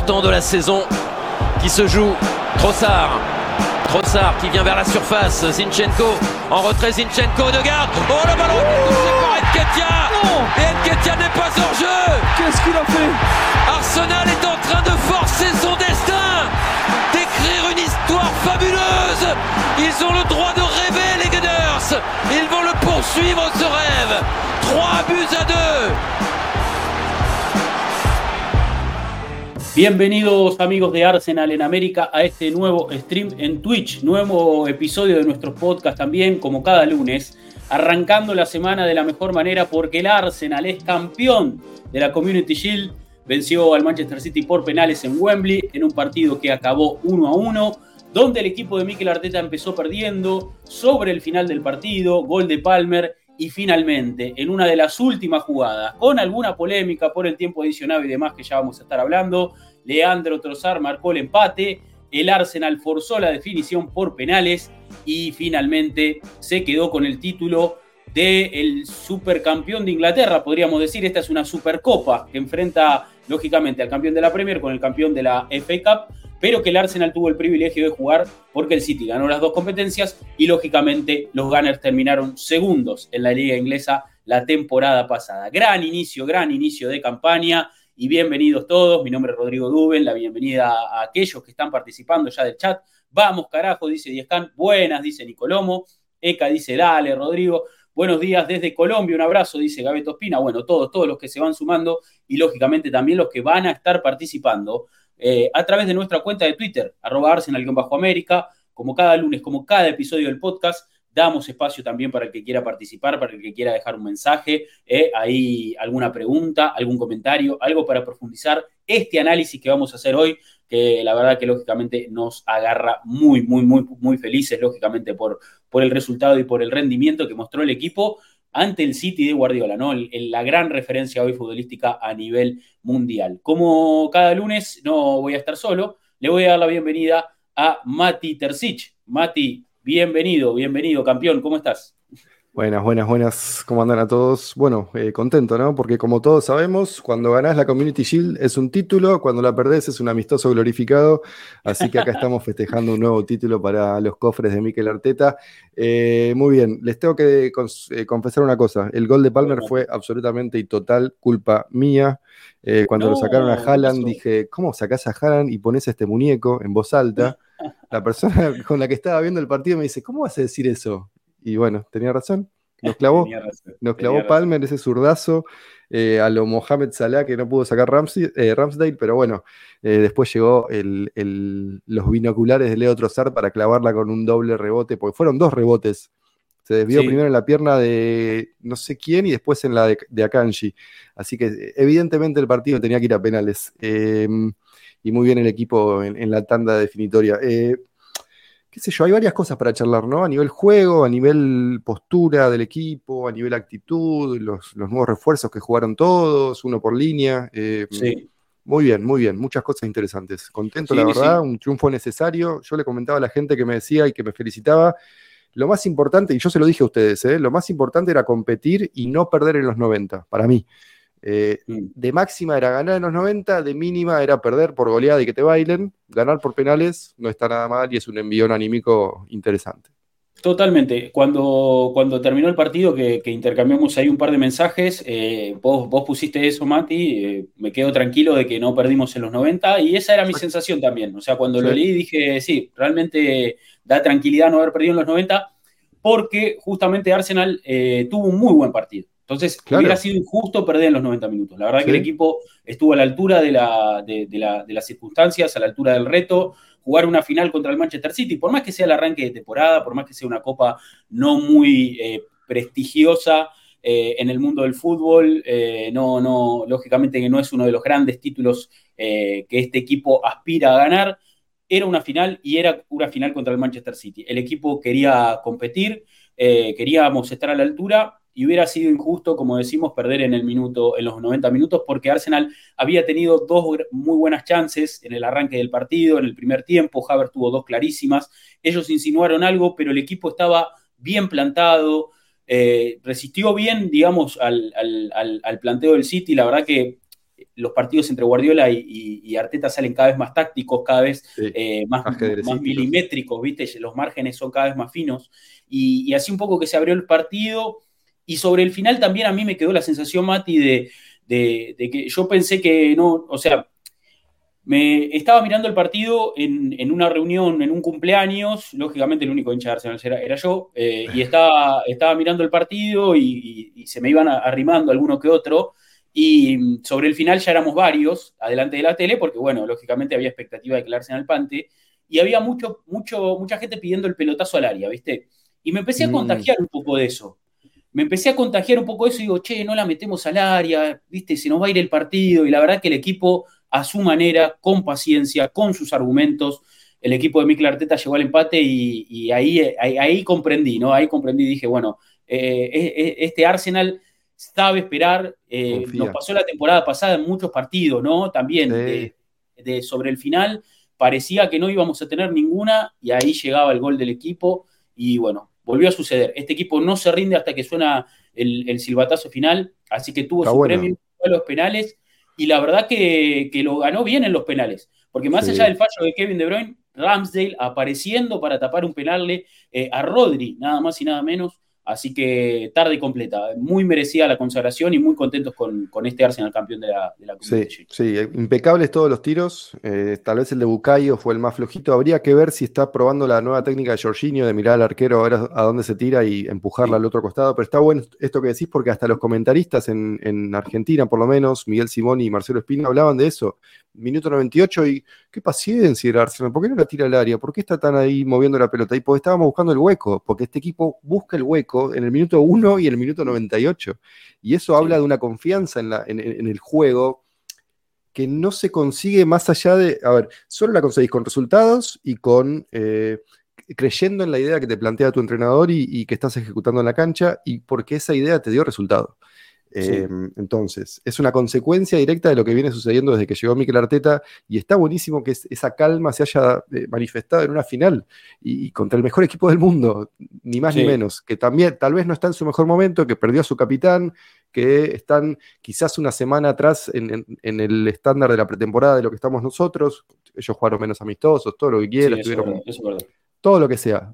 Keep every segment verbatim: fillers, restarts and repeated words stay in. important de la saison qui se joue. Trossard, Trossard qui vient vers la surface, Zinchenko, en retrait Zinchenko, Odegaard, oh le ballon est touché par Nketiah, non. Et Nketiah n'est pas hors jeu. Qu'est-ce qu'il a fait? Arsenal est en train de forcer son destin, d'écrire une histoire fabuleuse. Ils ont le droit de rêver les Gunners, ils vont le poursuivre ce rêve, trois buts à deux. Bienvenidos amigos de Arsenal en América a este nuevo stream en Twitch, nuevo episodio de nuestros podcasts también, como cada lunes, arrancando la semana de la mejor manera porque el Arsenal es campeón de la Community Shield, venció al Manchester City por penales en Wembley en un partido que acabó uno a uno, donde el equipo de Mikel Arteta empezó perdiendo sobre el final del partido, gol de Palmer y finalmente en una de las últimas jugadas, con alguna polémica por el tiempo adicional y demás que ya vamos a estar hablando, Leandro Trossard marcó el empate, el Arsenal forzó la definición por penales y finalmente se quedó con el título del supercampeón de Inglaterra, podríamos decir. Esta es una supercopa que enfrenta lógicamente al campeón de la Premier con el campeón de la F A Cup, pero que el Arsenal tuvo el privilegio de jugar porque el City ganó las dos competencias y lógicamente los Gunners terminaron segundos en la Liga Inglesa la temporada pasada. Gran inicio, gran inicio de campaña. Y bienvenidos todos, mi nombre es Rodrigo Duben, la bienvenida a aquellos que están participando ya del chat. Vamos carajo, dice Diezcan, buenas, dice Nicolomo, Eka dice dale Rodrigo, buenos días desde Colombia, un abrazo, dice Gabeto Espina. Bueno, todos, todos los que se van sumando y lógicamente también los que van a estar participando eh, a través de nuestra cuenta de Twitter, arroba Arsenal-América, como cada lunes, como cada episodio del podcast. Damos espacio también para el que quiera participar, para el que quiera dejar un mensaje, eh, ahí alguna pregunta, algún comentario, algo para profundizar este análisis que vamos a hacer hoy, que la verdad que lógicamente nos agarra muy, muy, muy, muy felices, lógicamente por, por el resultado y por el rendimiento que mostró el equipo ante el City de Guardiola, ¿no? El, el, la gran referencia hoy futbolística a nivel mundial. Como cada lunes no voy a estar solo, le voy a dar la bienvenida a Mati Terzic. Mati, bienvenido, bienvenido, campeón, ¿cómo estás? Buenas, buenas, buenas, ¿cómo andan a todos? Bueno, eh, contento, ¿no? Porque como todos sabemos, cuando ganás la Community Shield es un título, cuando la perdés es un amistoso glorificado, así que acá estamos festejando un nuevo título para los cofres de Mikel Arteta. Eh, muy bien, les tengo que cons- eh, confesar una cosa, el gol de Palmer fue absolutamente y total culpa mía. Eh, cuando no, lo sacaron a Haaland, eso. Dije, ¿cómo sacás a Haaland y ponés a este muñeco en voz alta? La persona con la que estaba viendo el partido me dice, ¿cómo vas a decir eso? Y bueno, tenía razón, nos clavó, razón, nos clavó Palmer, razón. Ese zurdazo, eh, a lo Mohamed Salah que no pudo sacar Ramsey, eh, Ramsdale, pero bueno, eh, después llegó el, el, los binoculares de Leo Trossard para clavarla con un doble rebote, porque fueron dos rebotes. Se desvió sí. Primero en la pierna de no sé quién y después en la de, de Akanji. Así que evidentemente el partido tenía que ir a penales. Eh, y muy bien el equipo en, en la tanda definitoria. Eh, qué sé yo, hay varias cosas para charlar, ¿no? A nivel juego, a nivel postura del equipo, a nivel actitud, los, los nuevos refuerzos que jugaron todos, uno por línea. Eh, sí. Muy bien, muy bien, muchas cosas interesantes. Contento, sí, la verdad, sí. Un triunfo necesario. Yo le comentaba a la gente que me decía y que me felicitaba, lo más importante, y yo se lo dije a ustedes, ¿eh? Lo más importante era competir y no perder en los noventa, para mí. Eh, sí. De máxima era ganar en los noventa, de mínima era perder por goleada y que te bailen. Ganar por penales no está nada mal y es un envión anímico interesante. Totalmente. Cuando, cuando terminó el partido, que, que intercambiamos ahí un par de mensajes, eh, vos, vos pusiste eso, Mati, eh, me quedo tranquilo de que no perdimos en los noventa, y esa era mi sensación también. O sea, cuando sí. Lo leí dije, sí, realmente da tranquilidad no haber perdido en los noventa, porque justamente Arsenal eh, tuvo un muy buen partido. Entonces, claro. Hubiera sido injusto perder en los noventa minutos. La verdad sí. Que el equipo estuvo a la altura de, la, de, de, la, de las circunstancias, a la altura del reto. Jugar una final contra el Manchester City, por más que sea el arranque de temporada, por más que sea una copa no muy eh, prestigiosa eh, en el mundo del fútbol, eh, no, no, lógicamente que no es uno de los grandes títulos eh, que este equipo aspira a ganar, era una final y era una final contra el Manchester City. El equipo quería competir, eh, queríamos estar a la altura, y hubiera sido injusto, como decimos, perder en el minuto, en los noventa minutos, porque Arsenal había tenido dos muy buenas chances en el arranque del partido, en el primer tiempo, Havertz tuvo dos clarísimas, ellos insinuaron algo, pero el equipo estaba bien plantado, eh, resistió bien, digamos, al, al, al, al planteo del City, la verdad que los partidos entre Guardiola y, y, y Arteta salen cada vez más tácticos, cada vez sí, eh, más, más milimétricos, ¿viste? Los márgenes son cada vez más finos. Y, y así un poco que se abrió el partido. Y sobre el final también a mí me quedó la sensación, Mati, de, de, de que yo pensé que no, o sea, me estaba mirando el partido en, en una reunión, en un cumpleaños, lógicamente el único hincha de Arsenal era, era yo, eh, y estaba, estaba mirando el partido y, y, y se me iban arrimando alguno que otro, y sobre el final ya éramos varios adelante de la tele, porque bueno, lógicamente había expectativa de que el Arsenal pante, y había mucho, mucho, mucha gente pidiendo el pelotazo al área, ¿viste? Y me empecé a contagiar mm. un poco de eso. Me empecé a contagiar un poco de eso y digo, che, no la metemos al área, ¿viste? Se nos va a ir el partido. Y la verdad que el equipo, a su manera, con paciencia, con sus argumentos, el equipo de Mikel Arteta llegó al empate y, y ahí, ahí, ahí comprendí, ¿no? Ahí comprendí, dije, bueno, eh, este Arsenal sabe esperar. Eh, nos pasó la temporada pasada en muchos partidos, ¿no? También sí. de, de sobre el final parecía que no íbamos a tener ninguna y ahí llegaba el gol del equipo y bueno, volvió a suceder. Este equipo no se rinde hasta que suena el, el silbatazo final, así que tuvo Está su bueno. premio a los penales, y la verdad que, que lo ganó bien en los penales, porque más sí. allá del fallo de Kevin De Bruyne, Ramsdale apareciendo para tapar un penal eh, a Rodri, nada más y nada menos, así que tarde completa, muy merecida la consagración y muy contentos con, con este Arsenal campeón de la, de la Community Shield. Sí, sí, impecables todos los tiros, eh, tal vez el de Bukayo fue el más flojito, habría que ver si está probando la nueva técnica de Jorginho de mirar al arquero a ver a dónde se tira y empujarla sí. al otro costado, pero está bueno esto que decís porque hasta los comentaristas en, en Argentina, por lo menos, Miguel Simón y Marcelo Espina hablaban de eso, minuto noventa y ocho y qué paciencia el Arsenal, ¿por qué no la tira al área? ¿Por qué está tan ahí moviendo la pelota? Y pues estábamos buscando el hueco, porque este equipo busca el hueco en el minuto uno y en el minuto noventa y ocho. Y eso sí. habla de una confianza en, la, en, en el juego que no se consigue más allá de... A ver, solo la conseguís con resultados y con eh, creyendo en la idea que te plantea tu entrenador y, y que estás ejecutando en la cancha y porque esa idea te dio resultado. Eh, sí. Entonces, es una consecuencia directa de lo que viene sucediendo desde que llegó Mikel Arteta y está buenísimo que es, esa calma se haya eh, manifestado en una final y, y contra el mejor equipo del mundo, ni más sí. ni menos, que también tal vez no está en su mejor momento, que perdió a su capitán, que están quizás una semana atrás en, en, en el estándar de la pretemporada de lo que estamos nosotros, ellos jugaron menos amistosos, todo lo que quieran, sí, estuvieron, es verdad. todo lo que sea.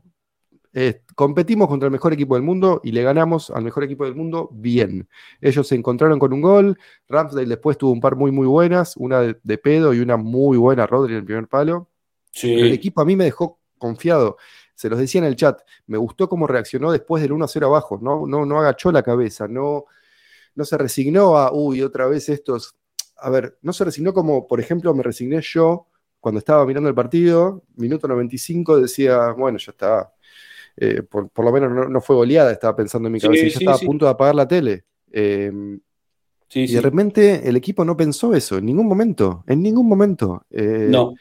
Eh, competimos contra el mejor equipo del mundo y le ganamos al mejor equipo del mundo bien. Ellos se encontraron con un gol, Ramsdale después tuvo un par muy muy buenas, una de, de pedo y una muy buena Rodri en el primer palo. Sí. El equipo a mí me dejó confiado, se los decía en el chat, me gustó cómo reaccionó después del uno a cero abajo, no, no, no agachó la cabeza, no, no se resignó a, uy, otra vez estos, a ver, no se resignó como, por ejemplo, me resigné yo cuando estaba mirando el partido, minuto noventa y cinco decía, bueno, ya está. Eh, por, por lo menos no, no fue goleada, estaba pensando en mi cabeza, sí, ya sí, estaba sí. a punto de apagar la tele. Eh, sí, y de sí. repente el equipo no pensó eso, en ningún momento, en ningún momento. Eh, no.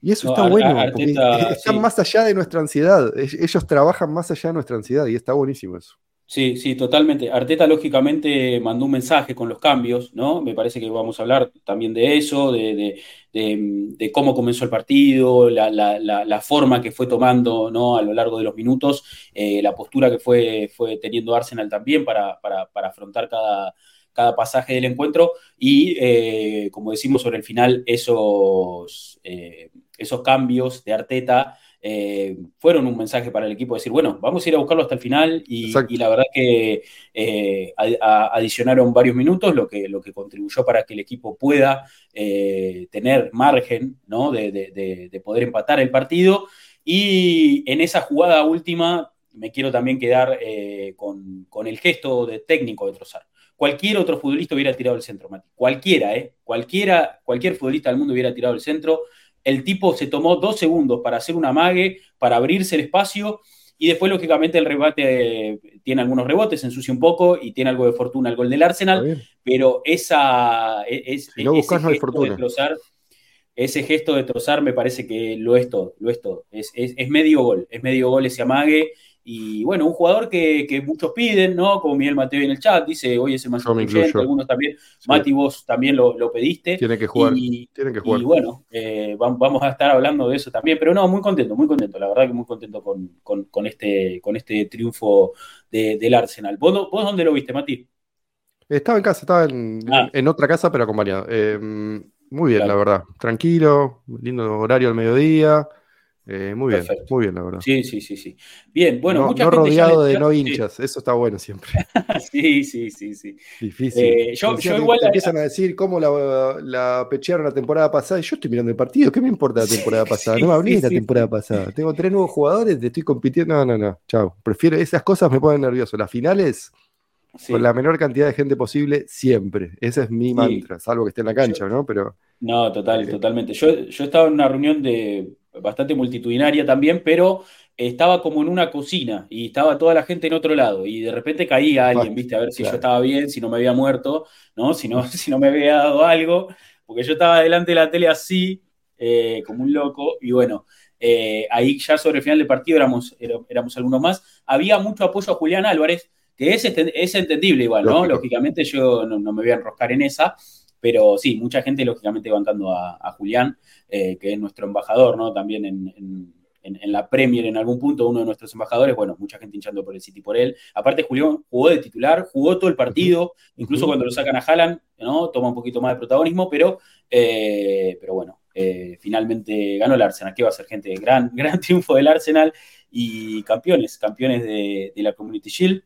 Y eso no, está Ar- bueno, Ar- Arteta, están sí. más allá de nuestra ansiedad, ellos trabajan más allá de nuestra ansiedad y está buenísimo eso. Sí, sí, totalmente. Arteta lógicamente mandó un mensaje con los cambios, ¿no? Me parece que vamos a hablar también de eso, de, de, de, de cómo comenzó el partido, la, la, la, la forma que fue tomando, ¿no? A lo largo de los minutos, eh, la postura que fue, fue teniendo Arsenal también para, para, para afrontar cada, cada pasaje del encuentro y, eh, como decimos sobre el final, esos, eh, esos cambios de Arteta, Eh, fueron un mensaje para el equipo, decir, bueno, vamos a ir a buscarlo hasta el final y, y la verdad que eh, a, a, adicionaron varios minutos, lo que, lo que contribuyó para que el equipo pueda eh, tener margen, ¿no? de, de, de, de poder empatar el partido y en esa jugada última me quiero también quedar eh, con, con el gesto de técnico de Trossard. Cualquier otro futbolista hubiera tirado el centro, Mati. Cualquiera, ¿eh? Cualquiera, cualquier futbolista del mundo hubiera tirado el centro. El tipo se tomó dos segundos para hacer un amague, para abrirse el espacio, y después, lógicamente, el rebate tiene algunos rebotes, se ensucia un poco, y tiene algo de fortuna el gol del Arsenal, pero esa, es, si no ese, buscás, gesto no hay fortuna. De Trossard, ese gesto de Trossard me parece que lo es todo, lo es todo. Es, es, es medio gol, es medio gol ese amague, y bueno, un jugador que, que muchos piden, ¿no? Como Miguel Mateo en el chat, dice, hoy es el más inteligente, algunos también, sí. Mati, vos también lo, lo pediste. Tiene que jugar, y, tiene que jugar. Y bueno, eh, vamos a estar hablando de eso también, pero no, muy contento, muy contento, la verdad que muy contento con, con, con, este, con este triunfo de, del Arsenal. ¿Vos, ¿Vos dónde lo viste, Mati? Estaba en casa, estaba en, ah. en otra casa, pero acompañado. Eh, muy bien, claro. La verdad. Tranquilo, lindo horario al mediodía. Eh, muy Perfecto. bien, muy bien, la verdad. Sí, sí, sí, sí. Bien, bueno, no, mucha no gente rodeado ya... de no hinchas, sí. Eso está bueno siempre. sí, sí, sí, sí. Difícil. Eh, yo, yo igual te la... empiezan a decir cómo la, la pechearon la temporada pasada. Y yo estoy mirando el partido, ¿qué me importa la temporada pasada? No me hablé de sí, la sí, temporada sí. pasada. Tengo tres nuevos jugadores, te estoy compitiendo. No, no, no. Chao. Prefiero, esas cosas me ponen nervioso. Las finales, sí. con la menor cantidad de gente posible, siempre. Ese es mi sí. mantra, salvo que esté en la cancha, yo... ¿no? Pero. No, total, eh, totalmente. Yo, yo estaba en una reunión de. Bastante multitudinaria también, pero estaba como en una cocina y estaba toda la gente en otro lado y de repente caía alguien, viste, a ver si claro. yo estaba bien, si no me había muerto, ¿no? Si no, si no me había dado algo, porque yo estaba delante de la tele así, eh, como un loco, y bueno, eh, ahí ya sobre el final del partido éramos, éramos algunos más. Había mucho apoyo a Julián Álvarez, que es, es entendible igual, ¿no? Lógico. Lógicamente yo no, no me voy a enroscar en esa, pero sí, mucha gente lógicamente bancando a, a Julián, eh, que es nuestro embajador, ¿no? También en, en, en la Premier en algún punto, uno de nuestros embajadores, bueno, mucha gente hinchando por el City por él. Aparte Julián jugó de titular, jugó todo el partido, uh-huh. incluso uh-huh. cuando lo sacan a Haaland, ¿no? Toma un poquito más de protagonismo, pero, eh, pero bueno, eh, finalmente ganó el Arsenal. ¿Qué va a ser, gente? Gran, gran triunfo del Arsenal y campeones, campeones de, de la Community Shield.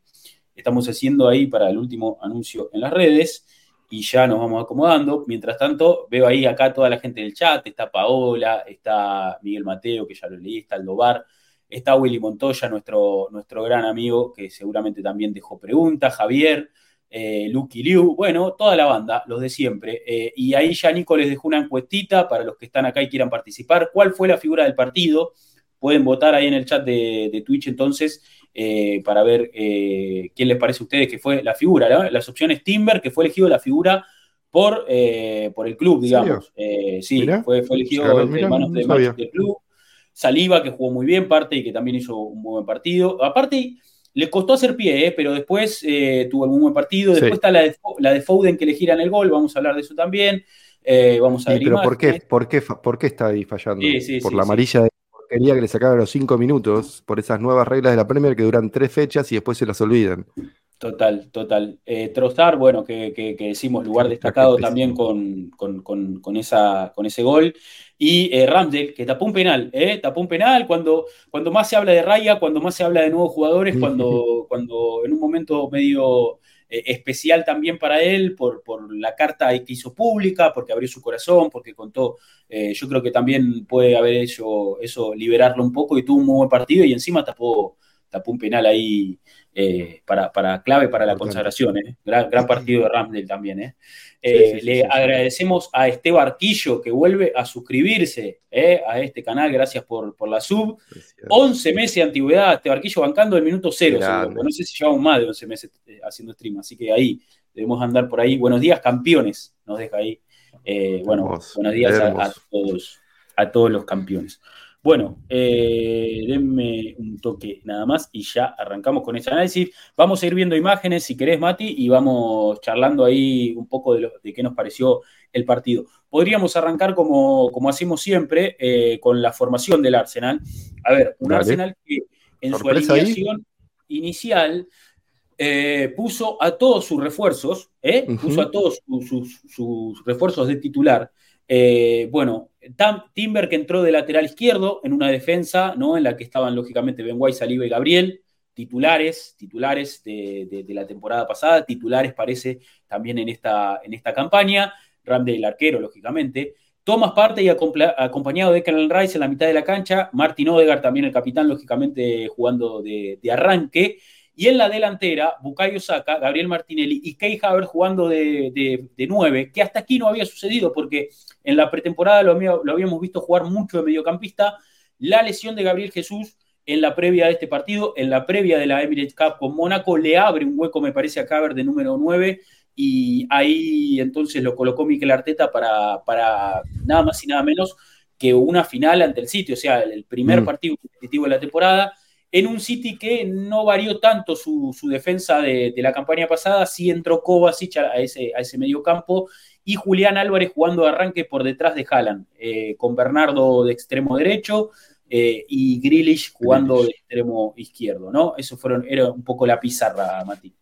Estamos haciendo ahí para el último anuncio en las redes. Y ya nos vamos acomodando. Mientras tanto, veo ahí acá toda la gente del chat. Está Paola, está Miguel Mateo, que ya lo leí, está Aldobar, está Willy Montoya, nuestro, nuestro gran amigo, que seguramente también dejó preguntas, Javier, eh, Lucky Liu, bueno, toda la banda, los de siempre. Eh, y ahí ya Nico les dejó una encuestita para los que están acá y quieran participar. ¿Cuál fue la figura del partido? Pueden votar ahí en el chat de, de Twitch, entonces, eh, para ver eh, quién les parece a ustedes que fue la figura, ¿no? Las opciones Timber, que fue elegido la figura por, eh, por el club, digamos. Eh, sí, mirá, fue, fue elegido claro, mirá, en manos de, no del club. Saliba, que jugó muy bien, Partey, que también hizo un muy buen partido. Aparte, les costó hacer pie, eh, pero después eh, tuvo algún buen partido. Después sí. está la de, la de Foden, que le giran el gol, vamos a hablar de eso también. Eh, vamos a sí, ver pero ¿por qué, por, qué, ¿por qué está ahí fallando? Sí, sí, por sí, la sí. amarilla de... Quería que le sacaran los cinco minutos por esas nuevas reglas de la Premier que duran tres fechas y después se las olvidan. Total, total. Eh, Trossard, bueno, que, que, que decimos lugar destacado también con, con, con, con, esa, con ese gol. Y eh, Ramsdale, que tapó un penal, ¿eh? Tapó un penal cuando, cuando más se habla de Raya, cuando más se habla de nuevos jugadores, cuando, cuando en un momento medio... Eh, especial también para él por, por la carta que hizo pública, porque abrió su corazón, porque contó, eh, yo creo que también puede haber hecho eso, liberarlo un poco, y tuvo un muy buen partido y encima tapó, tapó un penal ahí eh, para, para clave para la okay. consagración, eh. gran, gran partido de Ramsdale también. Eh. Eh, sí, sí, le sí, sí, agradecemos sí. a este barquillo que vuelve a suscribirse eh, a este canal, gracias por, por la sub. Gracias. once meses de antigüedad, este barquillo bancando el minuto cero, seguro. No sé si llevamos más de once meses haciendo stream, así que ahí debemos andar por ahí. Buenos días, campeones, nos deja ahí. Eh, bueno, hermoso, buenos días a, a, todos, a todos los campeones. Bueno, eh, denme un toque nada más y ya arrancamos con este análisis. Vamos a ir viendo imágenes, si querés, Mati, y vamos charlando ahí un poco de, lo, de qué nos pareció el partido. Podríamos arrancar como, como hacemos siempre, eh, con la formación del Arsenal. A ver, un Dale. Arsenal que en Sorpresa su alineación ahí. Inicial eh, puso a todos sus refuerzos, ¿eh? Uh-huh. puso a todos sus, sus, sus refuerzos de titular. Eh, bueno, Timber, que entró de lateral izquierdo en una defensa, ¿no? En la que estaban lógicamente Ben White, Saliba y Gabriel, titulares, titulares de, de, de la temporada pasada, titulares parece también en esta, en esta campaña. Ramsdale, el arquero, lógicamente. Thomas Partey, acompañado de Declan Rice en la mitad de la cancha. Martin Odegaard, también el capitán, lógicamente jugando de, de arranque. Y en la delantera, Bukayo Saka, Gabriel Martinelli y Kai Havertz jugando de, de, de nueve, que hasta aquí no había sucedido porque en la pretemporada lo, lo habíamos visto jugar mucho de mediocampista. La lesión de Gabriel Jesús en la previa de este partido, en la previa de la Emirates Cup con Mónaco, le abre un hueco, me parece, a Havertz de número nueve, y ahí entonces lo colocó Mikel Arteta para, para nada más y nada menos que una final ante el City, o sea, el primer mm. partido competitivo de la temporada, en un City que no varió tanto su, su defensa de, de la campaña pasada. Sí entró Kovacic a ese, a ese medio campo y Julián Álvarez jugando de arranque por detrás de Haaland, eh, con Bernardo de extremo derecho eh, y Grealish jugando Grealish. de extremo izquierdo, ¿no? Eso fueron, era un poco la pizarra, Mati.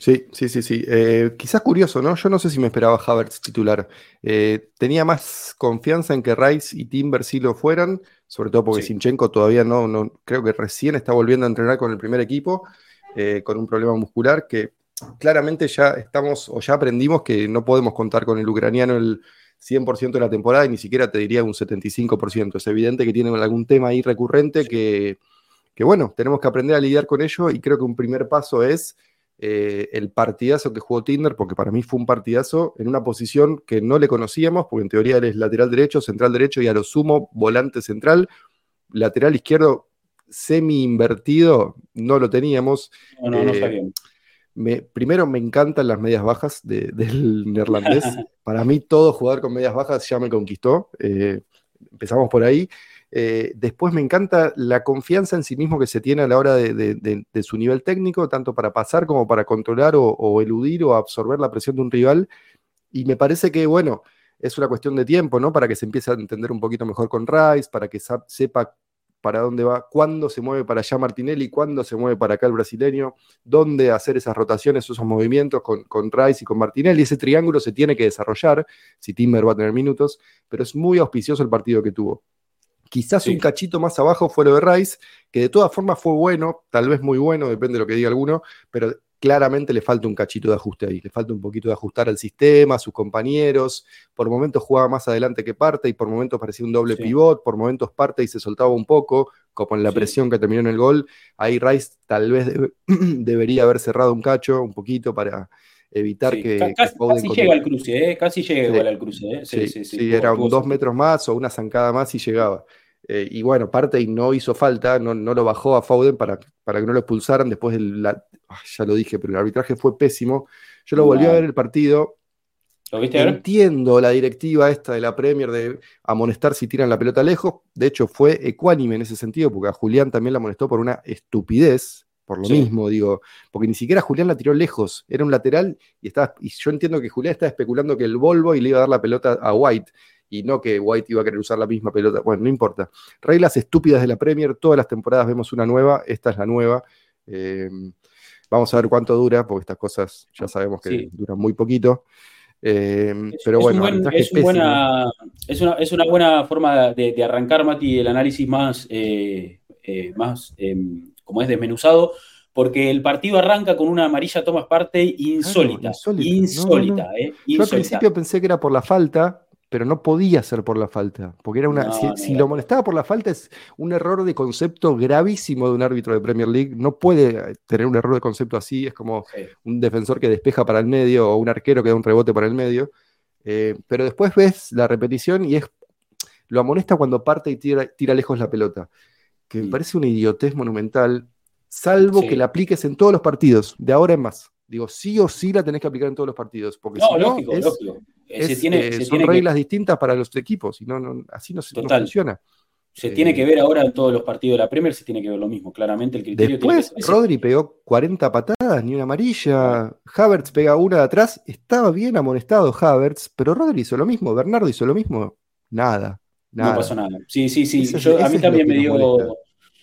Sí, sí, sí, sí. Eh, quizás curioso, ¿no? Yo no sé si me esperaba Havertz titular. Eh, tenía más confianza en que Rice y Timber sí lo fueran, sobre todo porque sí. Zinchenko todavía no, no, creo que recién está volviendo a entrenar con el primer equipo, eh, con un problema muscular que claramente ya estamos, o ya aprendimos que no podemos contar con el ucraniano el cien por ciento de la temporada y ni siquiera te diría un setenta y cinco por ciento. Es evidente que tiene algún tema ahí recurrente que, que bueno, tenemos que aprender a lidiar con ello y creo que un primer paso es Eh, el partidazo que jugó Tinder, porque para mí fue un partidazo en una posición que no le conocíamos, porque en teoría él es lateral derecho, central derecho y a lo sumo volante central, lateral izquierdo semi invertido, no lo teníamos. No, no, eh, no sabíamos. Me, primero me encantan las medias bajas de, del neerlandés, para mí todo jugar con medias bajas ya me conquistó, eh, empezamos por ahí. Eh, después me encanta la confianza en sí mismo que se tiene a la hora de, de, de, de su nivel técnico, tanto para pasar como para controlar o, o eludir o absorber la presión de un rival, y me parece que, bueno, es una cuestión de tiempo, ¿no? Para que se empiece a entender un poquito mejor con Rice, para que sepa para dónde va, cuándo se mueve para allá Martinelli, cuándo se mueve para acá el brasileño, dónde hacer esas rotaciones, esos movimientos con, con Rice y con Martinelli. Ese triángulo se tiene que desarrollar, si Timber va a tener minutos, pero es muy auspicioso el partido que tuvo. Quizás sí. Un cachito más abajo fue lo de Rice, que de todas formas fue bueno, tal vez muy bueno, depende de lo que diga alguno, pero claramente le falta un cachito de ajuste ahí, le falta un poquito de ajustar al sistema, a sus compañeros, por momentos jugaba más adelante que Partey, por momentos parecía un doble sí. pivot, por momentos Partey se soltaba un poco, como en la sí. presión que terminó en el gol, ahí Rice tal vez debe, debería haber cerrado un cacho, un poquito para evitar sí. que... Casi, que casi llega al cruce, ¿eh? Casi llega sí. igual al cruce. ¿eh? Sí, sí, sí, sí, sí era un dos metros más o una zancada más y llegaba. Eh, y bueno, Partey no hizo falta, no, no lo bajó a Foden para, para que no lo expulsaran después del... La, ya lo dije, pero el arbitraje fue pésimo. Yo lo volví no. a ver el partido. ¿Lo viste ahora? Entiendo la directiva esta de la Premier de amonestar si tiran la pelota lejos. De hecho, fue ecuánime en ese sentido, porque a Julián también la amonestó por una estupidez, por lo sí. mismo, digo. Porque ni siquiera Julián la tiró lejos. Era un lateral y, estaba, y yo entiendo que Julián estaba especulando que el Volvo y le iba a dar la pelota a White. Y no que White iba a querer usar la misma pelota. Bueno, no importa. Reglas estúpidas de la Premier. Todas las temporadas vemos una nueva. Esta es la nueva. Eh, vamos a ver cuánto dura, porque estas cosas ya sabemos que sí. duran muy poquito. Eh, es, pero es bueno, un buen, es, un buena, es, una, es una buena forma de, de arrancar, Mati, el análisis más, eh, eh, más eh, como es, desmenuzado. Porque el partido arranca con una amarilla Thomas Partey insólita. Claro, insólita. Insólita, no, no. Eh, insólita. Yo al principio pensé que era por la falta... pero no podía ser por la falta, porque era una no, si, no, si no. lo molestaba por la falta es un error de concepto gravísimo de un árbitro de Premier League, no puede tener un error de concepto así, es como sí. un defensor que despeja para el medio o un arquero que da un rebote para el medio, eh, pero después ves la repetición y es lo amonesta cuando parte y tira, tira lejos la pelota, que sí. me parece una idiotez monumental, salvo sí. que la apliques en todos los partidos, de ahora en más. Digo, sí o sí la tenés que aplicar en todos los partidos. Porque no, si lógico, no es, lógico. Es, se tiene, eh, se son tiene reglas que... distintas para los equipos, y no, no, así no, no funciona. Se eh, tiene que ver ahora en todos los partidos de la Premier, se tiene que ver lo mismo, claramente el criterio. Después, tiene que... Rodri pegó cuarenta patadas, ni una amarilla. Havertz pega una de atrás, estaba bien amonestado Havertz, pero Rodri hizo lo mismo, Bernardo hizo lo mismo. Nada, nada. No pasó nada. Sí, sí, sí. Ese, Yo, ese a mí también me dio... Molesta.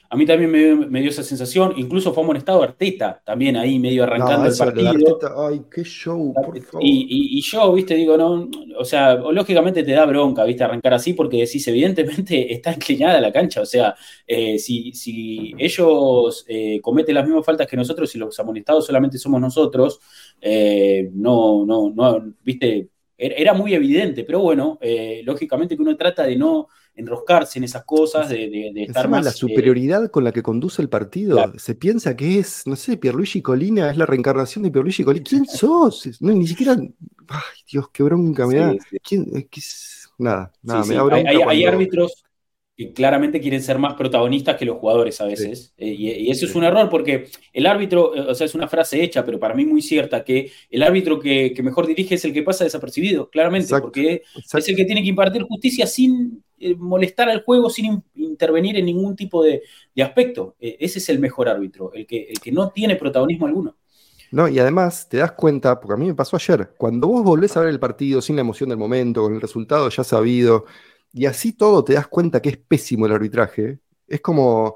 A mí también me, me dio esa sensación, incluso fue amonestado Arteta, también ahí medio arrancando no, el partido. Arteta, ay, qué show, por favor. Y, y, y yo, viste, digo, no, o sea, lógicamente te da bronca, viste, arrancar así, porque decís, evidentemente está inclinada la cancha, o sea, eh, si, si ellos eh, cometen las mismas faltas que nosotros y los amonestados solamente somos nosotros, eh, no, no, no, viste, era muy evidente, pero bueno, eh, lógicamente que uno trata de no enroscarse en esas cosas, de, de, de estar más... La superioridad eh, con la que conduce el partido, claro. Se piensa que es, no sé, Pierluigi Colina, es la reencarnación de Pierluigi Colina. ¿Quién sos? No, ni siquiera... Ay, Dios, qué bronca me sí, da. Sí. ¿Quién, qué... Nada, nada, sí, me sí. da bronca. Hay, hay, cuando... hay árbitros que claramente quieren ser más protagonistas que los jugadores a veces, sí. eh, y, y eso sí. es un error, porque el árbitro, o sea, es una frase hecha, pero para mí muy cierta, que el árbitro que, que mejor dirige es el que pasa desapercibido, claramente, exacto, porque exacto. es el que tiene que impartir justicia sin eh, molestar al juego, sin in- intervenir en ningún tipo de, de aspecto. Eh, ese es el mejor árbitro, el que, el que no tiene protagonismo alguno. No, y además te das cuenta, porque a mí me pasó ayer, cuando vos volvés a ver el partido sin la emoción del momento, con el resultado ya sabido, y así todo te das cuenta que es pésimo el arbitraje. Es como,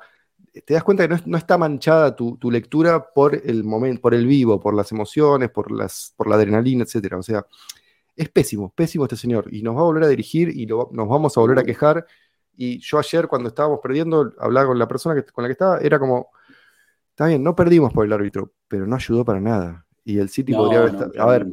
te das cuenta que no, no está manchada tu, tu lectura por el momento, por el vivo, por las emociones, por, las, por la adrenalina, etcétera. O sea, es pésimo, pésimo este señor, y nos va a volver a dirigir y lo, nos vamos a volver a quejar. Y yo ayer, cuando estábamos perdiendo, hablaba con la persona que, con la que estaba, era como, está bien, no perdimos por el árbitro, pero no ayudó para nada. Y el City no, podría haber no, estado... A ver,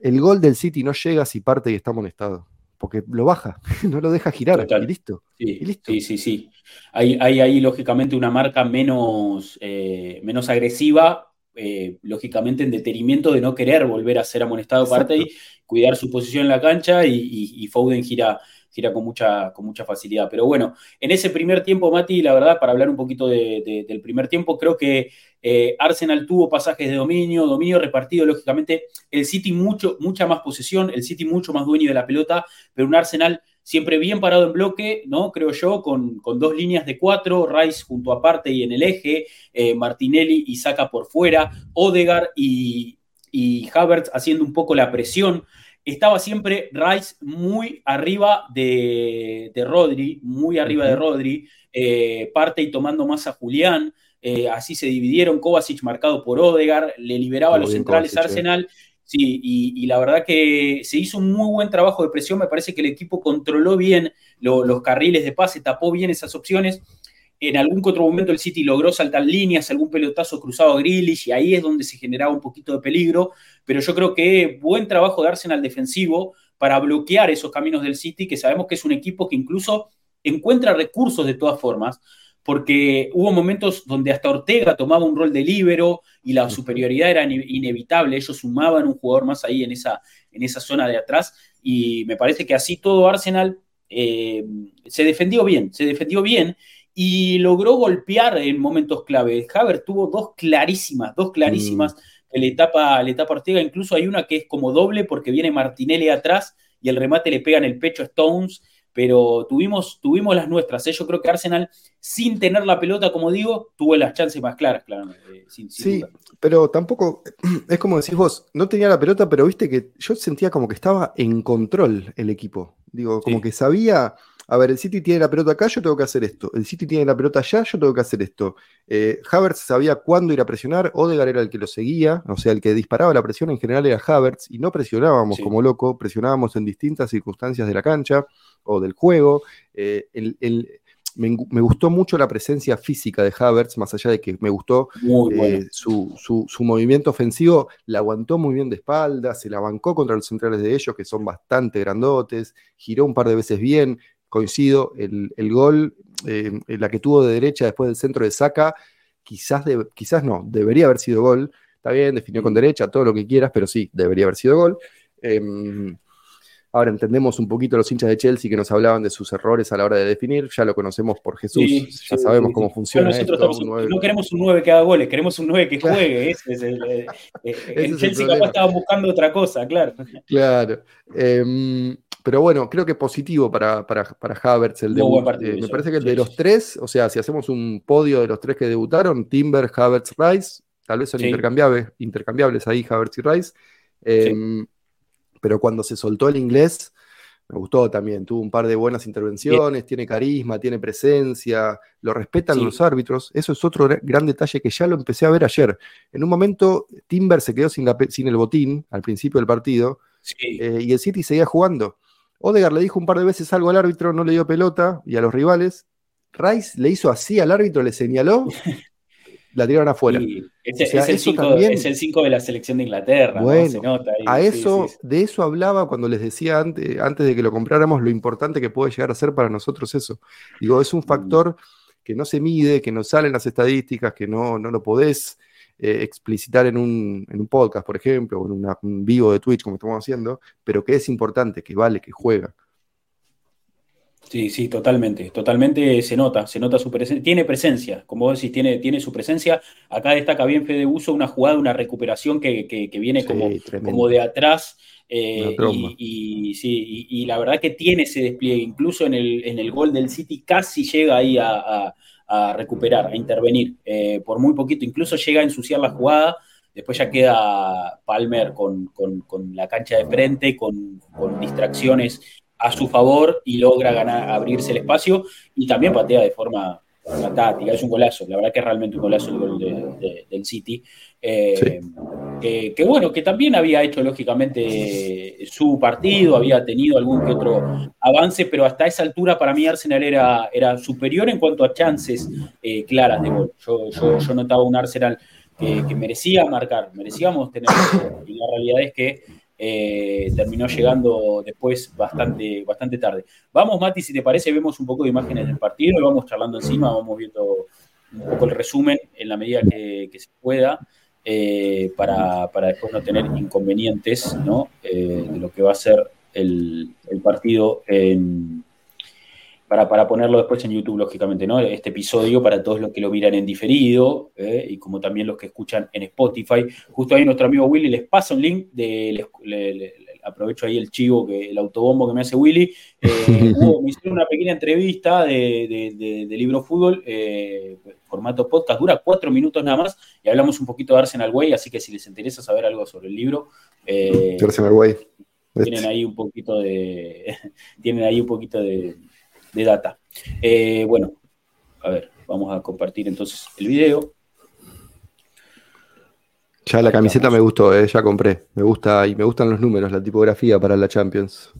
el gol del City no llega si Partey está amonestado, porque lo baja, no lo deja girar, total. Y listo. Sí, y listo. Sí, sí, sí. Hay, hay ahí, lógicamente, una marca menos, eh, menos agresiva, eh, lógicamente en detenimiento de no querer volver a ser amonestado. Exacto. Partey, cuidar su posición en la cancha, y, y, y Foden gira... gira con mucha, con mucha facilidad. Pero bueno, en ese primer tiempo, Mati, la verdad, para hablar un poquito de, de, del primer tiempo, creo que eh, Arsenal tuvo pasajes de dominio, dominio repartido, lógicamente. El City mucho, mucha más posesión, el City mucho más dueño de la pelota, pero un Arsenal siempre bien parado en bloque, ¿no? Creo yo, con, con dos líneas de cuatro, Rice junto a Partey en el eje, eh, Martinelli y Saka por fuera, Odegaard y, y Havertz haciendo un poco la presión. Estaba siempre Rice muy arriba de, de Rodri, muy arriba de Rodri, eh, Partey tomando más a Julián, eh, así se dividieron, Kovacic marcado por Odegaard, le liberaba a los centrales Kovacic, Arsenal, eh. sí, y, y la verdad que se hizo un muy buen trabajo de presión, me parece que el equipo controló bien lo, los carriles de pase, tapó bien esas opciones. En algún otro momento el City logró saltar líneas, algún pelotazo cruzado a Grealish, y ahí es donde se generaba un poquito de peligro, pero yo creo que buen trabajo de Arsenal defensivo para bloquear esos caminos del City, que sabemos que es un equipo que incluso encuentra recursos de todas formas, porque hubo momentos donde hasta Ortega tomaba un rol de líbero y la superioridad era inevitable, ellos sumaban un jugador más ahí en esa, en esa zona de atrás, y me parece que así todo Arsenal eh, se defendió bien, se defendió bien, y logró golpear en momentos clave. Havertz tuvo dos clarísimas, dos clarísimas que mm. le tapa, le tapa Ortega. Incluso hay una que es como doble porque viene Martinelli atrás y el remate le pega en el pecho a Stones, pero tuvimos, tuvimos las nuestras, ¿eh? Yo creo que Arsenal, sin tener la pelota, como digo, tuvo las chances más claras, claro. Eh, sin, sin sí, duda. Pero tampoco, es como decís vos, no tenía la pelota, pero viste que yo sentía como que estaba en control el equipo. Digo, como sí. que sabía... A ver, el City tiene la pelota acá, yo tengo que hacer esto. El City tiene la pelota allá, yo tengo que hacer esto. Eh, Havertz sabía cuándo ir a presionar, Odegaard era el que lo seguía, o sea, el que disparaba la presión en general era Havertz, y no presionábamos sí. como loco, presionábamos en distintas circunstancias de la cancha o del juego. Eh, el, el, me, me gustó mucho la presencia física de Havertz, más allá de que me gustó eh, bueno. su, su, su movimiento ofensivo, la aguantó muy bien de espalda, se la bancó contra los centrales de ellos, que son bastante grandotes, giró un par de veces bien. Coincido, el, el gol, eh, la que tuvo de derecha después del centro de Saka, quizás, de, quizás no, debería haber sido gol. Está bien, definió con derecha, todo lo que quieras, pero sí, debería haber sido gol. Eh, ahora entendemos un poquito los hinchas de Chelsea que nos hablaban de sus errores a la hora de definir, ya lo conocemos por Jesús, sí, ya sí, sabemos sí, cómo sí. funciona esto. Estamos, no queremos un nueve que haga goles, queremos un nueve que juegue. Ese es el, eh, eh, en Chelsea capaz estaban buscando otra cosa, claro. Claro. Eh, Pero bueno, creo que positivo para, para, para Havertz el debut. Eh, me parece que de los tres, o sea, si hacemos un podio de los tres que debutaron, Timber, Havertz, Rice, tal vez son sí. intercambiables, intercambiables ahí Havertz y Rice. Eh, sí. Pero cuando se soltó el inglés, me gustó también. Tuvo un par de buenas intervenciones, sí. tiene carisma, tiene presencia, lo respetan sí. los árbitros. Eso es otro gran detalle que ya lo empecé a ver ayer. En un momento, Timber se quedó sin, la, sin el botín al principio del partido sí. eh, y el City seguía jugando. Odegaard le dijo un par de veces algo al árbitro, no le dio pelota y a los rivales. Rice le hizo así al árbitro, le señaló, la tiraron afuera. Sí, ese, o sea, es, el cinco, también, es el cinco de la selección de Inglaterra. Bueno, ¿no? Se nota ahí, a sí, eso, sí, sí. de eso hablaba cuando les decía antes, antes de que lo compráramos, lo importante que puede llegar a ser para nosotros eso. Digo, es un factor que no se mide, que no salen las estadísticas, que no, no lo podés Eh, explicitar en un, en un podcast, por ejemplo, o en una, un vivo de Twitch, como estamos haciendo, pero que es importante, que vale, que juega. Sí, sí, totalmente, totalmente se nota, se nota su presencia, tiene presencia, como vos decís, tiene, tiene su presencia. Acá destaca bien Fede Busso una jugada, una recuperación que, que, que viene sí, como, como de atrás, eh, y, y, sí, y, y la verdad que tiene ese despliegue, incluso en el, en el gol del City casi llega ahí a... a a recuperar, a intervenir, eh, por muy poquito, incluso llega a ensuciar la jugada, después ya queda Palmer con, con, con la cancha de frente, con, con distracciones a su favor y logra ganar, abrirse el espacio, y también patea de forma una táctica, es un golazo, la verdad que es realmente un golazo el gol de, de, del City. Eh, sí. que, que bueno, que también había hecho lógicamente su partido, había tenido algún que otro avance, pero hasta esa altura para mí Arsenal era, era superior en cuanto a chances eh, claras de gol. Yo, yo, yo notaba un Arsenal que, que merecía marcar, merecíamos tener, y la realidad es que Eh, terminó llegando después bastante, bastante tarde. Vamos, Mati, si te parece, vemos un poco de imágenes del partido y vamos charlando encima, vamos viendo un poco el resumen en la medida que, que se pueda, eh, para, para después no tener inconvenientes, ¿no? Eh, de lo que va a ser el, el partido en, para, para ponerlo después en YouTube, lógicamente, ¿no? Este episodio para todos los que lo miran en diferido, eh, y como también los que escuchan en Spotify. Justo ahí nuestro amigo Willy les pasa un link, de, les, le, le, aprovecho ahí el chivo, que el autobombo que me hace Willy. Eh, hubo, me hicieron una pequeña entrevista de, de, de, de Libro Fútbol, eh, formato podcast, dura cuatro minutos nada más, y hablamos un poquito de Arsenal Way, así que si les interesa saber algo sobre el libro... Eh, Arsenal Way. Tienen ahí un poquito de... tienen ahí un poquito de... de data. Eh, bueno, a ver, vamos a compartir entonces el video. Ya la camiseta me gustó, eh, ya compré. Me gusta y me gustan los números, la tipografía para la Champions.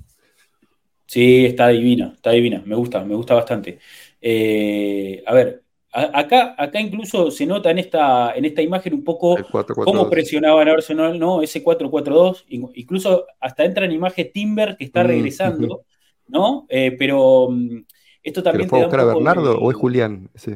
Sí, está divina, está divina. Me gusta, me gusta bastante. Eh, a ver, a, acá, acá incluso se nota en esta, en esta imagen un poco cómo presionaban a Arsenal, ¿no? Ese cuatro cuatro dos. Incluso hasta entra en imagen Timber, que está regresando. Mm-hmm. ¿No? Eh, pero um, esto también te da un poco... ¿Lo puedo buscar a Bernardo de, o es Julián? Sí.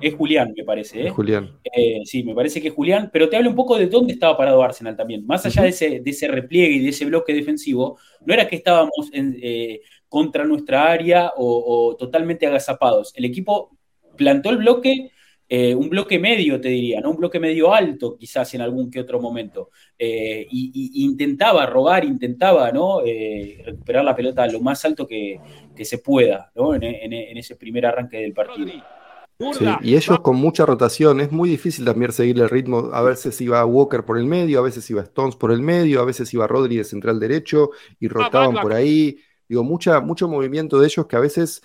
Es Julián, me parece. ¿eh? Es Julián. Eh, sí, me parece que es Julián, pero te habla un poco de dónde estaba parado Arsenal también. Más allá uh-huh. de, ese, de ese repliegue y de ese bloque defensivo, no era que estábamos en, eh, contra nuestra área o, o totalmente agazapados. El equipo plantó el bloque... Eh, un bloque medio, te diría, ¿no? Un bloque medio alto, quizás en algún que otro momento. Eh, y, y intentaba robar, intentaba, ¿no? Eh, recuperar la pelota lo más alto que, que se pueda, ¿no? En, en, en ese primer arranque del partido. Sí, y ellos con mucha rotación, es muy difícil también seguirle el ritmo. A veces iba Walker por el medio, a veces iba Stones por el medio, a veces iba Rodri de central derecho y rotaban por ahí. Digo, mucha, mucho movimiento de ellos que a veces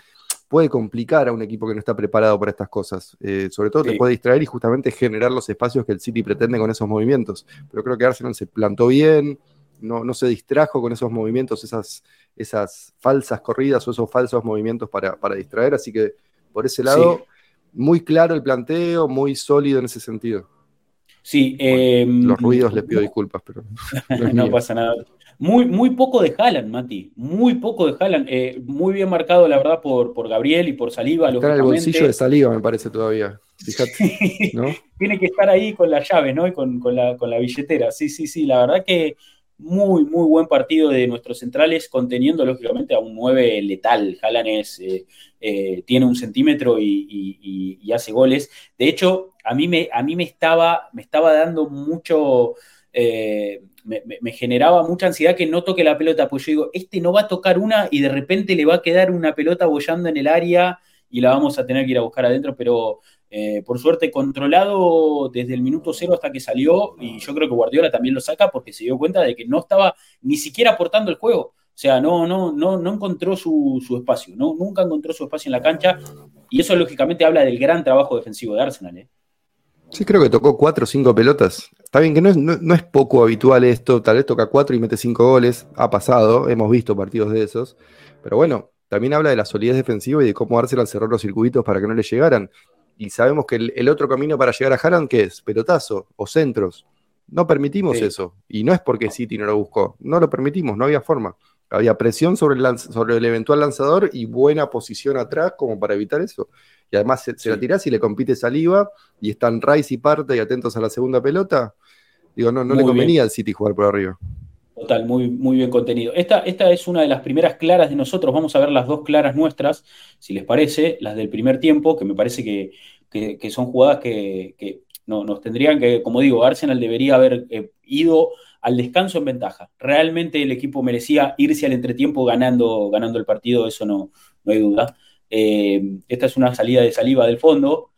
puede complicar a un equipo que no está preparado para estas cosas. Eh, sobre todo sí. Te puede distraer y justamente generar los espacios que el City pretende con esos movimientos. Pero creo que Arsenal se plantó bien, no, no se distrajo con esos movimientos, esas, esas falsas corridas o esos falsos movimientos para, para distraer. Así que por ese lado, sí. Muy claro el planteo, muy sólido en ese sentido. Sí, eh, bueno, los ruidos les pido disculpas, pero no, no pasa nada. Muy, muy poco de Haaland, Mati. Muy poco de Haaland. Eh, muy bien marcado, la verdad, por, por Gabriel y por Saliba. Está en el bolsillo de Saliba, me parece, todavía. Fíjate, ¿no? Tiene que estar ahí con la llave, ¿no? Y con, con, la, con la billetera. Sí, sí, sí. La verdad que muy, muy buen partido de nuestros centrales, conteniendo, lógicamente, a un nueve letal. Haaland es, eh, eh, tiene un centímetro y, y, y, y hace goles. De hecho, a mí me, a mí me, estaba, me estaba dando mucho... Eh, Me, me, me generaba mucha ansiedad que no toque la pelota, pues yo digo, este no va a tocar una y de repente le va a quedar una pelota bollando en el área y la vamos a tener que ir a buscar adentro, pero eh, por suerte controlado desde el minuto cero hasta que salió, y yo creo que Guardiola también lo saca porque se dio cuenta de que no estaba ni siquiera aportando el juego, o sea, no, no, no, no encontró su, su espacio, no, nunca encontró su espacio en la cancha, y eso lógicamente habla del gran trabajo defensivo de Arsenal, ¿eh? Sí, creo que tocó cuatro o cinco pelotas. Está bien que no es, no, no es poco habitual esto, tal vez toca cuatro y mete cinco goles. Ha pasado, hemos visto partidos de esos. Pero bueno, también habla de la solidez defensiva y de cómo Arsenal cerró los circuitos para que no le llegaran. Y sabemos que el, el otro camino para llegar a Haaland, ¿qué es? Pelotazo o centros. No permitimos sí. eso. Y no es porque City no lo buscó. No lo permitimos, no había forma. Había presión sobre el, lanz- sobre el eventual lanzador y buena posición atrás como para evitar eso. Y además se, se sí. la tirás y le compite Saliba y están Rice y Partey atentos a la segunda pelota. Digo, no, no le convenía al City jugar por arriba. Total, muy, muy bien contenido. Esta, esta es una de las primeras claras de nosotros. Vamos a ver las dos claras nuestras, si les parece, las del primer tiempo, que me parece que, que, que son jugadas que, que no, nos tendrían que, como digo, Arsenal debería haber eh, ido al descanso en ventaja. Realmente el equipo merecía irse al entretiempo ganando, ganando el partido, eso no, no hay duda. Eh, esta es una salida de Saliba del fondo.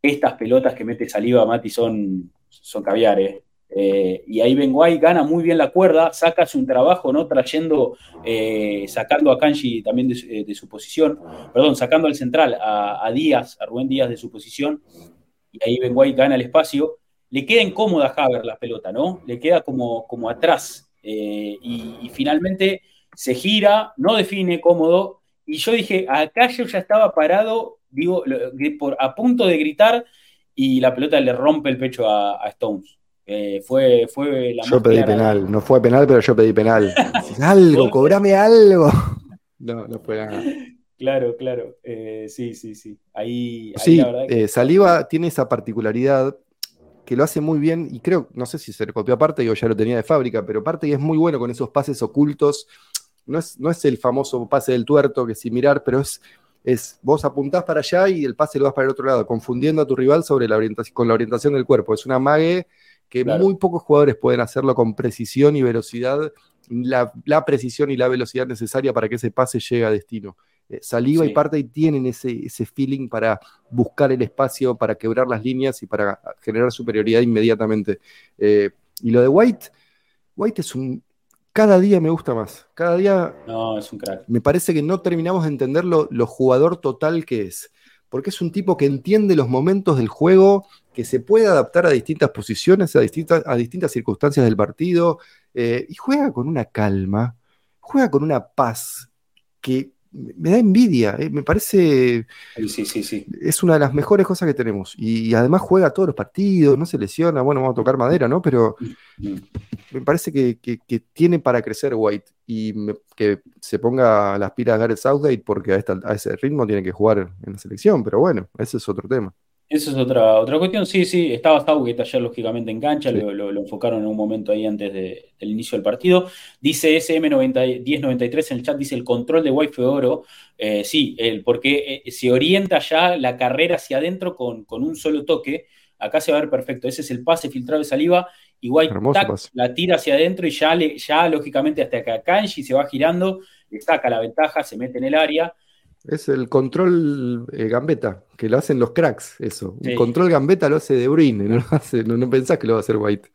Estas pelotas que mete Saliba, Mati, son, son caviar, ¿eh? Eh, y ahí Ben White gana muy bien la cuerda, saca su trabajo, ¿no? Trayendo, eh, sacando a Kanji también de, de su posición, perdón, sacando al central, a, a Díaz, a Rubén Díaz de su posición, y ahí Ben White gana el espacio. Le queda incómoda a Havertz la pelota, ¿no? Le queda como, como atrás, eh, y, y finalmente se gira, no define cómodo, y yo dije, acá yo ya estaba parado, digo, por, a punto de gritar, y la pelota le rompe el pecho a, a Stones. Eh, fue, fue la yo pedí clara. Penal, no fue penal, pero yo pedí penal. Algo, cobrame algo. No, no fue nada. Claro, claro. Eh, sí, sí, sí. Ahí, ahí sí, la verdad que... eh, Saliba tiene esa particularidad que lo hace muy bien, y creo, no sé si se le copió a Partey o ya lo tenía de fábrica, pero Partey es muy bueno con esos pases ocultos. No es, no es el famoso pase del tuerto que es sin mirar, pero es, es vos apuntás para allá y el pase lo das para el otro lado, confundiendo a tu rival sobre la orientación, con la orientación del cuerpo. Es una mague que claro, muy pocos jugadores pueden hacerlo con precisión y velocidad, la, la precisión y la velocidad necesaria para que ese pase llegue a destino. Eh, Saliba sí. y Partey tienen ese, ese feeling para buscar el espacio, para quebrar las líneas y para generar superioridad inmediatamente. Eh, y lo de White, White es un... Cada día me gusta más. Cada día... No, es un crack. Me parece que no terminamos de entender lo, lo jugador total que es. Porque es un tipo que entiende los momentos del juego, que se puede adaptar a distintas posiciones, a distintas, a distintas circunstancias del partido, eh, y juega con una calma, juega con una paz que me da envidia, eh, me parece... Sí, sí, sí. Es una de las mejores cosas que tenemos, y, y además juega todos los partidos, no se lesiona, bueno, vamos a tocar madera, ¿no? Pero me parece que, que, que tiene para crecer White, y me, que se ponga las pilas Gareth Southgate, porque a, esta, a ese ritmo tiene que jugar en la selección, pero bueno, ese es otro tema. Esa es otra, otra cuestión, sí, sí, estaba Southgate ayer lógicamente en cancha, sí. lo, lo, lo enfocaron en un momento ahí antes de, del inicio del partido. Dice S M diez noventa y tres en el chat, dice el control de White fue oro, eh, sí, el, porque eh, se orienta ya la carrera hacia adentro con, con un solo toque, acá se va a ver perfecto, ese es el pase filtrado de Saliba, y White tac, la tira hacia adentro y ya, le, ya lógicamente hasta que Kanji se va girando, le saca la ventaja, se mete en el área. Es el control eh, gambeta, que lo hacen los cracks, eso. Sí. Un control gambeta lo hace De Bruyne, no, lo hace, no, no pensás que lo va a hacer White.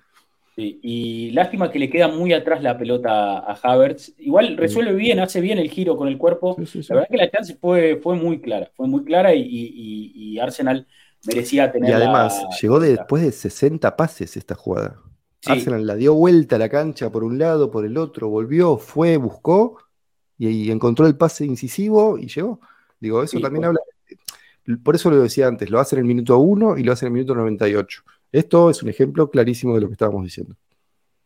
Sí. Y lástima que le queda muy atrás la pelota a Havertz. Igual resuelve sí. bien, hace bien el giro con el cuerpo. Sí, sí, sí. La verdad que la chance fue, fue muy clara, fue muy clara y, y, y Arsenal merecía tener. Y además, la... llegó de, después de sesenta pases esta jugada. Sí. Arsenal la dio vuelta a la cancha por un lado, por el otro, volvió, fue, buscó. Y encontró el pase incisivo y llegó. Digo, eso sí, también bueno. habla... Por eso lo decía antes, lo hacen en el minuto uno y lo hacen en el minuto noventa y ocho. Esto es un ejemplo clarísimo de lo que estábamos diciendo.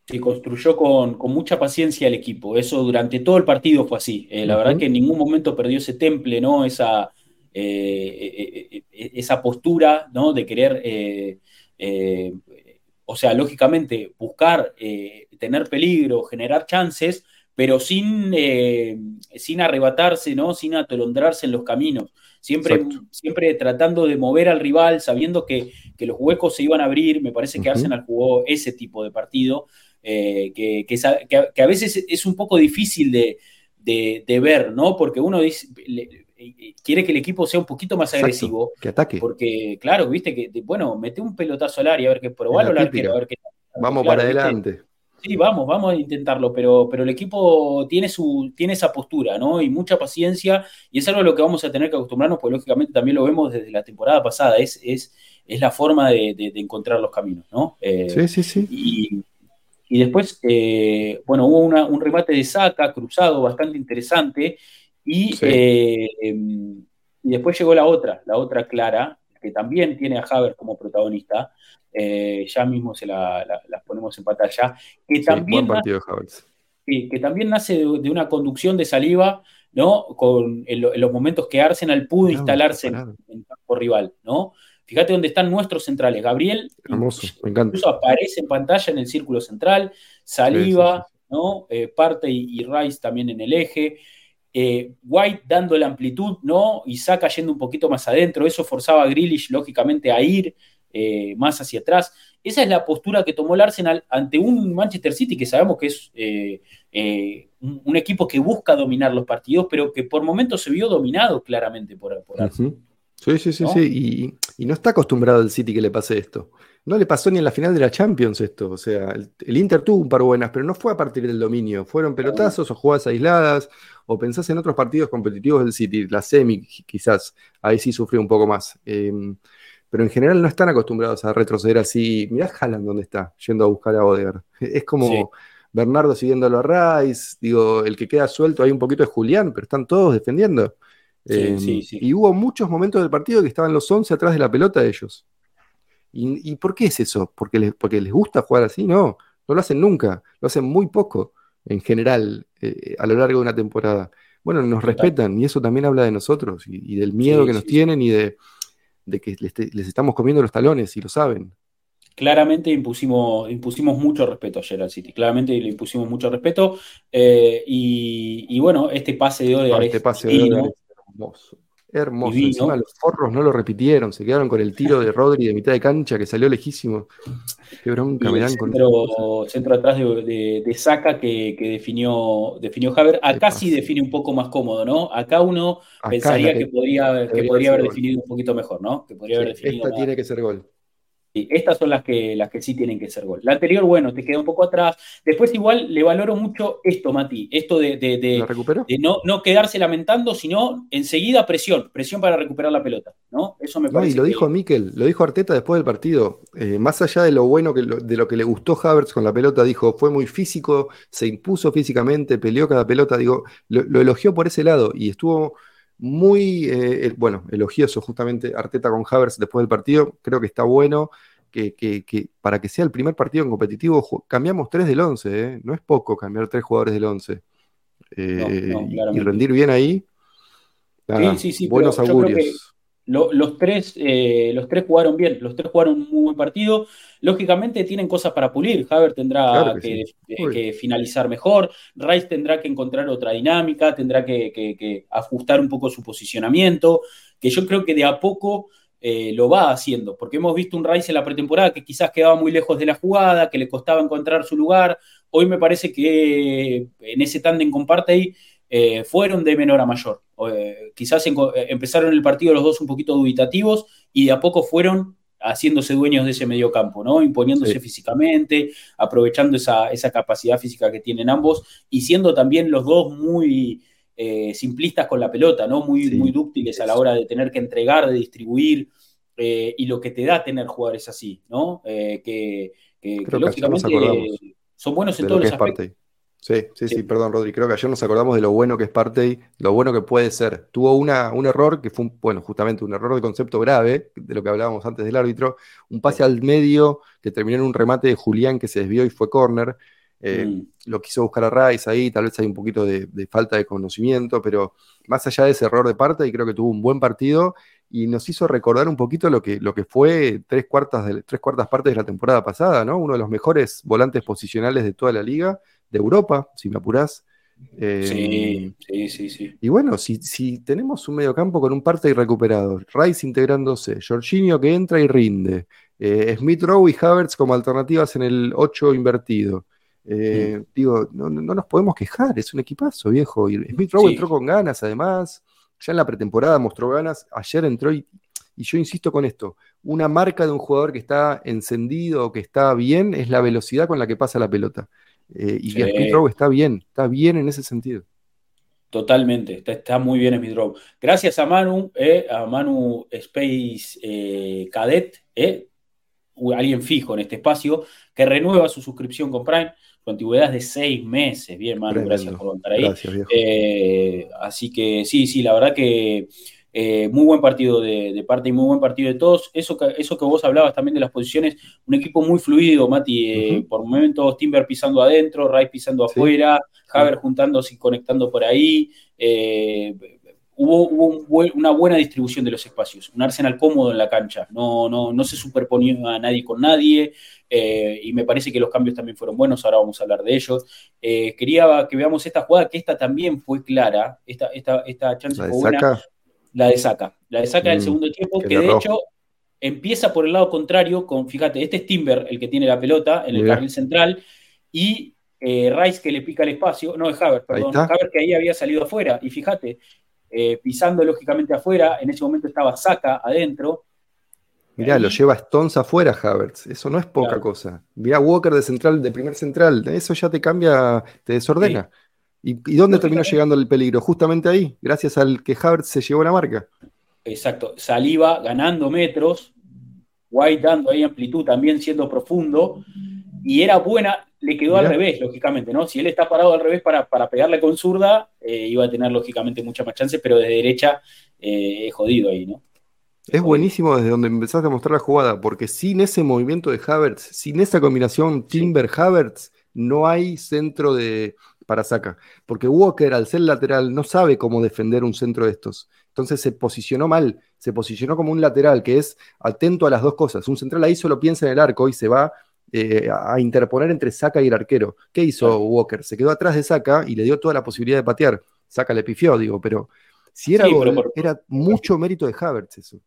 Se construyó con, con mucha paciencia el equipo. Eso durante todo el partido fue así. Eh, la uh-huh. verdad que en ningún momento perdió ese temple, ¿no? Esa, eh, eh, eh, esa postura, ¿no? De querer... Eh, eh, o sea, lógicamente, buscar, eh, tener peligro, generar chances... pero sin, eh, sin arrebatarse, ¿no? Sin atolondrarse en los caminos, siempre, siempre tratando de mover al rival, sabiendo que, que los huecos se iban a abrir. Me parece que uh-huh. Arsenal jugó ese tipo de partido, eh, que, que, que, que a veces es un poco difícil de, de, de ver, ¿no? Porque uno dice, le, quiere que el equipo sea un poquito más Exacto. agresivo. Que ataque. Porque, claro, viste que, bueno, mete un pelotazo al área, a ver qué probalo al arquero, a ver qué... Vamos claro, para adelante. Viste, Sí, vamos, vamos a intentarlo, pero, pero el equipo tiene su tiene esa postura, ¿no? Y mucha paciencia, y es algo a lo que vamos a tener que acostumbrarnos, porque lógicamente también lo vemos desde la temporada pasada, es, es, es la forma de, de, de encontrar los caminos, ¿no? Eh, sí, sí, sí. Y, y después, eh, bueno, hubo una, un remate de Saka, cruzado, bastante interesante, y, sí. eh, y después llegó la otra, la otra clara, que también tiene a Havertz como protagonista, eh, ya mismo se la, la, las ponemos en pantalla, que también, sí, buen partido, Havertz. Que, que también nace de, de una conducción de Saliba, ¿no? Con en lo, en los momentos que Arsenal pudo no, instalarse no, no, no. en el campo rival, ¿no? Fíjate dónde están nuestros centrales, Gabriel, hermoso, incluso, me encanta. Incluso aparece en pantalla en el círculo central, Saliba, sí, sí, sí. ¿no? Eh, Partey y, y Rice también en el eje, Eh, White dando la amplitud, ¿no? Y Saka yendo un poquito más adentro, eso forzaba a Grealish lógicamente a ir eh, más hacia atrás. Esa es la postura que tomó el Arsenal ante un Manchester City que sabemos que es eh, eh, un, un equipo que busca dominar los partidos, pero que por momentos se vio dominado claramente por, por Arsenal. Uh-huh. Sí, sí, sí, ¿no? sí. Y, y no está acostumbrado el City que le pase esto. No le pasó ni en la final de la Champions esto. O sea, el, el Inter tuvo un par buenas, pero no fue a partir del dominio. Fueron pelotazos o jugadas aisladas, o pensás en otros partidos competitivos del City, la semi quizás, ahí sí sufrió un poco más. Eh, pero en general no están acostumbrados a retroceder así. Mirá Haaland dónde está, yendo a buscar a Odegaard. Es como sí. Bernardo siguiéndolo a Rice, digo, el que queda suelto, hay un poquito de Julián, pero están todos defendiendo. Sí, eh, sí, sí. Y hubo muchos momentos del partido que estaban los once atrás de la pelota de ellos. ¿Y, y por qué es eso? ¿Porque les, porque les gusta jugar así? No, no lo hacen nunca, lo hacen muy poco en general eh, a lo largo de una temporada. Bueno, nos respetan y eso también habla de nosotros y, y del miedo sí, que nos sí, tienen y de, de que les, les estamos comiendo los talones y lo saben. Claramente impusimos, impusimos mucho respeto ayer al City, claramente le impusimos mucho respeto eh, y, y bueno, este pase de Odegaard este pase de Odegaard hermoso, hermoso. Divino. Encima los forros no lo repitieron, se quedaron con el tiro de Rodri de mitad de cancha que salió lejísimo. Qué bronca me dan con centro, centro atrás de, de, de Saka que, que definió, definió Havertz. Acá sí define un poco más cómodo, ¿no? Acá uno Acá pensaría que, que podría, que podría haber definido gol. un poquito mejor, ¿no? Que podría sí, haber definido esta más. Tiene que ser gol. Sí, estas son las que, las que sí tienen que ser gol. La anterior, bueno, te queda un poco atrás. Después igual le valoro mucho esto, Mati, esto de, de, de, de no, no quedarse lamentando, sino enseguida presión, presión para recuperar la pelota, ¿no? Eso me parece. No, y lo que... dijo Mikel, lo dijo Arteta después del partido. Eh, más allá de lo bueno, que lo, de lo que le gustó Havertz con la pelota, dijo, fue muy físico, se impuso físicamente, peleó cada pelota, digo, lo, lo elogió por ese lado y estuvo... Muy, eh, bueno, elogioso justamente Arteta con Havertz después del partido. Creo que está bueno que, que, que para que sea el primer partido en competitivo cambiamos tres del once, ¿eh? No es poco cambiar tres jugadores del once. Eh, no, no, y rendir bien ahí. Nada, sí, sí, sí, buenos augurios. Lo, los, tres, eh, los tres jugaron bien, los tres jugaron un muy buen partido. Lógicamente tienen cosas para pulir. Havertz tendrá claro que, que, sí. eh, que finalizar mejor, Rice tendrá que encontrar otra dinámica, tendrá que, que, que ajustar un poco su posicionamiento, que yo creo que de a poco eh, lo va haciendo, porque hemos visto un Rice en la pretemporada que quizás quedaba muy lejos de la jugada, que le costaba encontrar su lugar. Hoy me parece que en ese tándem con Partey Eh, fueron de menor a mayor. Eh, quizás en, eh, empezaron el partido los dos un poquito dubitativos y de a poco fueron haciéndose dueños de ese mediocampo, ¿no? Imponiéndose sí. físicamente, aprovechando esa, esa capacidad física que tienen ambos y siendo también los dos muy eh, simplistas con la pelota, ¿no? Muy, sí. muy dúctiles a la hora de tener que entregar, de distribuir eh, y lo que te da tener jugadores así, ¿no? Eh, que, que, que, que lógicamente eh, son buenos en todos los aspectos. Parte. Sí, sí, sí, sí, perdón, Rodri. Creo que ayer nos acordamos de lo bueno que es Partey, lo bueno que puede ser. Tuvo una, un error que fue, un, bueno, justamente un error de concepto grave, de lo que hablábamos antes del árbitro. Un pase sí. al medio que terminó en un remate de Julián que se desvió y fue córner. Eh, mm. Lo quiso buscar a Rice ahí, tal vez hay un poquito de, de falta de conocimiento, pero más allá de ese error de Partey, creo que tuvo un buen partido y nos hizo recordar un poquito lo que, lo que fue tres cuartas, de, tres cuartas partes de la temporada pasada, ¿no? Uno de los mejores volantes posicionales de toda la liga. De Europa, si me apurás. Eh, sí, sí, sí, sí. Y bueno, si, si tenemos un mediocampo con un Partey recuperado, Rice integrándose, Jorginho que entra y rinde, eh, Smith Rowe y Havertz como alternativas en el ocho invertido. Eh, sí. Digo, no, no nos podemos quejar, es un equipazo, viejo. Y Smith Rowe sí. entró con ganas, además. Ya en la pretemporada mostró ganas. Ayer entró y, y yo insisto con esto, una marca de un jugador que está encendido, que está bien, es la velocidad con la que pasa la pelota. Eh, y sí. Smith Rowe está bien, está bien en ese sentido. Totalmente, está, está muy bien Smith Rowe. Gracias a Manu, eh, a Manu Space eh, Cadet, eh, alguien fijo en este espacio, que renueva su suscripción con Prime, su antigüedad es de seis meses. Bien, Manu, Prendo. Gracias por estar ahí. Gracias, viejo. Eh, así que sí, sí, la verdad que eh, muy buen partido de, de Partey, muy buen partido de todos. Eso que, eso que vos hablabas también de las posiciones, un equipo muy fluido, Mati. Eh, uh-huh. Por momentos Timber pisando adentro, Rice pisando sí. afuera, Havertz uh-huh. juntándose y conectando por ahí. Eh, hubo hubo un buen, una buena distribución de los espacios, un Arsenal cómodo en la cancha. No, no, no se superponía a nadie con nadie eh, y me parece que los cambios también fueron buenos. Ahora vamos a hablar de ellos. Eh, quería que veamos esta jugada, que esta también fue clara. Esta, esta, esta chance fue buena. Saca. La de Saka, la de Saka del mm, segundo tiempo, que, que de hecho empieza por el lado contrario, con, fíjate, este es Timber el que tiene la pelota en el Mira. carril central, y eh, Rice que le pica el espacio, no, es Havertz, perdón, Havertz que ahí había salido afuera, y fíjate, eh, pisando lógicamente afuera, en ese momento estaba Saka adentro. Mirá, ahí lo lleva Stones afuera, Havertz, eso no es poca claro. cosa. Mirá, Walker de central, de primer central, eso ya te cambia, te desordena. Sí. ¿Y, ¿Y dónde terminó llegando el peligro? Justamente ahí, gracias al que Havertz se llevó la marca. Exacto, Saliba ganando metros, White dando ahí amplitud también, siendo profundo, y era buena, le quedó Mirá. al revés, lógicamente, ¿no? Si él está parado al revés para, para pegarle con zurda, eh, iba a tener lógicamente muchas más chances, pero desde derecha eh, es jodido ahí, ¿no? Es buenísimo desde donde empezaste a mostrar la jugada, porque sin ese movimiento de Havertz, sin esa combinación Timber-Havertz, no hay centro de para Saka, porque Walker al ser lateral no sabe cómo defender un centro de estos, entonces se posicionó mal, se posicionó como un lateral que es atento a las dos cosas, un central ahí solo piensa en el arco y se va eh, a interponer entre Saka y el arquero. ¿Qué hizo Walker? Se quedó atrás de Saka y le dio toda la posibilidad de patear. Saka le pifió, digo, pero si era sí, gol, pero por... era mucho mérito de Havertz eso.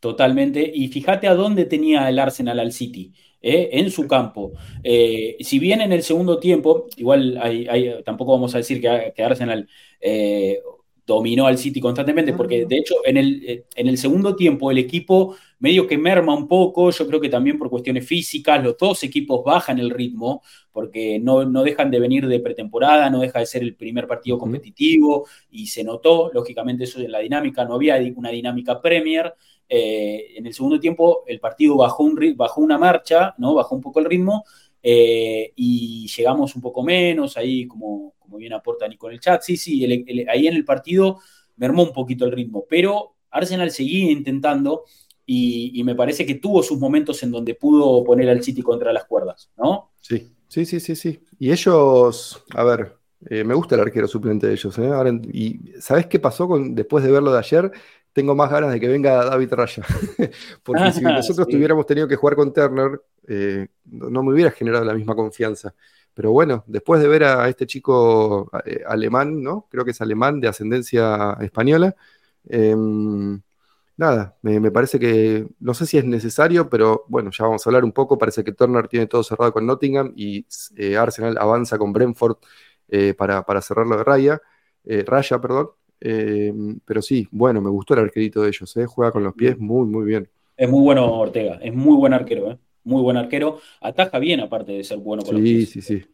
Totalmente, y fíjate a dónde tenía el Arsenal al City, ¿eh? En su campo. Eh, si bien en el segundo tiempo, igual hay, hay, tampoco vamos a decir que, que Arsenal eh, dominó al City constantemente, porque de hecho en el, en el segundo tiempo el equipo medio que merma un poco, yo creo que también por cuestiones físicas, los dos equipos bajan el ritmo, porque no, no dejan de venir de pretemporada, no deja de ser el primer partido competitivo, y se notó, lógicamente eso en la dinámica, no había una dinámica Premier. Eh, en el segundo tiempo el partido bajó, un, bajó una marcha, ¿no? Bajó un poco el ritmo eh, y llegamos un poco menos, ahí como, como bien aporta Nico en el chat, sí, sí, el, el, ahí en el partido mermó un poquito el ritmo, pero Arsenal seguía intentando y, y me parece que tuvo sus momentos en donde pudo poner al City contra las cuerdas, ¿no? Sí, sí, sí, sí, sí. Y ellos, a ver... Eh, me gusta el arquero suplente de ellos, ¿eh? Ahora, y ¿sabés qué pasó con, después de verlo de ayer? Tengo más ganas de que venga David Raya. Porque ah, si nosotros sí. tuviéramos tenido que jugar con Turner, eh, no me hubiera generado la misma confianza. Pero bueno, después de ver a este chico eh, alemán, ¿no? Creo que es alemán, de ascendencia española. Eh, nada, me, me parece que, no sé si es necesario, pero bueno, ya vamos a hablar un poco. Parece que Turner tiene todo cerrado con Nottingham y eh, Arsenal avanza con Brentford. Eh, para, para cerrarlo de Raya, eh, Raya, perdón, eh, pero sí, bueno, me gustó el arquerito de ellos, ¿eh? Juega con los pies muy, muy bien. Es muy bueno Ortega, es muy buen arquero, ¿eh? Muy buen arquero, ataja bien aparte de ser bueno con sí, los pies. Sí, sí, sí.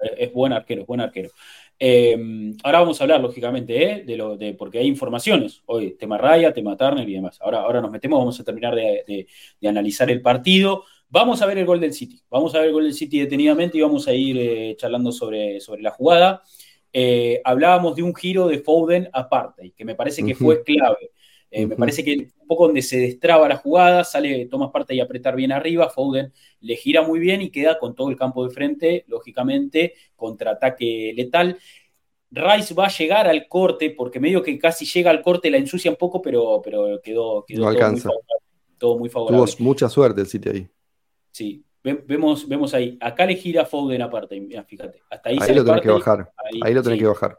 Es, es buen arquero, es buen arquero. Eh, ahora vamos a hablar, lógicamente, ¿eh? de lo de porque hay informaciones hoy, tema Raya, tema Turner y demás. Ahora, ahora nos metemos, vamos a terminar de, de, de analizar el partido. Vamos a ver el gol del City, vamos a ver el gol del City detenidamente y vamos a ir eh, charlando sobre, sobre la jugada. Eh, hablábamos de un giro de Foden a Partey, que me parece que uh-huh. fue clave. Eh, uh-huh. Me parece que un poco donde se destraba la jugada, sale Thomas Partey a apretar bien arriba, Foden le gira muy bien y queda con todo el campo de frente, lógicamente, contraataque letal. Rice va a llegar al corte, porque medio que casi llega al corte, la ensucia un poco, pero, pero quedó, quedó no alcanza. Todo, muy todo muy favorable. Tuvo mucha suerte el City ahí. Sí, vemos, vemos ahí. Acá le gira Foden aparte, fíjate. Hasta ahí, ahí lo tenés que bajar. Ahí, ahí lo tenés sí. que bajar.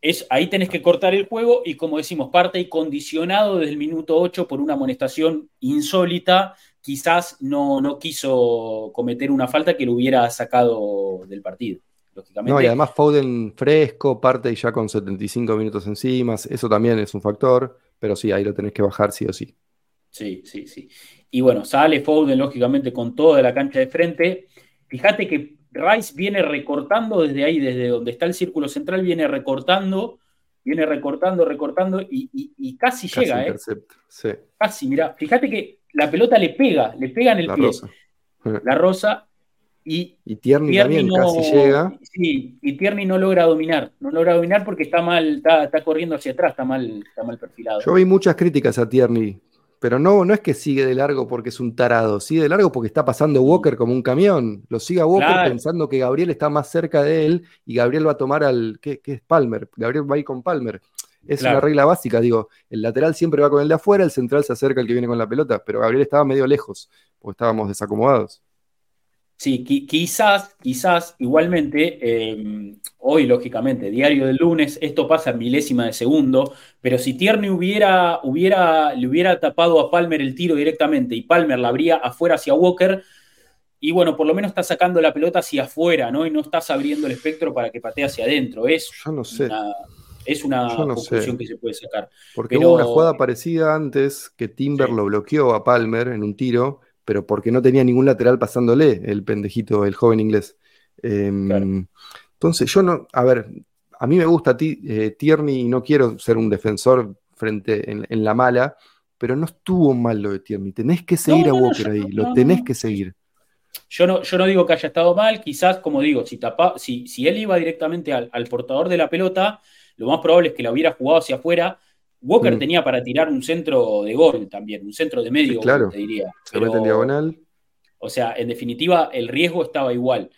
Es, ahí tenés que cortar el juego y, como decimos, parte y condicionado desde el minuto ocho por una amonestación insólita. Quizás no, no quiso cometer una falta que lo hubiera sacado del partido. Lógicamente. No, y además Foden fresco, parte y ya con setenta y cinco minutos encima. Eso también es un factor. Pero sí, ahí lo tenés que bajar sí o sí. Sí, sí, sí. Y bueno, sale Foden, lógicamente, con toda la cancha de frente. Fíjate que Rice viene recortando desde ahí, desde donde está el círculo central, viene recortando, viene recortando, recortando, y, y, y casi, casi llega, intercepto. ¿eh? Sí. Casi, mirá. Fíjate que la pelota le pega, le pega en el la pie. Rosa. La rosa. Y, y Tierney, Tierney también no, casi llega. Sí, y Tierney no logra dominar, no logra dominar porque está mal, está, está corriendo hacia atrás, está mal, está mal perfilado. Yo vi muchas críticas a Tierney. Pero no, no es que sigue de largo porque es un tarado, sigue de largo porque está pasando Walker como un camión. Lo sigue a Walker claro. pensando que Gabriel está más cerca de él y Gabriel va a tomar al... ¿Qué, qué es Palmer? Gabriel va a ir con Palmer. Es claro. una regla básica, digo. El lateral siempre va con el de afuera, el central se acerca al que viene con la pelota, pero Gabriel estaba medio lejos porque estábamos desacomodados. Sí, qui- quizás, quizás, igualmente, eh, hoy, lógicamente, diario del lunes, esto pasa en milésima de segundo, pero si Tierney hubiera, hubiera, le hubiera tapado a Palmer el tiro directamente y Palmer la abría afuera hacia Walker, y bueno, por lo menos está sacando la pelota hacia afuera, ¿no? Y no estás abriendo el espectro para que patee hacia adentro. Es Yo no sé. Una, Es una no conclusión sé. que se puede sacar. Porque pero... hubo una jugada parecida antes que Timber sí. lo bloqueó a Palmer en un tiro, pero porque no tenía ningún lateral pasándole el pendejito, el joven inglés. Eh, claro. Entonces yo no... A ver, a mí me gusta ti, eh, Tierney y no quiero ser un defensor frente en, en la mala, pero no estuvo mal lo de Tierney. Tenés que seguir no, no, a Walker no, ahí, no, lo tenés no, no. que seguir. Yo no, yo no digo que haya estado mal, quizás, como digo, si, tapa, si, si él iba directamente al, al portador de la pelota, lo más probable es que la hubiera jugado hacia afuera. Walker mm. tenía para tirar un centro de gol también, un centro de medio, sí, claro. te diría. Pero, se mete en diagonal. O sea, en definitiva, el riesgo estaba igual.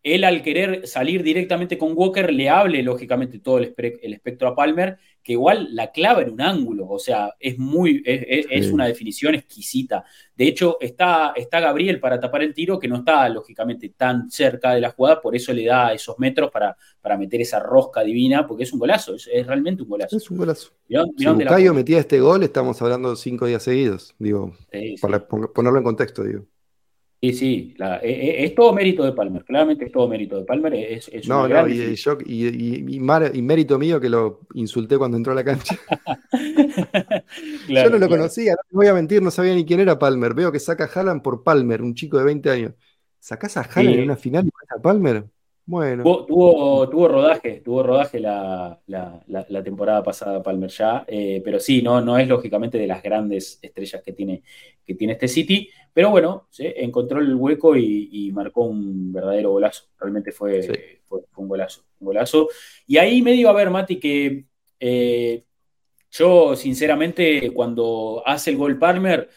Él, al querer salir directamente con Walker, le hable, lógicamente, todo el, espe- el espectro a Palmer, que igual la clava en un ángulo. O sea, es muy es, es, sí. es una definición exquisita. De hecho, está, está Gabriel para tapar el tiro, que no está, lógicamente, tan cerca de la jugada, por eso le da esos metros para, para meter esa rosca divina, porque es un golazo, es, es realmente un golazo. Es un golazo. Mirá, mirá si Bukayo metía este gol, estamos hablando de cinco días seguidos, digo, sí, sí. para ponerlo en contexto, digo. Sí, sí, la, es, es todo mérito de Palmer, claramente es todo mérito de Palmer. Es, es no, no, y, yo, y, y, y, mar, y mérito mío que lo insulté cuando entró a la cancha. claro, yo no lo claro. conocía, no te voy a mentir, no sabía ni quién era Palmer. Veo que saca a Haaland por Palmer, un chico de veinte años. ¿Sacás a Haaland sí. en una final y vas a Palmer? Bueno. Tuvo, tuvo, tuvo rodaje, tuvo rodaje la, la, la, la temporada pasada Palmer ya, eh, pero sí, no, no es lógicamente de las grandes estrellas que tiene, que tiene este City, pero bueno, ¿sí? encontró el hueco y, y marcó un verdadero golazo, realmente fue, sí. fue, fue un golazo, un golazo. Y ahí me dio a ver, Mati, que eh, yo sinceramente cuando hace el gol Palmer,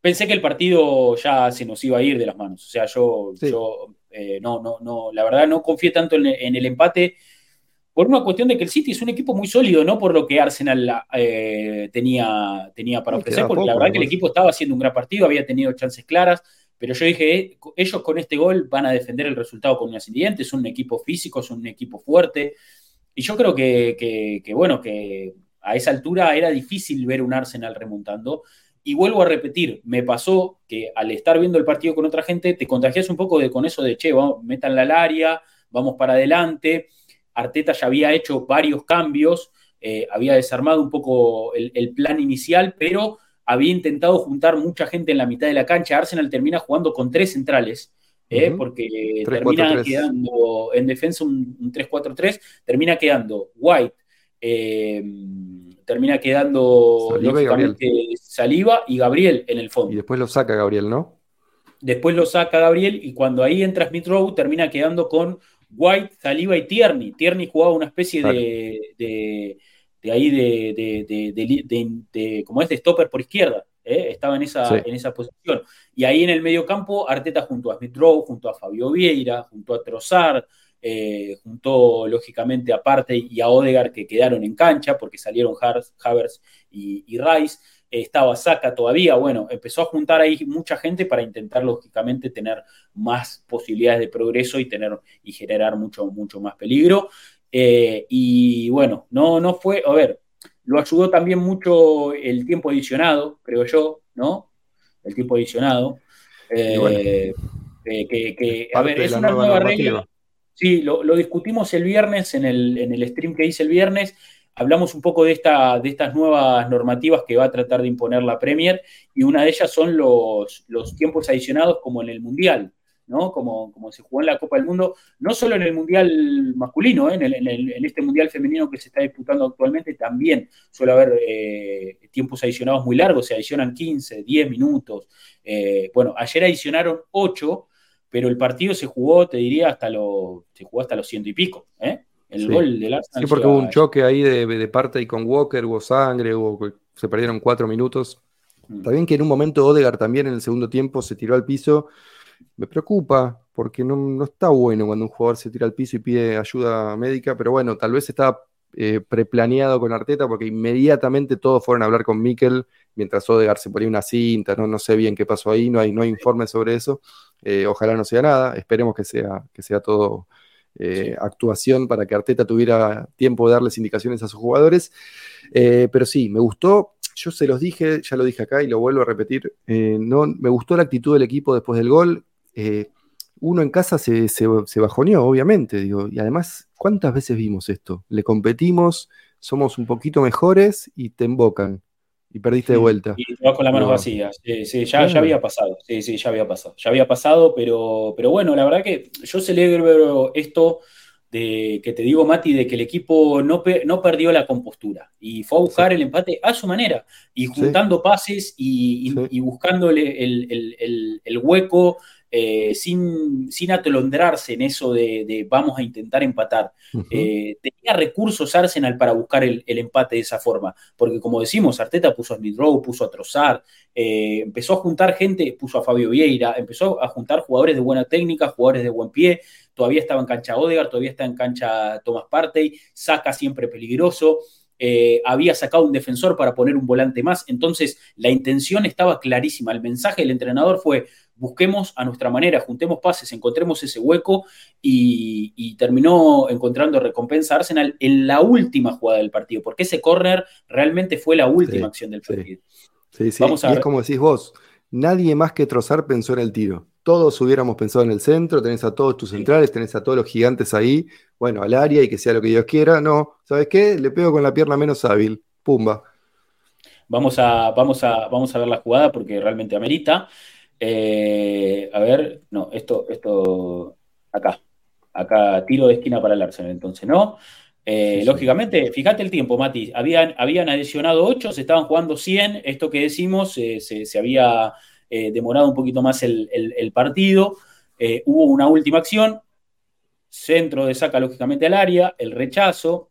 pensé que el partido ya se nos iba a ir de las manos, o sea, yo... Sí. yo Eh, no, no, no, la verdad no confié tanto en, en el empate por una cuestión de que el City es un equipo muy sólido, no por lo que Arsenal eh, tenía, tenía para ofrecer, porque poco, la verdad pues. que el equipo estaba haciendo un gran partido, había tenido chances claras, pero yo dije, eh, ellos con este gol van a defender el resultado con uñas y dientes, son un equipo físico, son un equipo fuerte, y yo creo que, que, que bueno, que a esa altura era difícil ver un Arsenal remontando. Y vuelvo a repetir, me pasó que al estar viendo el partido con otra gente, te contagias un poco de, con eso de, che, vamos, métanla al área, vamos para adelante. Arteta ya había hecho varios cambios, eh, había desarmado un poco el, el plan inicial, pero había intentado juntar mucha gente en la mitad de la cancha. Arsenal termina jugando con tres centrales, eh, uh-huh. porque tres, termina cuatro, quedando en defensa un, un tres cuatro tres, termina quedando White, eh, termina quedando Saliba y, Saliba y Gabriel en el fondo. Y después lo saca Gabriel, ¿no? Después lo saca Gabriel y cuando ahí entra Smith Rowe termina quedando con White, Saliba y Tierney. Tierney jugaba una especie vale. de, de, de ahí de, de, de, de, de, de como es de stopper por izquierda. ¿eh? Estaba en esa, sí. en esa posición. Y ahí en el medio campo Arteta junto a Smith Rowe, junto a Fabio Vieira, junto a Trossard, Eh, juntó lógicamente a Partey y a Odegaard que quedaron en cancha porque salieron Havertz y, y Rice, eh, estaba Saka todavía, bueno, empezó a juntar ahí mucha gente para intentar lógicamente tener más posibilidades de progreso y tener y generar mucho, mucho más peligro, eh, y bueno, no, no fue, a ver, lo ayudó también mucho el tiempo adicionado, creo yo, ¿no? El tiempo adicionado eh, bueno, eh, que, que a ver, es una nueva, nueva regla. Sí, lo, lo discutimos el viernes en el, en el stream que hice el viernes, hablamos un poco de, esta, de estas nuevas normativas que va a tratar de imponer la Premier y una de ellas son los, los tiempos adicionados como en el Mundial, ¿no? Como, como se jugó en la Copa del Mundo, no solo en el Mundial masculino, ¿eh? en, el, en, el, en este Mundial femenino que se está disputando actualmente también suele haber eh, tiempos adicionados muy largos, se adicionan quince, diez minutos, eh, bueno, ayer adicionaron ocho, pero el partido se jugó, te diría, hasta los se jugó hasta los ciento y pico, ¿eh? El sí. gol del Arsenal. Sí, porque hubo un choque ahí de, de Partey con Walker, hubo sangre, hubo, se perdieron cuatro minutos. Mm. También que en un momento Odegaard también en el segundo tiempo se tiró al piso. Me preocupa, porque no, no está bueno cuando un jugador se tira al piso y pide ayuda médica, pero bueno, tal vez estaba eh, preplaneado con Arteta, porque inmediatamente todos fueron a hablar con Mikel, mientras Odegaard se ponía una cinta, no, no sé bien qué pasó ahí, no hay, no hay informes sobre eso. Eh, ojalá no sea nada, esperemos que sea, que sea todo eh, sí. actuación para que Arteta tuviera tiempo de darles indicaciones a sus jugadores, eh, pero sí, me gustó, yo se los dije, ya lo dije acá y lo vuelvo a repetir, eh, no, me gustó la actitud del equipo después del gol, eh, uno en casa se, se, se bajoneó obviamente, digo, y además, ¿cuántas veces vimos esto? Le competimos, somos un poquito mejores y te embocan. Y perdiste de vuelta. Y te vas con las manos no. vacías. Sí, sí, ya, ya había pasado. Sí, sí, ya había pasado. Ya había pasado, pero, pero bueno, la verdad que yo celebro esto de que te digo, Mati, de que el equipo no, pe- no perdió la compostura y fue a buscar sí. el empate a su manera y juntando sí. pases y, y, sí. y buscando el, el, el, el hueco eh, sin, sin atolondrarse en eso de, de vamos a intentar empatar. Uh-huh. Eh, tenía recursos Arsenal para buscar el, el empate de esa forma, porque como decimos, Arteta puso a Smith-Rowe, puso a Trossard, eh, empezó a juntar gente, puso a Fabio Vieira, empezó a juntar jugadores de buena técnica, jugadores de buen pie. Todavía estaba en cancha Odegaard, todavía está en cancha Thomas Partey, Saka siempre peligroso, eh, había sacado un defensor para poner un volante más, entonces la intención estaba clarísima, el mensaje del entrenador fue busquemos a nuestra manera, juntemos pases, encontremos ese hueco y, y terminó encontrando recompensa a Arsenal en la última jugada del partido, porque ese córner realmente fue la última sí, acción del partido. Sí, sí, sí. Vamos a ver. Es como decís vos, nadie más que Trossard pensó en el tiro. Todos hubiéramos pensado en el centro, tenés a todos tus centrales, tenés a todos los gigantes ahí, bueno, al área y que sea lo que Dios quiera, no, ¿sabes qué? Le pego con la pierna menos hábil, pumba. Vamos a, vamos a, vamos a ver la jugada porque realmente amerita. Eh, a ver, no, esto, esto, acá, acá tiro de esquina para el Arsenal, entonces no. Eh, sí, sí. Lógicamente, fíjate el tiempo, Mati, habían, habían adicionado ocho, se estaban jugando cien, esto que decimos eh, se, se había... Eh, demorado un poquito más el, el, el partido, eh, hubo una última acción, centro de Saka lógicamente al área, el rechazo,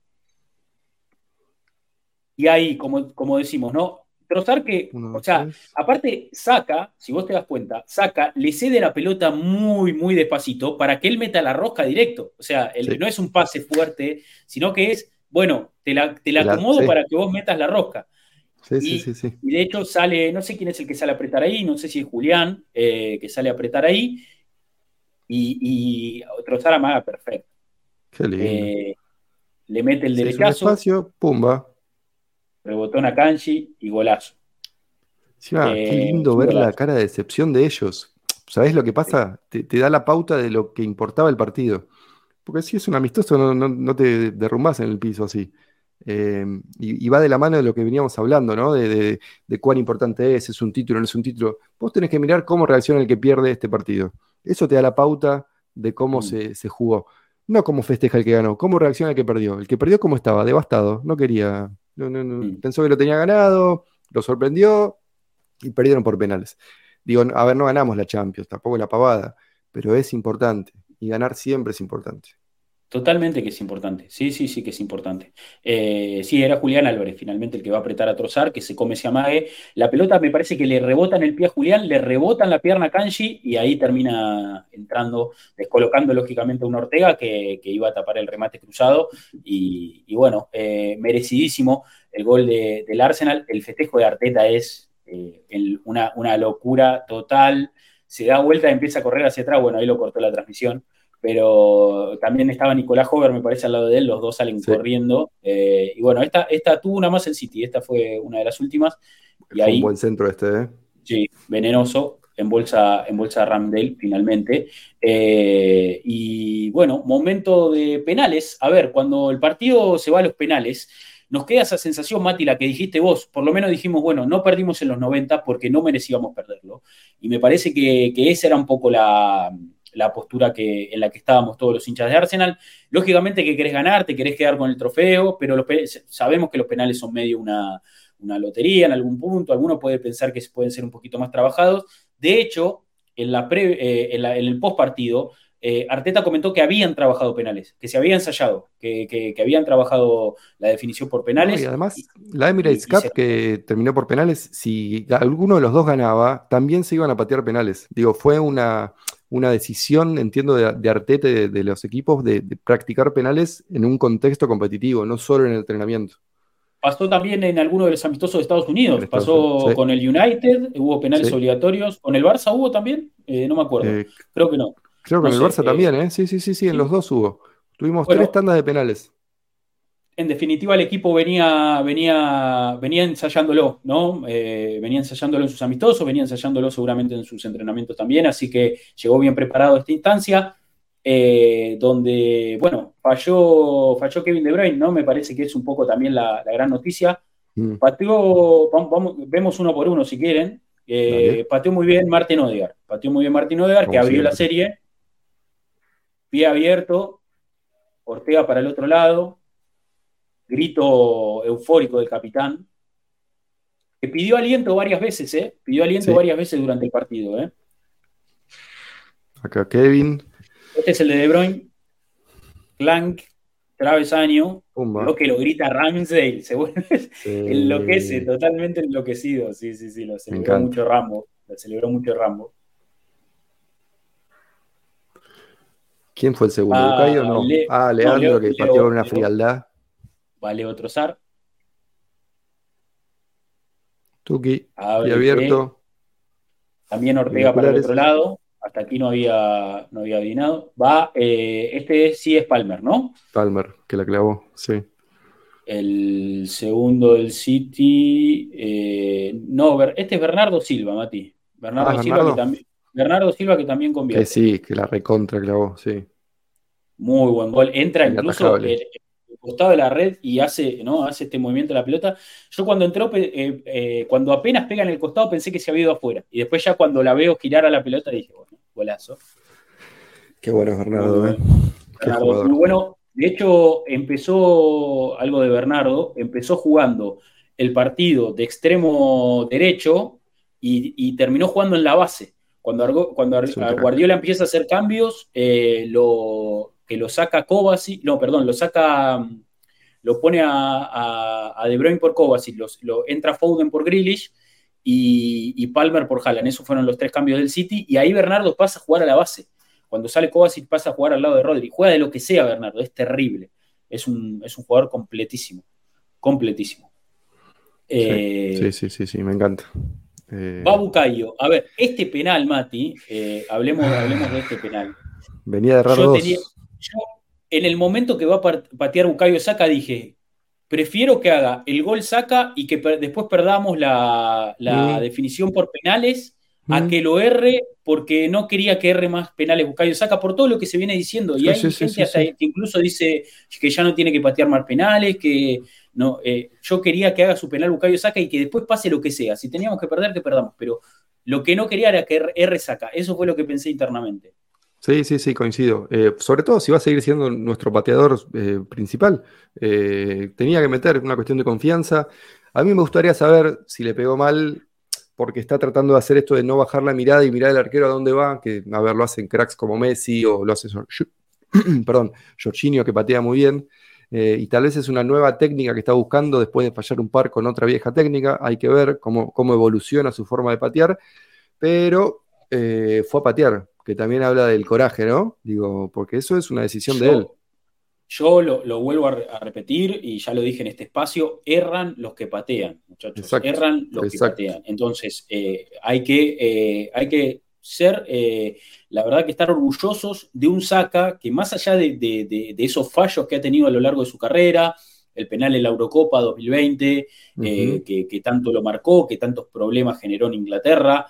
y ahí, como, como decimos, ¿no? Trossard que, no, o sea, sí. aparte Saka, si vos te das cuenta, Saka le cede la pelota muy, muy despacito para que él meta la rosca directo, o sea, el, sí. no es un pase fuerte, sino que es, bueno, te la, te la, la acomodo sí. para que vos metas la rosca. Sí, y, sí, sí, sí. y de hecho sale, no sé quién es el que sale a apretar ahí, no sé si es Julián eh, que sale a apretar ahí y, y Trossard amaga perfecto. Qué lindo. Eh, le mete el derechazo, sí, es un espacio, pumba. Rebotón a Kanji y golazo. Sí, ah, eh, qué lindo ver golazo. La cara de decepción de ellos. ¿Sabés lo que pasa? Sí. Te, te da la pauta de lo que importaba el partido. Porque si es un amistoso, no, no, no te derrumbás en el piso así. Eh, y, y va de la mano de lo que veníamos hablando, ¿no? De, de, de cuán importante es, es un título, no es un título. Vos tenés que mirar cómo reacciona el que pierde este partido. Eso te da la pauta de cómo sí. se, se jugó. No cómo festeja el que ganó, cómo reacciona el que perdió. El que perdió, ¿cómo estaba? Devastado. No quería. No, no, no. Sí. Pensó que lo tenía ganado, lo sorprendió y perdieron por penales. Digo, a ver, no ganamos la Champions, tampoco la pavada, pero es importante. Y ganar siempre es importante. Totalmente que es importante, sí, sí, sí que es importante. Eh, sí, era Julián Álvarez finalmente el que va a apretar a Trossard, que se come, se amague. La pelota me parece que le rebota en el pie a Julián, le rebota en la pierna a Kanji y ahí termina entrando, descolocando lógicamente a un Ortega que, que iba a tapar el remate cruzado. Y, y bueno, eh, merecidísimo el gol de, del Arsenal. El festejo de Arteta es eh, el, una, una locura total. Se da vuelta y empieza a correr hacia atrás. Bueno, ahí lo cortó la transmisión. Pero también estaba Nicolás Hover, me parece, al lado de él, los dos salen sí. corriendo, eh, y bueno, esta, esta tuvo una más el City, esta fue una de las últimas, y fue ahí, un buen centro este, ¿eh? Sí, venenoso, en bolsa, en bolsa Ramsdale, finalmente, eh, y bueno, momento de penales, a ver, cuando el partido se va a los penales, nos queda esa sensación, Mati, la que dijiste vos, por lo menos dijimos, bueno, no perdimos en los noventa porque no merecíamos perderlo, y me parece que, que esa era un poco la... la postura que, en la que estábamos todos los hinchas de Arsenal. Lógicamente que querés ganar, te querés quedar con el trofeo, pero los pe- sabemos que los penales son medio una, una lotería en algún punto, alguno puede pensar que pueden ser un poquito más trabajados. De hecho, en, la pre- eh, en, la, en el postpartido, eh, Arteta comentó que habían trabajado penales, que se había ensayado, que, que, que habían trabajado la definición por penales. Y además, y, la Emirates y, Cup, y se... que terminó por penales, si alguno de los dos ganaba, también se iban a patear penales. Digo, fue una... una decisión, entiendo, de, de Arteta de, de los equipos de, de practicar penales en un contexto competitivo, no solo en el entrenamiento. Pasó también en alguno de los amistosos de Estados Unidos, Estados pasó Unidos. Sí. Con el United, hubo penales sí. obligatorios, ¿con el Barça hubo también? Eh, no me acuerdo, eh, creo que no. Creo que no con sé, el Barça eh, también, ¿eh? Sí, sí, sí, sí, en sí. los dos hubo. Tuvimos bueno, tres tandas de penales. En definitiva, el equipo venía, venía, venía ensayándolo, ¿no? Eh, venía ensayándolo en sus amistosos, venía ensayándolo seguramente en sus entrenamientos también, así que llegó bien preparado a esta instancia. eh, donde, bueno, falló, falló Kevin De Bruyne, ¿no? Me parece que es un poco también la, la gran noticia. Mm. Pateó, vamos, vamos, vemos uno por uno si quieren. Eh, pateó muy bien Martin Odegaard, pateó muy bien Martin Odegaard, que abrió la serie, pie abierto, Ortega para el otro lado, grito eufórico del capitán, que pidió aliento varias veces, ¿eh? Pidió aliento sí. varias veces durante el partido, ¿eh? Acá Kevin. Este es el de De Bruyne. Clank, travesaño, lo que lo grita Ramsdale, se vuelve, sí. enloquece, totalmente enloquecido, sí, sí, sí, lo celebró mucho Rambo, lo celebró mucho Rambo. ¿Quién fue el segundo? Ah, ¿Bukayo o no? Le, ah, Leandro, no, Leo, que partió con una Leo, frialdad. Vale, otro Trossard. Tuki, y abierto. También Ortega para el otro lado. Hasta aquí no había, no había adivinado. Va, eh, este sí es Palmer, ¿no? Palmer, que la clavó, sí. El segundo del City. Eh, no, este es Bernardo Silva, Mati. Bernardo, ah, Silva, Bernardo. Que también, Bernardo Silva que también convierte. Que sí, que la recontra clavó, sí. Muy buen gol. Entra el incluso el, el costado de la red y hace, ¿no? hace este movimiento de la pelota. Yo cuando entró, eh, eh, cuando apenas pega en el costado, pensé que se había ido afuera. Y después ya cuando la veo girar a la pelota, dije, bueno. Golazo. Qué bueno, Bernardo. Muy bueno. Eh. Bernardo, muy bueno. De hecho, empezó algo de Bernardo, empezó jugando el partido de extremo derecho y, y terminó jugando en la base. Cuando, Argo, cuando Ar, Guardiola empieza a hacer cambios, eh, lo, que lo saca Kovacic, no, perdón, lo saca, lo pone a, a, a De Bruyne por Kovacic, lo, lo, entra Foden por Grealish, Y, y Palmer por Haaland. Esos fueron los tres cambios del City, y ahí Bernardo pasa a jugar a la base. Cuando sale Kovacic pasa a jugar al lado de Rodri. Juega de lo que sea Bernardo, es terrible. Es un, es un jugador completísimo. Completísimo. Eh, sí, sí, sí, sí, me encanta. Eh, va Bukayo. A ver, este penal, Mati, eh, hablemos, hablemos de este penal. Venía de raro yo tenía, yo, en el momento que va a patear Bukayo Saka dije... Prefiero que haga el gol Saka y que per- después perdamos la, la mm. definición por penales mm. a que lo erre, porque no quería que erre más penales Bukayo Saka por todo lo que se viene diciendo. Y sí, hay sí, gente sí, hasta sí. que incluso dice que ya no tiene que patear más penales, que no, eh, yo quería que haga su penal Bukayo Saka y que después pase lo que sea. Si teníamos que perder, que perdamos. Pero lo que no quería era que erre Saka. Eso fue lo que pensé internamente. Sí, sí, sí, coincido. Eh, sobre todo si va a seguir siendo nuestro pateador eh, principal. Eh, tenía que meter una cuestión de confianza. A mí me gustaría saber si le pegó mal, porque está tratando de hacer esto de no bajar la mirada y mirar al arquero a dónde va, que a ver, lo hacen cracks como Messi o lo hace perdón, Jorginho, que patea muy bien. Eh, y tal vez es una nueva técnica que está buscando después de fallar un par con otra vieja técnica. Hay que ver cómo, cómo evoluciona su forma de patear. Pero eh, fue a patear. Que también habla del coraje, ¿no? Digo, porque eso es una decisión yo, de él. Yo lo, lo vuelvo a, re- a repetir, y ya lo dije en este espacio, erran los que patean, muchachos. Exacto, erran los exacto. que patean. Entonces, eh, hay, que, eh, hay que ser, eh, la verdad que estar orgullosos de un Saka que más allá de, de, de, de esos fallos que ha tenido a lo largo de su carrera, el penal en la Eurocopa dos mil veinte, uh-huh. eh, que, que tanto lo marcó, que tantos problemas generó en Inglaterra,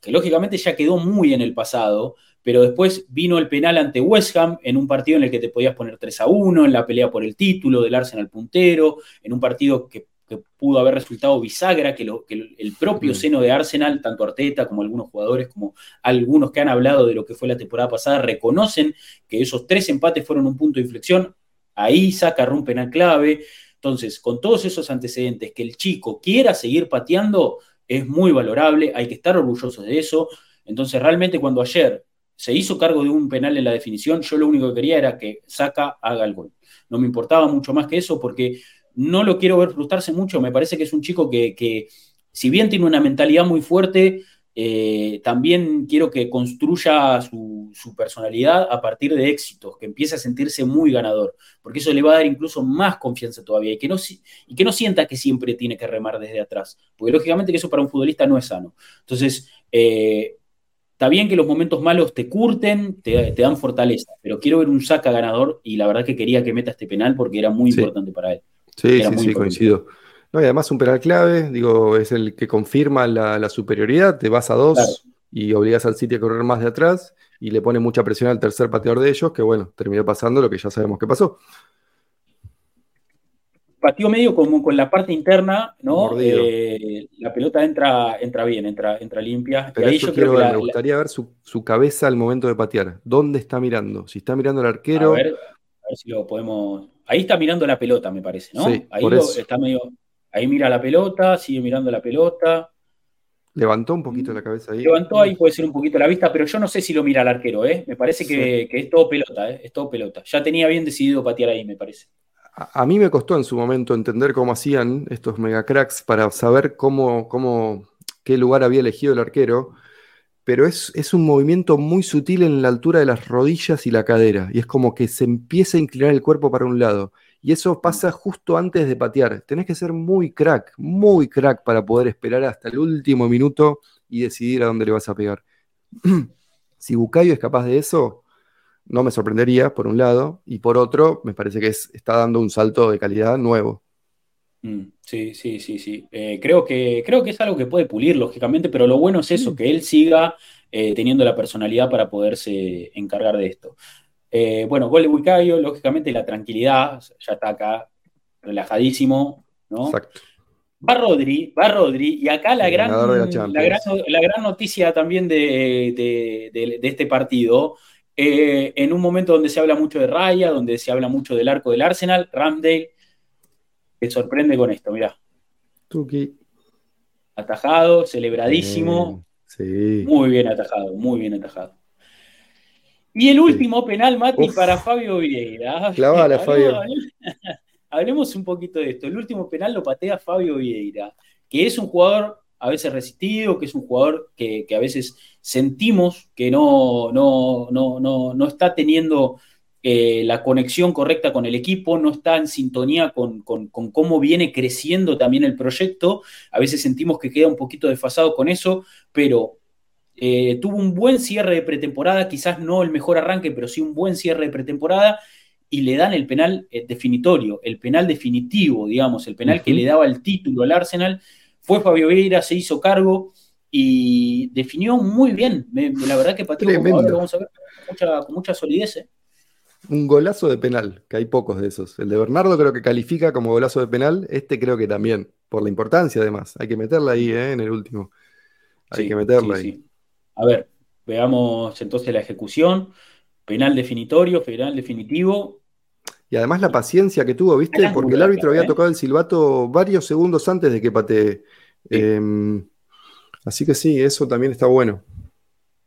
que lógicamente ya quedó muy en el pasado, pero después vino el penal ante West Ham en un partido en el que te podías poner tres a uno, en la pelea por el título del Arsenal puntero, en un partido que, que pudo haber resultado bisagra, que, lo, que el propio seno de Arsenal, tanto Arteta como algunos jugadores, como algunos que han hablado de lo que fue la temporada pasada, reconocen que esos tres empates fueron un punto de inflexión. Ahí saca un penal clave. Entonces, con todos esos antecedentes, que el chico quiera seguir pateando... es muy valorable, hay que estar orgullosos de eso. Entonces realmente cuando ayer se hizo cargo de un penal en la definición, yo lo único que quería era que Saka haga el gol, no me importaba mucho más que eso, porque no lo quiero ver frustrarse mucho. Me parece que es un chico que, que si bien tiene una mentalidad muy fuerte, eh, también quiero que construya su, su personalidad a partir de éxitos, que empiece a sentirse muy ganador, porque eso le va a dar incluso más confianza todavía, y que no, y que no sienta que siempre tiene que remar desde atrás, porque lógicamente que eso para un futbolista no es sano. Entonces eh, está bien que los momentos malos te curten, te, te dan fortaleza, pero quiero ver un Saka ganador, y la verdad que quería que meta este penal porque era muy sí. importante para él. Sí, era sí, sí, coincido. No, y además un penal clave, digo, es el que confirma la, la superioridad, te vas a dos claro. y obligas al City a correr más de atrás y le pone mucha presión al tercer pateador de ellos, que bueno, terminó pasando lo que ya sabemos que pasó. Pateo medio como con la parte interna, ¿no? Eh, la pelota entra, entra bien, entra, entra limpia. Pero ahí eso yo quiero creo ver, que la, me gustaría la... ver su, su cabeza al momento de patear. ¿Dónde está mirando? Si está mirando al arquero... A ver, a ver si lo podemos... Ahí está mirando la pelota, me parece, ¿no? Sí, ahí, lo, está medio... ahí mira la pelota, sigue mirando la pelota. Levantó un poquito la cabeza ahí. Levantó ahí, puede ser un poquito la vista, pero yo no sé si lo mira el arquero, ¿eh? Me parece que, sí. que es todo pelota, ¿eh? Es todo pelota. Ya tenía bien decidido patear ahí, me parece. A mí me costó en su momento entender cómo hacían estos megacracks para saber cómo, cómo, qué lugar había elegido el arquero, pero es, es un movimiento muy sutil en la altura de las rodillas y la cadera, y es como que se empieza a inclinar el cuerpo para un lado, y eso pasa justo antes de patear. Tenés que ser muy crack, muy crack para poder esperar hasta el último minuto y decidir a dónde le vas a pegar. Si Bukayo es capaz de eso... No me sorprendería, por un lado, y por otro, me parece que es, está dando un salto de calidad nuevo. Sí, sí, sí, sí. Eh, creo que, creo que es algo que puede pulir, lógicamente, pero lo bueno es eso, que él siga eh, teniendo la personalidad para poderse encargar de esto. Eh, bueno, gol de Bukayo, lógicamente la tranquilidad, ya está acá, relajadísimo, ¿no? Exacto. Va Rodri, va Rodri, y acá la gran, la, la, gran, la gran noticia también de, de, de, de este partido... Eh, en un momento donde se habla mucho de Raya, donde se habla mucho del arco del Arsenal, Ramsdale te sorprende con esto, mirá. Tuki. Atajado, celebradísimo. Eh, sí. Muy bien atajado, muy bien atajado. Y el último sí. penal, Mati, Uf. para Fabio Vieira. Clavala, Fabio. Hablemos un poquito de esto. El último penal lo patea Fabio Vieira, que es un jugador... a veces resistido, que es un jugador que, que a veces sentimos que no, no, no, no, no está teniendo eh, la conexión correcta con el equipo, no está en sintonía con, con, con cómo viene creciendo también el proyecto, a veces sentimos que queda un poquito desfasado con eso, pero eh, tuvo un buen cierre de pretemporada, quizás no el mejor arranque, pero sí un buen cierre de pretemporada, y le dan el penal eh, definitorio, el penal definitivo, digamos, el penal uh-huh. que le daba el título al Arsenal. Fue Fabio Vieira, se hizo cargo y definió muy bien. Me, la verdad que pateó como ahora lo vamos a ver con mucha, con mucha solidez. ¿eh? Un golazo de penal, que hay pocos de esos. El de Bernardo creo que califica como golazo de penal. Este creo que también, por la importancia además. Hay que meterla ahí ¿eh? en el último. Hay sí, que meterla sí, ahí. Sí. A ver, veamos entonces la ejecución. Penal definitorio, penal definitivo. Y además la paciencia que tuvo, ¿viste? Porque el árbitro había tocado el silbato varios segundos antes de que patee. Sí. Eh, así que sí, eso también está bueno.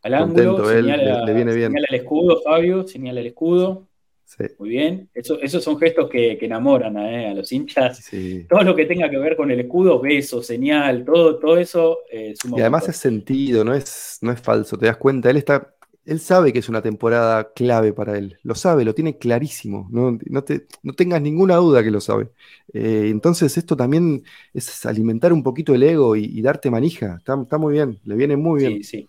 Al ángulo, contento, señala, él, le viene bien. Señala el escudo, Fabio, señala el escudo. Sí. Muy bien. Eso, esos son gestos que, que enamoran a, eh, a los hinchas. Sí. Todo lo que tenga que ver con el escudo, beso, señal, todo, todo eso. Eh, suma y además mucho. Es sentido, no es, no es falso, te das cuenta. Él está... Él sabe que es una temporada clave para él. Lo sabe, lo tiene clarísimo. No, no, te, no tengas ninguna duda que lo sabe. Eh, entonces esto también es alimentar un poquito el ego y, y darte manija. Está, está muy bien, le viene muy bien. Sí, sí.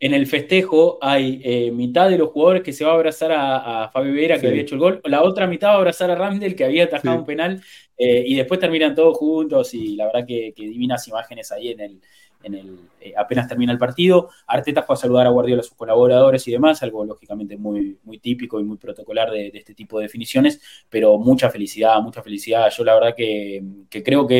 En el festejo hay eh, mitad de los jugadores que se va a abrazar a, a Fabio Vieira, que sí. había hecho el gol. La otra mitad va a abrazar a Ramsdale, que había atajado sí. un penal. Eh, y después terminan todos juntos. Y la verdad que, que divinas imágenes ahí en el... En el, eh, apenas termina el partido, Arteta fue a saludar a Guardiola, a sus colaboradores y demás, algo lógicamente muy, muy típico y muy protocolar de, de este tipo de definiciones, pero mucha felicidad, mucha felicidad. Yo la verdad que, que creo que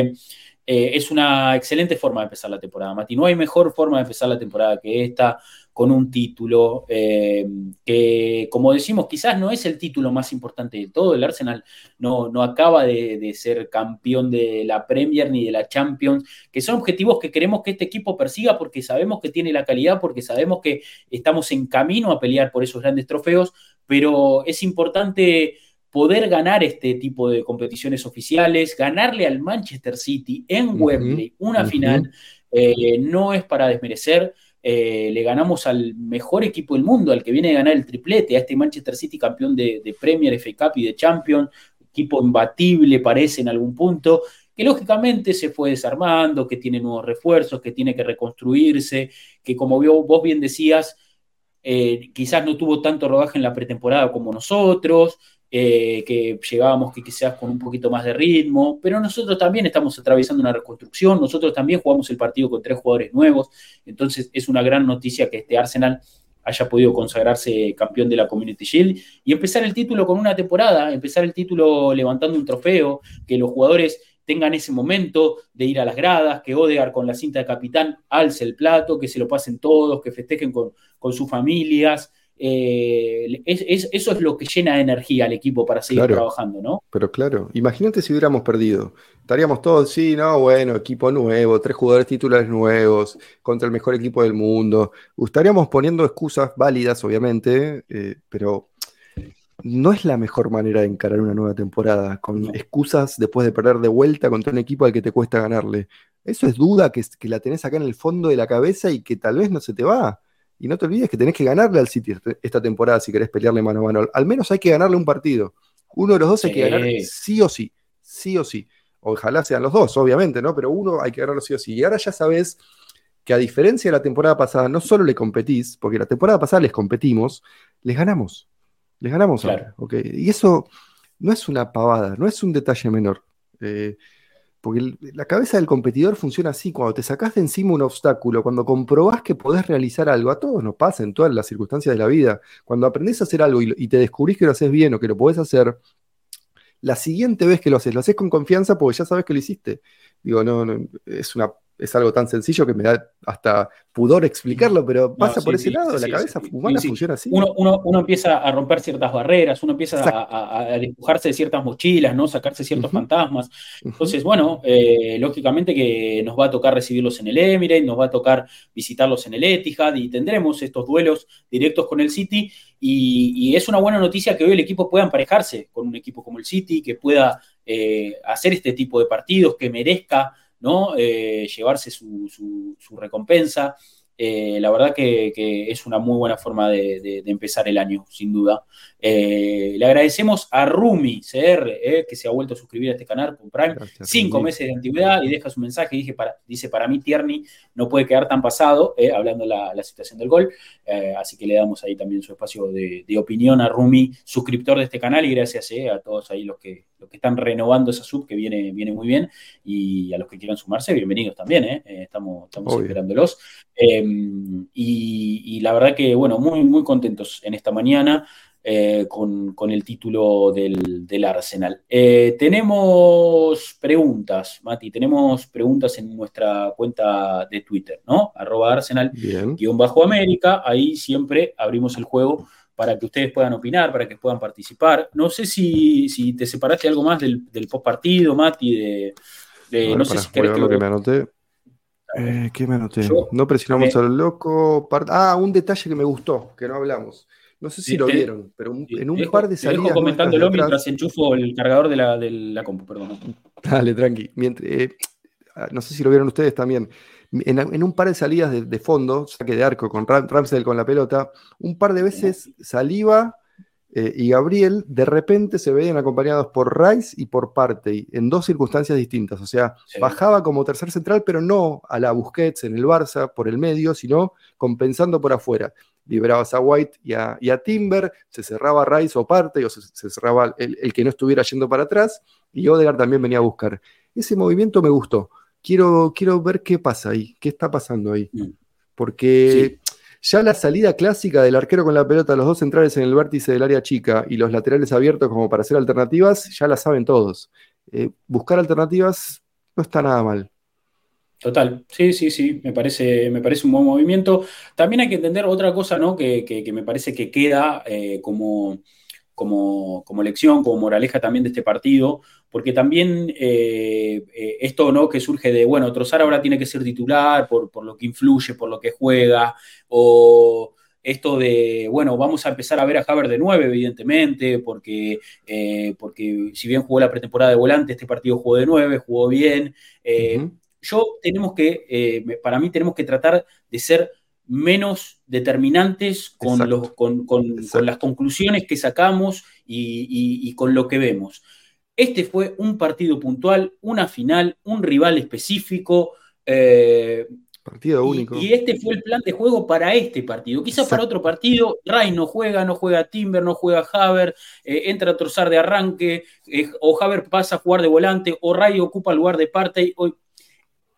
eh, es una excelente forma de empezar la temporada, Mati. No hay mejor forma de empezar la temporada que esta, con un título eh, que, como decimos, quizás no es el título más importante de todo. El Arsenal no, no acaba de, de ser campeón de la Premier ni de la Champions, que son objetivos que queremos que este equipo persiga porque sabemos que tiene la calidad, porque sabemos que estamos en camino a pelear por esos grandes trofeos, pero es importante poder ganar este tipo de competiciones oficiales, ganarle al Manchester City en Wembley, uh-huh, una uh-huh. final, eh, no es para desmerecer. Eh, le ganamos al mejor equipo del mundo, al que viene a ganar el triplete, a este Manchester City campeón de, de Premier, F A Cup y de Champions, equipo imbatible parece en algún punto, que lógicamente se fue desarmando, que tiene nuevos refuerzos, que tiene que reconstruirse, que como vos bien decías, eh, quizás no tuvo tanto rodaje en la pretemporada como nosotros, eh, que llegábamos que quizás con un poquito más de ritmo, pero nosotros también estamos atravesando una reconstrucción, nosotros también jugamos el partido con tres jugadores nuevos, entonces es una gran noticia que este Arsenal haya podido consagrarse campeón de la Community Shield y empezar el título con una temporada, empezar el título levantando un trofeo, que los jugadores tengan ese momento de ir a las gradas, que Odegaard con la cinta de capitán alce el plato, que se lo pasen todos, que festejen con, con sus familias. Eh, es, es, eso es lo que llena de energía al equipo para seguir claro, trabajando, ¿no? Pero claro, imagínate si hubiéramos perdido. Estaríamos todos, sí, no, bueno, equipo nuevo, tres jugadores titulares nuevos, contra el mejor equipo del mundo. Estaríamos poniendo excusas válidas, obviamente, eh, pero... no es la mejor manera de encarar una nueva temporada, con excusas después de perder de vuelta contra un equipo al que te cuesta ganarle. Eso es duda que, que la tenés acá en el fondo de la cabeza y que tal vez no se te va. Y no te olvides que tenés que ganarle al City esta temporada si querés pelearle mano a mano. Al menos hay que ganarle un partido. Uno de los dos hay que ganar sí o sí, sí o sí. Ojalá sean los dos, obviamente, ¿no? Pero uno hay que ganarlo sí o sí. Y ahora ya sabés que a diferencia de la temporada pasada, no solo le competís, porque la temporada pasada les competimos, les ganamos. Les ganamos claro. ahora, ¿ok? Y eso no es una pavada, no es un detalle menor. Eh, porque el, la cabeza del competidor funciona así, cuando te sacás de encima un obstáculo, cuando comprobás que podés realizar algo, a todos nos pasa en todas las circunstancias de la vida, cuando aprendés a hacer algo y, y te descubrís que lo haces bien o que lo podés hacer, la siguiente vez que lo haces, lo haces con confianza porque ya sabes que lo hiciste. Digo, no, no es una... es algo tan sencillo que me da hasta pudor explicarlo, pero pasa no, sí, por ese sí, lado, sí, la cabeza sí, humana sí, sí. funciona así. Uno, uno, uno empieza a romper ciertas barreras, uno empieza a, a despojarse de ciertas mochilas, ¿no? Sacarse ciertos uh-huh. fantasmas. Entonces, bueno, eh, lógicamente que nos va a tocar recibirlos en el Emirates, nos va a tocar visitarlos en el Etihad y tendremos estos duelos directos con el City y, y es una buena noticia que hoy el equipo pueda emparejarse con un equipo como el City, que pueda eh, hacer este tipo de partidos, que merezca ¿no? Eh, llevarse su, su, su recompensa. Eh, la verdad que, que es una muy buena forma de, de, de empezar el año, sin duda. Eh, le agradecemos a Rumi C R, eh, que se ha vuelto a suscribir a este canal con Prime. Gracias, cinco Rumi. Meses de antigüedad y deja su mensaje. Dije para, dice, para mí Tierney no puede quedar tan pasado, eh, hablando la, la situación del gol. Eh, así que le damos ahí también su espacio de, de opinión a Rumi, suscriptor de este canal. Y gracias eh, a todos ahí los que, los que están renovando esa sub, que viene, viene muy bien. Y a los que quieran sumarse, bienvenidos también. Eh, eh, estamos estamos esperándolos. Eh, Y, y la verdad que, bueno, muy, muy contentos en esta mañana eh, con, con el título del, del Arsenal. Eh, tenemos preguntas, Mati, tenemos preguntas en nuestra cuenta de Twitter, ¿no? Arroba Arsenal, guión bajo América, ahí siempre abrimos el juego para que ustedes puedan opinar, para que puedan participar. No sé si, si te separaste algo más del, del postpartido, Mati, de, de bueno, no sé si querés que... que me anoté. Eh, ¿Qué me anoté? Yo, no presionamos eh, al loco. Part... Ah, un detalle que me gustó, que no hablamos. No sé si te, lo vieron, pero un, en un dejo, par de salidas... Te dejo comentándolo detrás... mientras enchufo el cargador de la, de la compu, perdón. Dale, tranqui. Mientras, eh, no sé si lo vieron ustedes también. En, en un par de salidas de, de fondo, saque de arco con Ram, Ramsdale con la pelota, un par de veces Saliba eh, y Gabriel de repente se veían acompañados por Rice y por Partey, en dos circunstancias distintas, o sea, sí. Bajaba como tercer central, pero no a la Busquets en el Barça, por el medio, sino compensando por afuera, liberabas a White y a, y a Timber, se cerraba Rice o Partey, o se, se cerraba el, el que no estuviera yendo para atrás, y Odegaard también venía a buscar. Ese movimiento me gustó, quiero, quiero ver qué pasa ahí, qué está pasando ahí, porque... Sí. Ya la salida clásica del arquero con la pelota, los dos centrales en el vértice del área chica y los laterales abiertos como para hacer alternativas, ya la saben todos. Eh, buscar alternativas no está nada mal. Total, sí, sí, sí, me parece, me parece un buen movimiento. También hay que entender otra cosa, ¿no? Que, que, que me parece que queda eh, como, como, como lección, como moraleja también de este partido, porque también eh, eh, esto no que surge de, bueno, Trossard ahora tiene que ser titular por, por lo que influye, por lo que juega, o esto de, bueno, vamos a empezar a ver a Havertz de nueve, evidentemente, porque, eh, porque si bien jugó la pretemporada de volante, este partido jugó de nueve, jugó bien. Eh, uh-huh. Yo tenemos que, eh, para mí tenemos que tratar de ser menos determinantes con, los, con, con, con las conclusiones que sacamos y, y, y con lo que vemos. Este fue un partido puntual, una final, un rival específico. Eh, Partido único. Y, y este fue el plan de juego para este partido. Quizás para otro partido, Rice no juega, no juega Timber, no juega Havertz, eh, entra a Trossard de arranque, eh, o Havertz pasa a jugar de volante, o Rice ocupa el lugar de Partey. Hoy,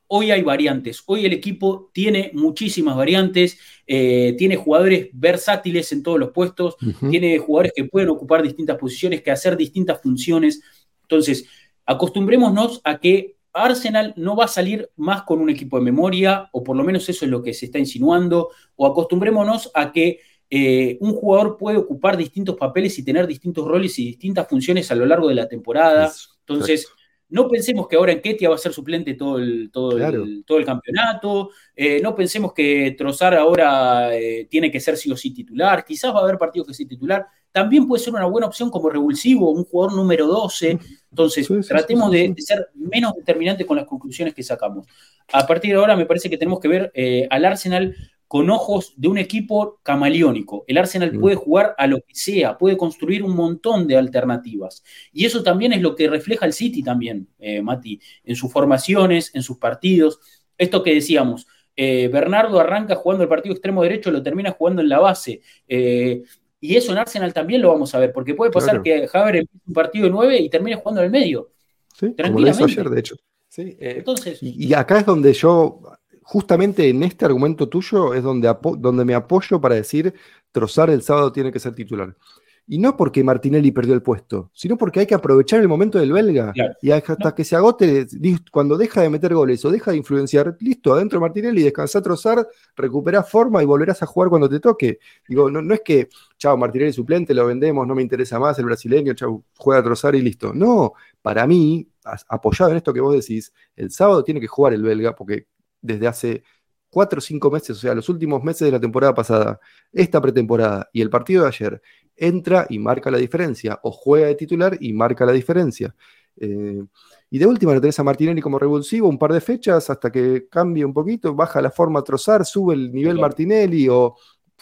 hoy hay variantes. Hoy el equipo tiene muchísimas variantes, eh, tiene jugadores versátiles en todos los puestos, uh-huh. tiene jugadores que pueden ocupar distintas posiciones, que hacer distintas funciones. Entonces, acostumbrémonos a que Arsenal no va a salir más con un equipo de memoria, o por lo menos eso es lo que se está insinuando, o acostumbrémonos a que eh, un jugador puede ocupar distintos papeles y tener distintos roles y distintas funciones a lo largo de la temporada. Entonces, Exacto. no pensemos que ahora Nketiah va a ser suplente todo el, todo claro. el, todo el campeonato, eh, no pensemos que Trossard ahora eh, tiene que ser sí o sí titular, quizás va a haber partidos que sea titular, también puede ser una buena opción como revulsivo, un jugador número doce, entonces sí, sí, tratemos sí, sí, sí. de ser menos determinantes con las conclusiones que sacamos. A partir de ahora me parece que tenemos que ver eh, al Arsenal con ojos de un equipo camaleónico. El Arsenal sí. puede jugar a lo que sea, puede construir un montón de alternativas, y eso también es lo que refleja el City también, eh, Mati, en sus formaciones, en sus partidos, esto que decíamos, eh, Bernardo arranca jugando el partido extremo derecho, lo termina jugando en la base, eh, y eso en Arsenal también lo vamos a ver, porque puede pasar claro. que Havertz empiece un partido de nueve y termine jugando en el medio. Sí, como lo hizo ayer, de hecho. Sí, eh, Entonces, y, y acá es donde yo, justamente en este argumento tuyo, es donde, apo- donde me apoyo para decir Trossard el sábado tiene que ser titular. Y no porque Martinelli perdió el puesto, sino porque hay que aprovechar el momento del belga. Claro. Y hasta no. que se agote, cuando deja de meter goles o deja de influenciar, listo, adentro Martinelli, descansa Trossard, recuperás forma y volverás a jugar cuando te toque. Digo, no, no es que, chao, Martinelli suplente, lo vendemos, no me interesa más el brasileño, chao, juega Trossard y listo. No, para mí, apoyado en esto que vos decís, el sábado tiene que jugar el belga, porque desde hace cuatro o cinco meses, o sea, los últimos meses de la temporada pasada, esta pretemporada y el partido de ayer, entra y marca la diferencia, o juega de titular y marca la diferencia. Eh, y de última lo tenés a Martinelli como revulsivo un par de fechas hasta que cambie un poquito, baja la forma Trossard, sube el nivel sí. Martinelli, o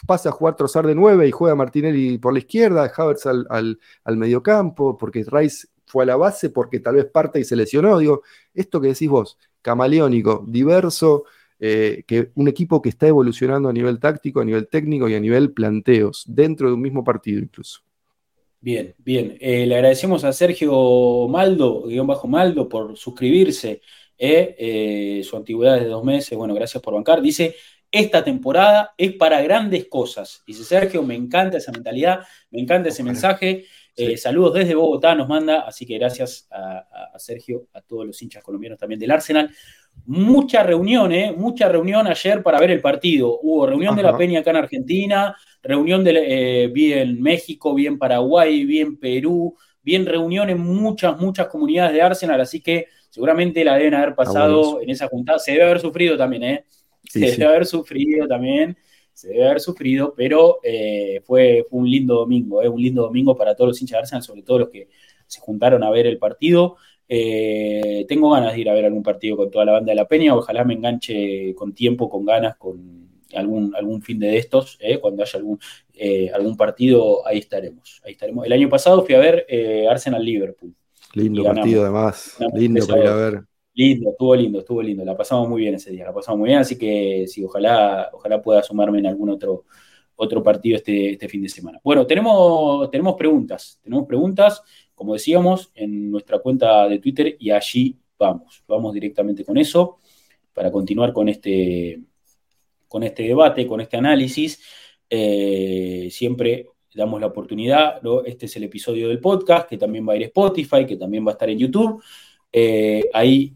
pasa a jugar Trossard de nueve y juega Martinelli por la izquierda, Havertz al, al, al mediocampo, porque Rice fue a la base, porque tal vez Partey se lesionó. Digo, esto que decís vos, camaleónico, diverso, eh, que un equipo que está evolucionando a nivel táctico, a nivel técnico y a nivel planteos, dentro de un mismo partido incluso. Bien, bien. Eh, le agradecemos a Sergio Maldo, guión bajo Maldo, por suscribirse. Eh, eh, su antigüedad es de dos meses. Bueno, gracias por bancar. Dice, esta temporada es para grandes cosas. Dice Sergio, me encanta esa mentalidad, me encanta ese Ojalá. mensaje. Eh, sí. Saludos desde Bogotá, nos manda, así que gracias a, a Sergio, a todos los hinchas colombianos también del Arsenal. Mucha reunión, ¿eh? Mucha reunión ayer para ver el partido. Hubo reunión Ajá. de la Peña acá en Argentina, reunión de, eh, bien México, bien Paraguay, bien Perú, bien reunión en muchas, muchas comunidades de Arsenal, así que seguramente la deben haber pasado Abuelos. en esa juntada. Se debe haber sufrido también, ¿eh? Se sí, debe sí. haber sufrido también. Se debe haber sufrido, pero eh, fue, fue un lindo domingo, eh, un lindo domingo para todos los hinchas de Arsenal, sobre todo los que se juntaron a ver el partido. Eh, tengo ganas de ir a ver algún partido con toda la banda de la Peña, ojalá me enganche con tiempo, con ganas, con algún, algún fin de estos, eh, cuando haya algún, eh, algún partido, ahí estaremos, ahí estaremos. El año pasado fui a ver eh, Arsenal-Liverpool. Lindo partido además, lindo para ir a ver. Lindo, estuvo lindo, estuvo lindo. La pasamos muy bien ese día, la pasamos muy bien, así que sí, ojalá, ojalá pueda sumarme en algún otro, otro partido este, este fin de semana. Bueno, tenemos, tenemos preguntas, tenemos preguntas, como decíamos, en nuestra cuenta de Twitter, y allí vamos, vamos directamente con eso, para continuar con este, con este debate, con este análisis. Eh, siempre damos la oportunidad, ¿no? Este es el episodio del podcast, que también va a ir a Spotify, que también va a estar en YouTube. Eh, ahí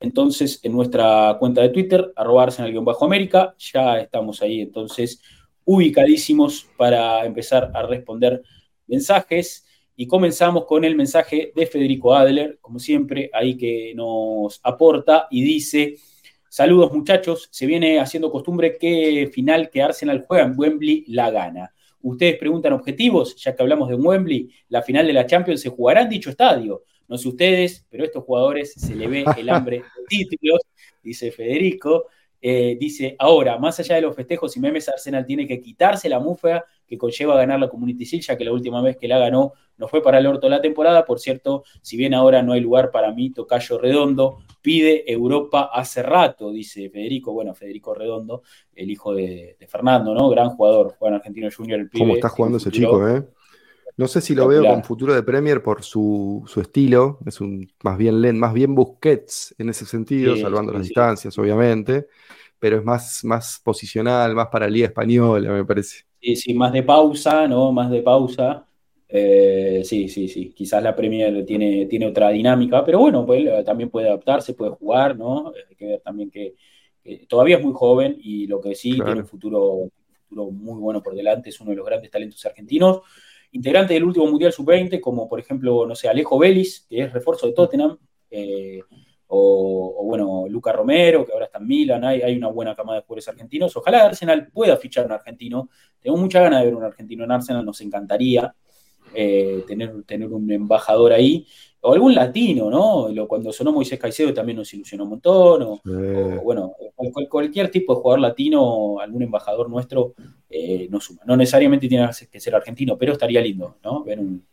entonces, en nuestra cuenta de Twitter, arroba Arsenal-América, ya estamos ahí, entonces, ubicadísimos para empezar a responder mensajes. Y comenzamos con el mensaje de Federico Adler, como siempre, ahí que nos aporta y dice, saludos muchachos, se viene haciendo costumbre que final que Arsenal juega en Wembley la gana. Ustedes preguntan objetivos, ya que hablamos de Wembley, la final de la Champions se jugará en dicho estadio. No sé ustedes, pero a estos jugadores se le ve el hambre de títulos, dice Federico. Eh, dice, ahora, más allá de los festejos y memes, Arsenal tiene que quitarse la mufa que conlleva ganar la Community Shield, ya que la última vez que la ganó no fue para el orto de la temporada. Por cierto, si bien ahora no hay lugar para mí, tocayo redondo, pide Europa hace rato, dice Federico, bueno, Federico Redondo, el hijo de, de Fernando, ¿no? Gran jugador, juega en Argentino Junior el pibe. ¿Cómo está jugando ese chico, eh? No sé si lo veo con futuro de Premier por su, su estilo, es un más bien Len, más bien Busquets en ese sentido, sí, salvando sí, las sí. distancias, obviamente, pero es más, más posicional, más para Liga Española, me parece. Sí, sí, más de pausa, ¿no? Más de pausa. Eh, sí, sí, sí. Quizás la Premier tiene, tiene otra dinámica, pero bueno, pues, también puede adaptarse, puede jugar, ¿no? Hay que ver también que, que todavía es muy joven y lo que sí, claro, tiene un futuro, un futuro muy bueno por delante, es uno de los grandes talentos argentinos. Integrante del último Mundial sub veinte, como por ejemplo, no sé, Alejo Vélez, que es refuerzo de Tottenham, eh, o, o bueno, Luca Romero, que ahora está en Milan. Hay, hay una buena camada de jugadores argentinos. Ojalá Arsenal pueda fichar un argentino. Tengo mucha ganas de ver un argentino en Arsenal, nos encantaría eh, tener, tener un embajador ahí, o algún latino, ¿no? Lo, cuando sonó Moisés Caicedo también nos ilusionó un montón, o, sí. o bueno, cual, cualquier tipo de jugador latino, algún embajador nuestro. Eh, no suma, no necesariamente tiene que ser argentino, pero estaría lindo, ¿no? Ver un,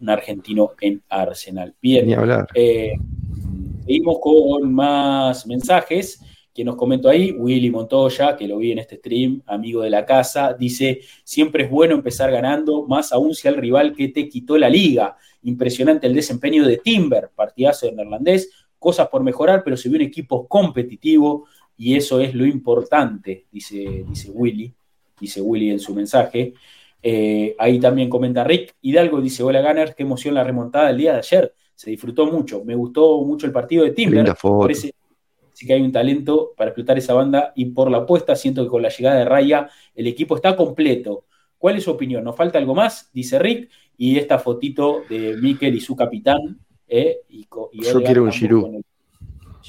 un argentino en Arsenal. Bien, ni hablar. Eh, seguimos con más mensajes que nos comentó ahí. Willy Montoya, que lo vi en este stream, amigo de la casa, dice: siempre es bueno empezar ganando, más aún si al rival que te quitó la liga. Impresionante el desempeño de Timber, partidazo del neerlandés, cosas por mejorar, pero se vio un equipo competitivo y eso es lo importante, dice, dice Willy. Dice Willy en su mensaje. Eh, ahí también comenta Rick Hidalgo, dice: hola Gunners, qué emoción la remontada del día de ayer, se disfrutó mucho, me gustó mucho el partido de Timber, parece que hay un talento para explotar esa banda y por la apuesta siento que con la llegada de Raya el equipo está completo. ¿Cuál es su opinión? ¿Nos falta algo más? Dice Rick, y esta fotito de Mikel y su capitán, eh, y, y yo quiero un Giroud el...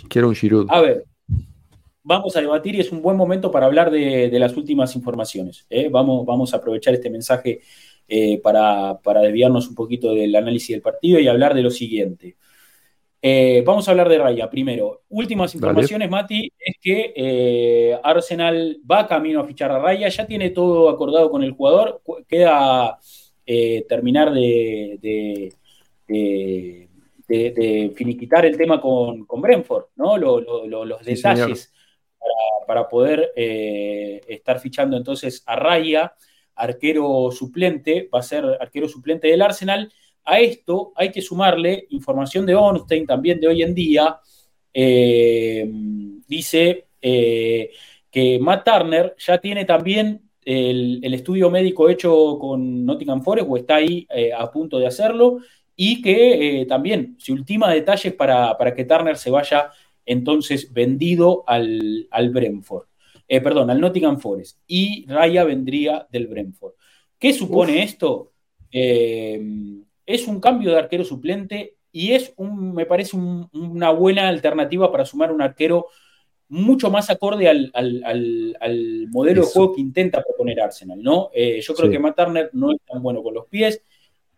quiero un Giroud, a ver. Vamos a debatir y es un buen momento para hablar de, de las últimas informaciones, ¿eh? Vamos, vamos a aprovechar este mensaje eh, para, para desviarnos un poquito del análisis del partido y hablar de lo siguiente. Eh, vamos a hablar de Raya primero. Últimas informaciones, vale. Mati, es que eh, Arsenal va camino a fichar a Raya, ya tiene todo acordado con el jugador, queda eh, terminar de... de, de, de, de finiquitar el tema con, con Brentford, ¿no? Lo, lo, lo, los sí, detalles... Señor. Para, para poder eh, estar fichando entonces a Raya, arquero suplente, va a ser arquero suplente del Arsenal. A esto hay que sumarle información de Ornstein, también de hoy en día. Eh, dice eh, que Matt Turner ya tiene también el, el estudio médico hecho con Nottingham Forest, o está ahí eh, a punto de hacerlo, y que eh, también se ultima detalles para, para que Turner se vaya entonces vendido al, al Brentford, eh, perdón, al Nottingham Forest, y Raya vendría del Brentford. ¿Qué supone Uf. esto? Eh, es un cambio de arquero suplente y es un, me parece un, una buena alternativa para sumar un arquero mucho más acorde al, al, al, al modelo Eso. de juego que intenta proponer Arsenal, ¿no? Eh, yo creo sí. que Matt Turner no es tan bueno con los pies,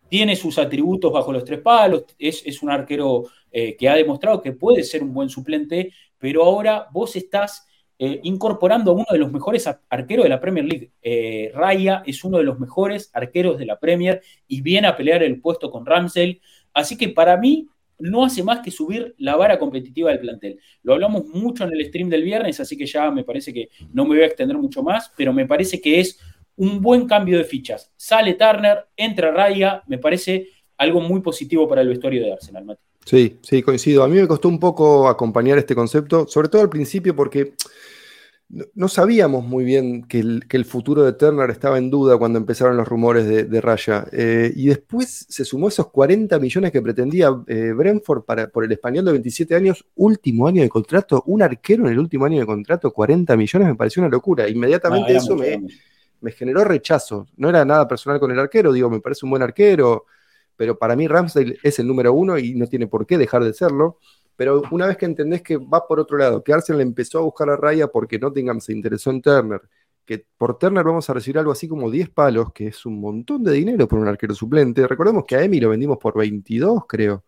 tiene sus atributos bajo los tres palos, es, es un arquero eh, que ha demostrado que puede ser un buen suplente, pero ahora vos estás eh, incorporando a uno de los mejores arqueros de la Premier League. Eh, Raya es uno de los mejores arqueros de la Premier y viene a pelear el puesto con Ramsdale, así que para mí no hace más que subir la vara competitiva del plantel. Lo hablamos mucho en el stream del viernes, así que ya me parece que no me voy a extender mucho más, pero me parece que es un buen cambio de fichas. Sale Turner, entra Raya, me parece algo muy positivo para el vestuario de Arsenal, Mati. Sí, sí, coincido. A mí me costó un poco acompañar este concepto, sobre todo al principio porque no sabíamos muy bien que el, que el futuro de Turner estaba en duda cuando empezaron los rumores de, de Raya. Eh, y después se sumó esos cuarenta millones que pretendía eh, Brentford para, por el español de veintisiete años, último año de contrato, un arquero en el último año de contrato, cuarenta millones, me pareció una locura. Inmediatamente no, eso me... Bien. Me generó rechazo, no era nada personal con el arquero, digo, me parece un buen arquero, pero para mí Ramsdale es el número uno y no tiene por qué dejar de serlo, pero una vez que entendés que va por otro lado, que Arsenal empezó a buscar a Raya porque Nottingham se interesó en Turner, que por Turner vamos a recibir algo así como diez palos, que es un montón de dinero por un arquero suplente, recordemos que a Emi lo vendimos por veintidós, creo,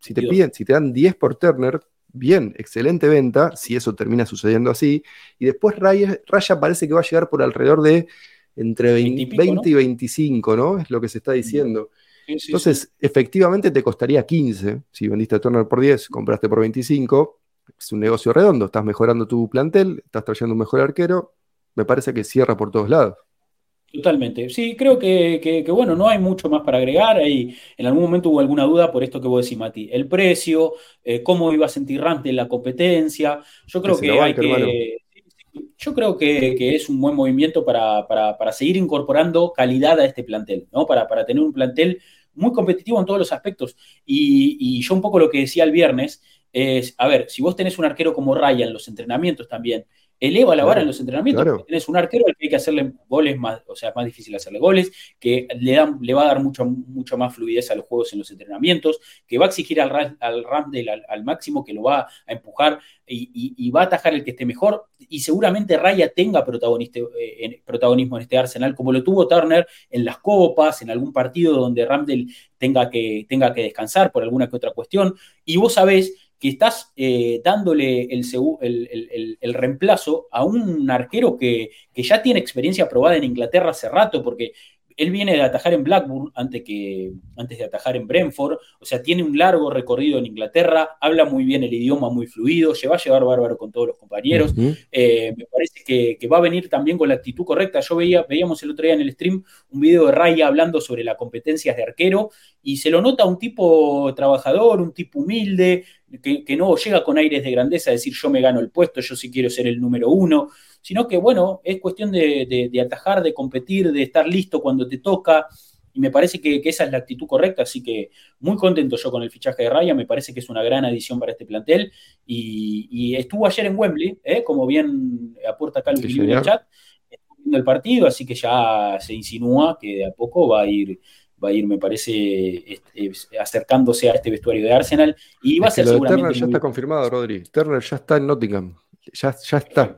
si te piden, si te dan diez por Turner, bien, excelente venta, si eso termina sucediendo así, y después Raya, Raya parece que va a llegar por alrededor de entre veinte, veinte, y pico, veinte, ¿no? Y veinticinco, ¿no? Es lo que se está diciendo. Sí, sí, Entonces, sí. efectivamente te costaría quince, si vendiste a Turner por diez, compraste por veinticinco, es un negocio redondo, estás mejorando tu plantel, estás trayendo un mejor arquero, me parece que cierra por todos lados. Totalmente, sí, creo que, que, que bueno, no hay mucho más para agregar. Ahí, en algún momento hubo alguna duda por esto que vos decís, Mati, el precio, eh, cómo iba a sentir Ramsdale la competencia, yo creo que, que hay que... Yo creo que, que es un buen movimiento para, para, para seguir incorporando calidad a este plantel, ¿no? Para, para tener un plantel muy competitivo en todos los aspectos. Y, y yo un poco lo que decía el viernes es, a ver, si vos tenés un arquero como Raya en los entrenamientos también, eleva la vara claro, en los entrenamientos, claro. Tenés un arquero al que hay que hacerle goles más, o sea, es más difícil hacerle goles, que le, dan, le va a dar mucho, mucho más fluidez a los juegos en los entrenamientos, que va a exigir al, al Ramsdale al, al máximo, que lo va a empujar y, y, y va a atajar el que esté mejor, y seguramente Raya tenga protagonista, eh, en, protagonismo en este Arsenal, como lo tuvo Turner en las copas, en algún partido donde Ramsdale tenga que, tenga que descansar por alguna que otra cuestión, y vos sabés que estás eh, dándole el, el, el, el reemplazo a un arquero que, que ya tiene experiencia probada en Inglaterra hace rato, porque él viene de atajar en Blackburn antes, que, antes de atajar en Brentford, o sea, tiene un largo recorrido en Inglaterra, habla muy bien el idioma, muy fluido, se va a llevar bárbaro con todos los compañeros, uh-huh. eh, me parece que, que va a venir también con la actitud correcta. Yo veía, veíamos el otro día en el stream un video de Raya hablando sobre las competencias de arquero, y se lo nota un tipo trabajador, un tipo humilde, Que, que no llega con aires de grandeza a decir yo me gano el puesto, yo sí quiero ser el número uno, sino que bueno, es cuestión de, de, de atajar, de competir, de estar listo cuando te toca, y me parece que, que esa es la actitud correcta, así que muy contento yo con el fichaje de Raya, me parece que es una gran adición para este plantel, y, y estuvo ayer en Wembley, ¿eh? Como bien aporta Calvin sí, en el chat, estuvo viendo el partido, así que ya se insinúa que de a poco va a ir... va a ir, me parece, acercándose a este vestuario de Arsenal, y va es a ser seguramente... Turner ya muy... está confirmado, Rodri. Turner ya está en Nottingham. Ya, ya está.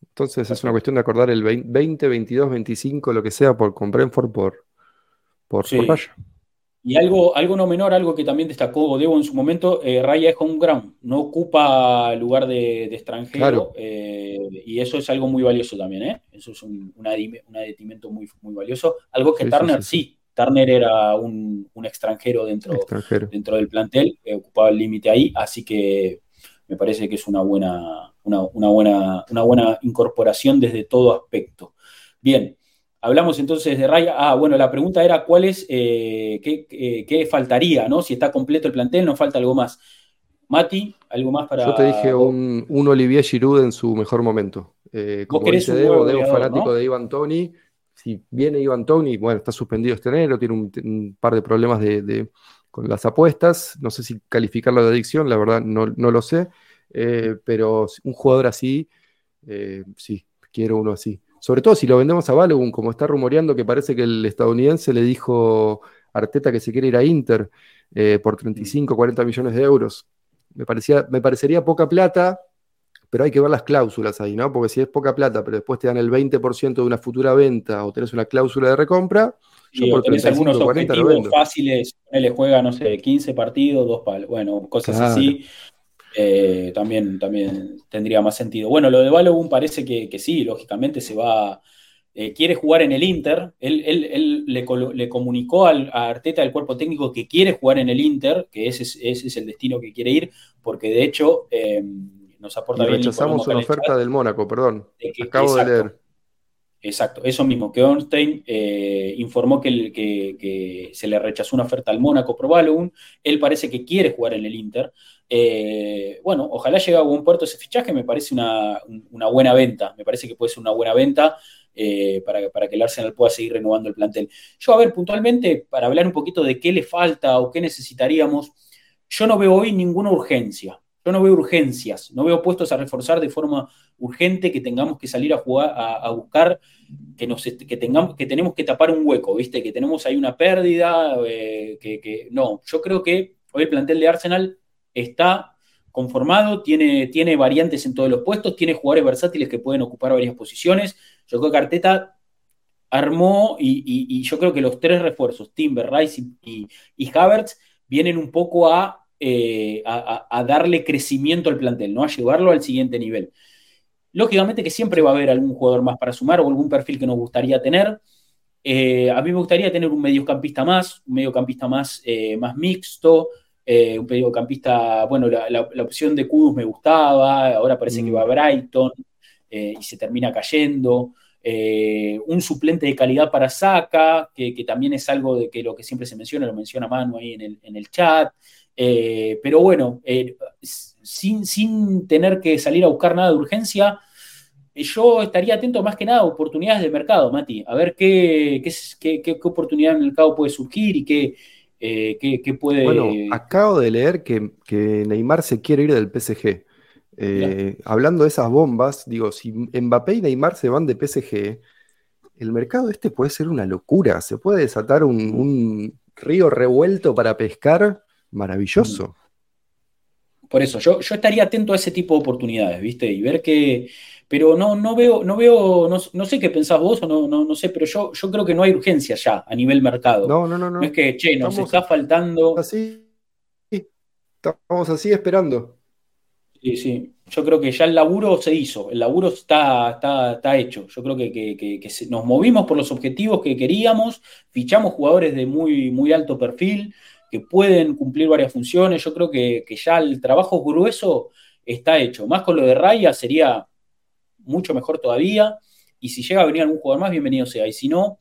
Entonces es una cuestión de acordar el veinte, veintidós, veinticinco, lo que sea, por, con Brentford por, por, sí. por Raya. Y algo, algo no menor, algo que también destacó Godebo en su momento, eh, Raya es home ground, no ocupa lugar de, de extranjero, claro. eh, y eso es algo muy valioso también, ¿eh? Eso es un, un adimento muy, muy valioso, algo que sí, Turner sí, sí. sí Turner era un, un extranjero, dentro, extranjero dentro del plantel, eh, ocupaba el límite ahí, así que me parece que es una buena, una, una buena, una buena incorporación desde todo aspecto. Bien, hablamos entonces de Raya. Ah, bueno, la pregunta era cuál es, eh, qué, qué, qué faltaría, ¿no? Si está completo el plantel, nos falta algo más. Mati, algo más para... Yo te dije un, un Olivier Giroud en su mejor momento. Eh, como dice Debo, Debo fanático, ¿no?, de Ivan Toney. Si viene Ivan Toney, bueno, está suspendido este enero, tiene un, un par de problemas de, de, con las apuestas, no sé si calificarlo de adicción, la verdad no, no lo sé, eh, pero un jugador así, eh, sí, quiero uno así. Sobre todo si lo vendemos a Balogun, como está rumoreando que parece que el estadounidense le dijo a Arteta que se quiere ir a Inter eh, por treinta y cinco, cuarenta millones de euros. Me, parecía, me parecería poca plata, pero hay que ver las cláusulas ahí, ¿no? Porque si es poca plata, pero después te dan el veinte por ciento de una futura venta o tenés una cláusula de recompra, sí, yo por tenés algunos objetivos fáciles, él le juega, no sé, quince partidos, dos palos, bueno, cosas claro. así, eh, también, también tendría más sentido. Bueno, lo de Balogun parece que, que sí, lógicamente se va... Eh, quiere jugar en el Inter, él, él, él le, le comunicó al, a Arteta, el cuerpo técnico, que quiere jugar en el Inter, que ese es, ese es el destino que quiere ir, porque de hecho... Eh, Nos aporta y bien rechazamos una oferta del Mónaco, perdón, de que, acabo exacto, de leer. Exacto, eso mismo, que Ornstein eh, informó que, el, que, que se le rechazó una oferta al Mónaco por Balogun, él parece que quiere jugar en el Inter, eh, bueno, ojalá llegue a buen puerto ese fichaje, me parece una, una buena venta, me parece que puede ser una buena venta, eh, para, para que el Arsenal pueda seguir renovando el plantel. Yo, a ver, puntualmente, para hablar un poquito de qué le falta o qué necesitaríamos, yo no veo hoy ninguna urgencia. Yo no veo urgencias, no veo puestos a reforzar de forma urgente que tengamos que salir a jugar, a, a buscar, que, nos, que, tengamos, que tenemos que tapar un hueco, ¿viste? Que tenemos ahí una pérdida, eh, que, que no. Yo creo que hoy el plantel de Arsenal está conformado, tiene, tiene variantes en todos los puestos, tiene jugadores versátiles que pueden ocupar varias posiciones. Yo creo que Arteta armó, y, y, y yo creo que los tres refuerzos, Timber, Rice y, y, y Havertz, vienen un poco a... Eh, a, a darle crecimiento al plantel, ¿no? A llevarlo al siguiente nivel. Lógicamente que siempre va a haber algún jugador más para sumar o algún perfil que nos gustaría tener. Eh, a mí me gustaría tener un mediocampista más, un mediocampista más, eh, más mixto, eh, un mediocampista, bueno, la, la, la opción de Kudus me gustaba, ahora parece mm. que va a Brighton eh, y se termina cayendo. Eh, un suplente de calidad para Saka, que, que también es algo de que lo que siempre se menciona, lo menciona Manu ahí en el, en el chat, eh, pero bueno, eh, sin, sin tener que salir a buscar nada de urgencia, eh, yo estaría atento más que nada a oportunidades de mercado, Mati, a ver qué, qué, qué, qué, qué oportunidad en el mercado puede surgir y qué, eh, qué, qué puede... Bueno, acabo de leer que, que Neymar se quiere ir del P S G. Eh, hablando de esas bombas, digo, si Mbappé y Neymar se van de P S G, el mercado este puede ser una locura, se puede desatar un, un río revuelto para pescar maravilloso. Por eso, yo, yo estaría atento a ese tipo de oportunidades, ¿viste? Y ver que, pero no, no veo, no veo, no, no sé qué pensás vos, o no, no, no sé, pero yo, yo creo que no hay urgencia ya a nivel mercado. No, no, no, no. No es que, che, nos está faltando. Así, estamos así esperando. Sí, sí, yo creo que ya el laburo se hizo, el laburo está, está, está hecho. Yo creo que, que, que, que se, nos movimos por los objetivos que queríamos, fichamos jugadores de muy, muy alto perfil, que pueden cumplir varias funciones. Yo creo que, que ya el trabajo grueso está hecho. Más con lo de Raya sería mucho mejor todavía, y si llega a venir algún jugador más, bienvenido sea. Y si no,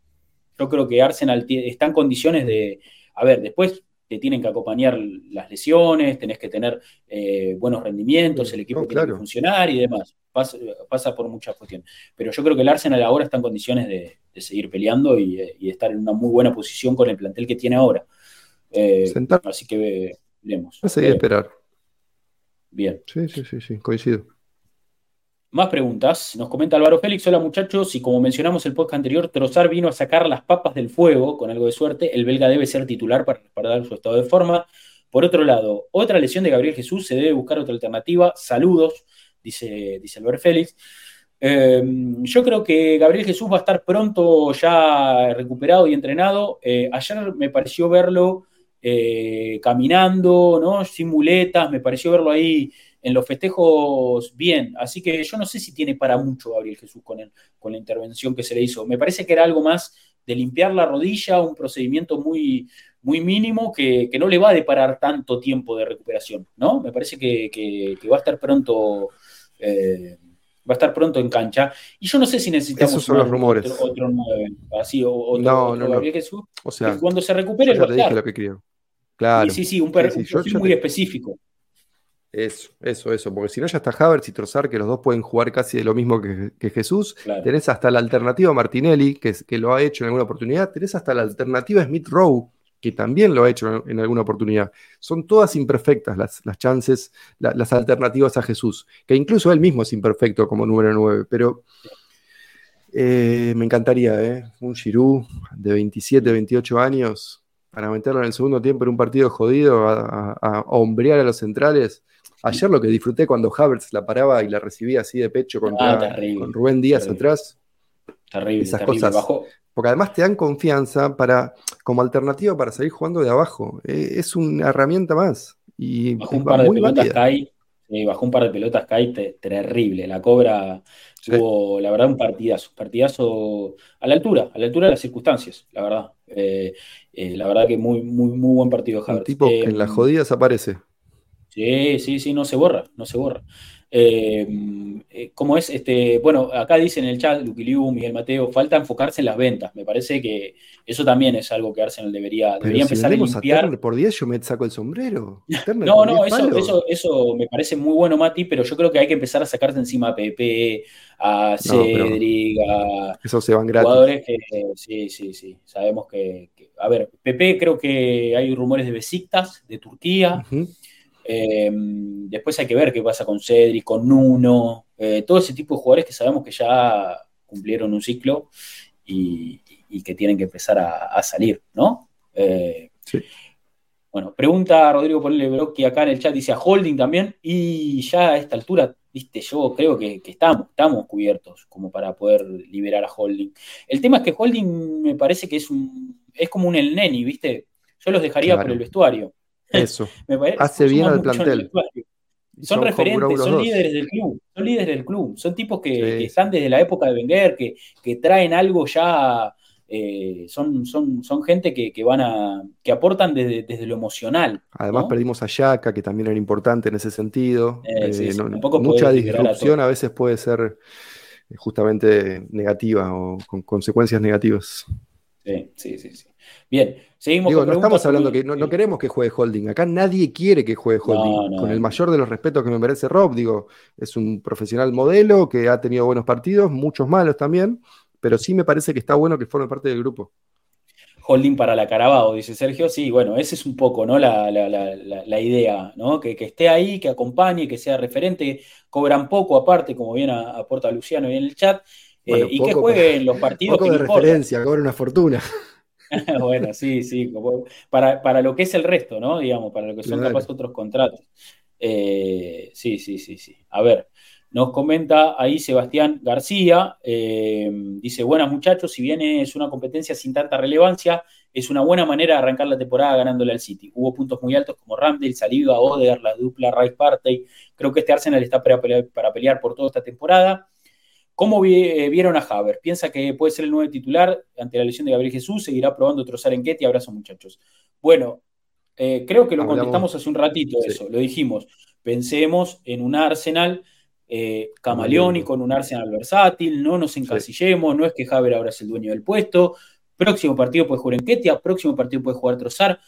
yo creo que Arsenal t- está en condiciones de, a ver, después... te tienen que acompañar las lesiones, tenés que tener eh, buenos rendimientos, el equipo oh, claro. tiene que funcionar y demás. Pasa, pasa por muchas cuestiones. Pero yo creo que el Arsenal ahora está en condiciones de, de seguir peleando y, y de estar en una muy buena posición con el plantel que tiene ahora. Eh, Sentar. Así que ve, veremos. Seguir eh, esperar. Bien. Sí, sí, sí, sí, coincido. Más preguntas. Nos comenta Álvaro Félix. Hola muchachos, y como mencionamos el podcast anterior, Trossard vino a sacar las papas del fuego, con algo de suerte. El belga debe ser titular para respaldar su estado de forma. Por otro lado, otra lesión de Gabriel Jesús, se debe buscar otra alternativa. Saludos, dice, dice Álvaro Félix. Eh, yo creo que Gabriel Jesús va a estar pronto ya recuperado y entrenado. Eh, ayer me pareció verlo eh, caminando, ¿no? Sin muletas, me pareció verlo ahí en los festejos bien, así que yo no sé si tiene para mucho Gabriel Jesús con él, con la intervención que se le hizo. Me parece que era algo más de limpiar la rodilla, un procedimiento muy, muy mínimo que, que no le va a deparar tanto tiempo de recuperación, ¿no? Me parece que, que, que va a estar pronto eh, va a estar pronto en cancha, y yo no sé si necesitamos esos son los rumores. Otro, otro nueve, así, o, otro, no, otro no, Gabriel no. Jesús, o sea, cuando se recupere ya te dije lo que creo. Claro. Sí, sí, sí, un perfil sí, sí, muy te... específico. Eso, eso, eso, porque si no ya está Havertz y Trossard, que los dos pueden jugar casi de lo mismo que, que Jesús, claro. Tenés hasta la alternativa Martinelli, que, que lo ha hecho en alguna oportunidad, tenés hasta la alternativa Smith Rowe, que también lo ha hecho en, en alguna oportunidad. Son todas imperfectas las, las chances, la, las alternativas a Jesús, que incluso él mismo es imperfecto como número nueve, pero eh, me encantaría, ¿eh? Un Giroud de veintisiete, veintiocho años, para meterlo en el segundo tiempo en un partido jodido, a, a, a hombrear a los centrales. Ayer lo que disfruté cuando Havertz la paraba y la recibía así de pecho contra, ah, terrible, con Rubén Díaz terrible. atrás. Terrible, esas terrible, cosas. Bajó. Porque además te dan confianza para, como alternativa para salir jugando de abajo. Eh, es una herramienta más. Y bajó un par de pelotas Kai, eh, bajó un par de pelotas Kai te, terrible. La cobra tuvo, sí. la verdad, un partidazo. Partidazo a la altura, a la altura de las circunstancias, la verdad. Eh, eh, la verdad que muy, muy, muy buen partido Havertz. Un tipo eh, que en las jodidas aparece. Sí, sí, sí, no se borra, no se borra. Eh, eh, ¿Cómo es? Este, bueno, acá dice en el chat, Luquiliu, Miguel Mateo, falta enfocarse en las ventas. Me parece que eso también es algo que Arsenal debería, debería si empezar a limpiar. A por diez yo me saco el sombrero. No, no, eso, eso, eso me parece muy bueno, Mati, pero yo creo que hay que empezar a sacarse encima a Pepe, a Cedric, no, a esos se van gratis. Jugadores que, sí, sí, sí, sabemos que, que... A ver, Pepe, creo que hay rumores de Besiktas, de Turquía. Uh-huh. Eh, después hay que ver qué pasa con Cedric, con Nuno, eh, todo ese tipo de jugadores que sabemos que ya cumplieron un ciclo y, y que tienen que empezar a, a salir, ¿no? Eh, sí. Bueno, pregunta a Rodrigo Ponele Brocchi acá en el chat, dice a Holding también, y ya a esta altura, viste, yo creo que, que estamos, estamos cubiertos como para poder liberar a Holding. El tema es que Holding me parece que es un, es como un El Neni, viste, yo los dejaría claro. por el vestuario. Eso, me parece, hace bien al plantel. Son, son referentes, son dos. líderes del club, son líderes del club, son tipos que, sí. que están desde la época de Wenger, que, que traen algo ya eh, son, son, son gente que, que, van a, que aportan desde, desde lo emocional. Además, ¿no? Perdimos a Xhaka, que también era importante en ese sentido. Eh, eh, sí, sí, no, mucha disrupción a, a veces puede ser justamente negativa o con consecuencias negativas. Sí, sí, sí, sí. Bien, seguimos. Digo, con no estamos hablando que no, no queremos que juegue Holding. Acá nadie quiere que juegue Holding. No, no, con el mayor de los respetos que me merece Rob, digo, es un profesional modelo que ha tenido buenos partidos, muchos malos también, pero sí me parece que está bueno que forme parte del grupo. Holding para la Carabao, dice Sergio. Sí, bueno, esa es un poco, ¿no? La, la, la, la idea, ¿no? Que, que esté ahí, que acompañe, que sea referente. Cobran poco, aparte, como bien aporta Luciano en el chat. Bueno, eh, y que jueguen los partidos. Poco que de referencia, cobra una fortuna. Bueno, sí, sí. Para, para lo que es el resto, ¿no? Digamos, para lo que son claro. Capaz otros contratos. Eh, sí, sí, sí, sí. A ver, nos comenta ahí Sebastián García. Eh, dice, buenas muchachos, si bien es una competencia sin tanta relevancia, es una buena manera de arrancar la temporada ganándole al City. Hubo puntos muy altos como Ramsdale, Saliba, Odegaard, la dupla Rice Partey. Creo que este Arsenal está para pelear, para pelear por toda esta temporada. ¿Cómo vieron a Havertz? ¿Piensa que puede ser el nuevo titular ante la lesión de Gabriel Jesús? ¿Seguirá probando Trossard en Ketty? Abrazo, muchachos. Bueno, eh, creo que lo Hablamos. contestamos hace un ratito, sí. Eso, lo dijimos. Pensemos en un Arsenal eh, camaleónico, en un Arsenal versátil, no nos encasillemos, sí. No es que Havertz ahora es el dueño del puesto. Próximo partido puede jugar en Ketty, próximo partido puede jugar Trossard.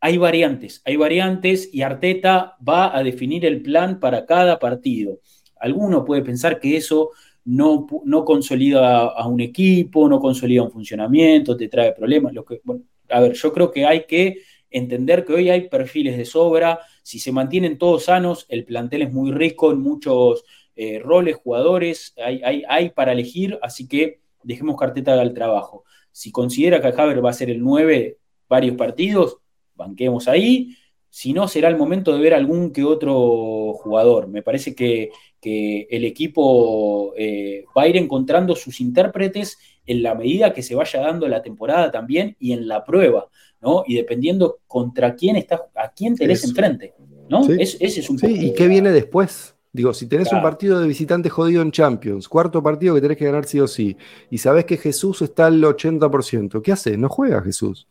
Hay variantes, hay variantes y Arteta va a definir el plan para cada partido. Alguno puede pensar que eso... No, no consolida a un equipo, no consolida un funcionamiento, te trae problemas. Lo que, bueno, a ver, yo creo que hay que entender que hoy hay perfiles de sobra. Si se mantienen todos sanos, el plantel es muy rico en muchos eh, roles, jugadores, hay, hay, hay para elegir, así que dejemos que Arteta haga el trabajo. Si considera que Havertz va a ser el nueve varios partidos, banquemos ahí. Si no, será el momento de ver algún que otro jugador. Me parece que, que el equipo eh, va a ir encontrando sus intérpretes en la medida que se vaya dando la temporada también y en la prueba, ¿no? Y dependiendo contra quién estás, a quién tenés enfrente, ¿no? Sí. Es, ese es un sí, ¿y qué viene después? Digo, si tenés claro. un partido de visitante jodido en Champions, cuarto partido que tenés que ganar sí o sí, y sabés que Jesús está al ochenta por ciento, ¿qué haces? No juega Jesús.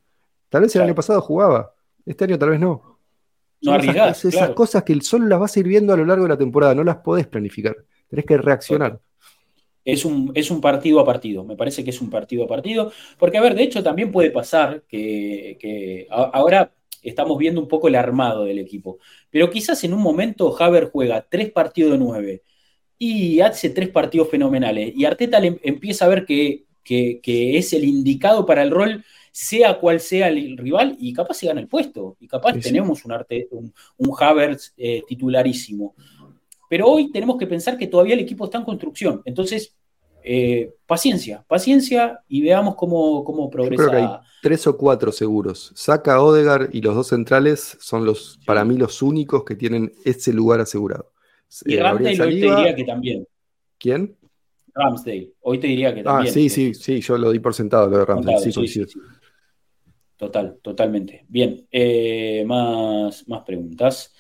Tal vez el claro. año pasado jugaba, este año tal vez no. No arriesgás, esas, esas claro. cosas que solo las vas a ir viendo a lo largo de la temporada, no las podés planificar, tenés que reaccionar. Es un, es un partido a partido, me parece que es un partido a partido, porque a ver, de hecho también puede pasar que, que a, ahora estamos viendo un poco el armado del equipo, pero quizás en un momento Havertz juega tres partidos de nueve y hace tres partidos fenomenales y Arteta le empieza a ver que, que, que es el indicado para el rol, sea cual sea el rival, y capaz se gana el puesto, y capaz sí, sí. tenemos un, arte, un, un Havertz eh, titularísimo. Pero hoy tenemos que pensar que todavía el equipo está en construcción, entonces eh, paciencia, paciencia y veamos cómo, cómo progresa. Yo creo que hay tres o cuatro seguros, Saka, Odegaard y los dos centrales son los sí. para mí los únicos que tienen ese lugar asegurado. Y eh, Ramsdale hoy te diría que también. ¿Quién? Ramsdale, hoy te diría que también. Ah, sí, sí, sí, yo lo di por sentado lo de Ramsdale, Contado, sí, coincido. Sí, sí, sí. Total, totalmente. Bien, eh, más, más preguntas.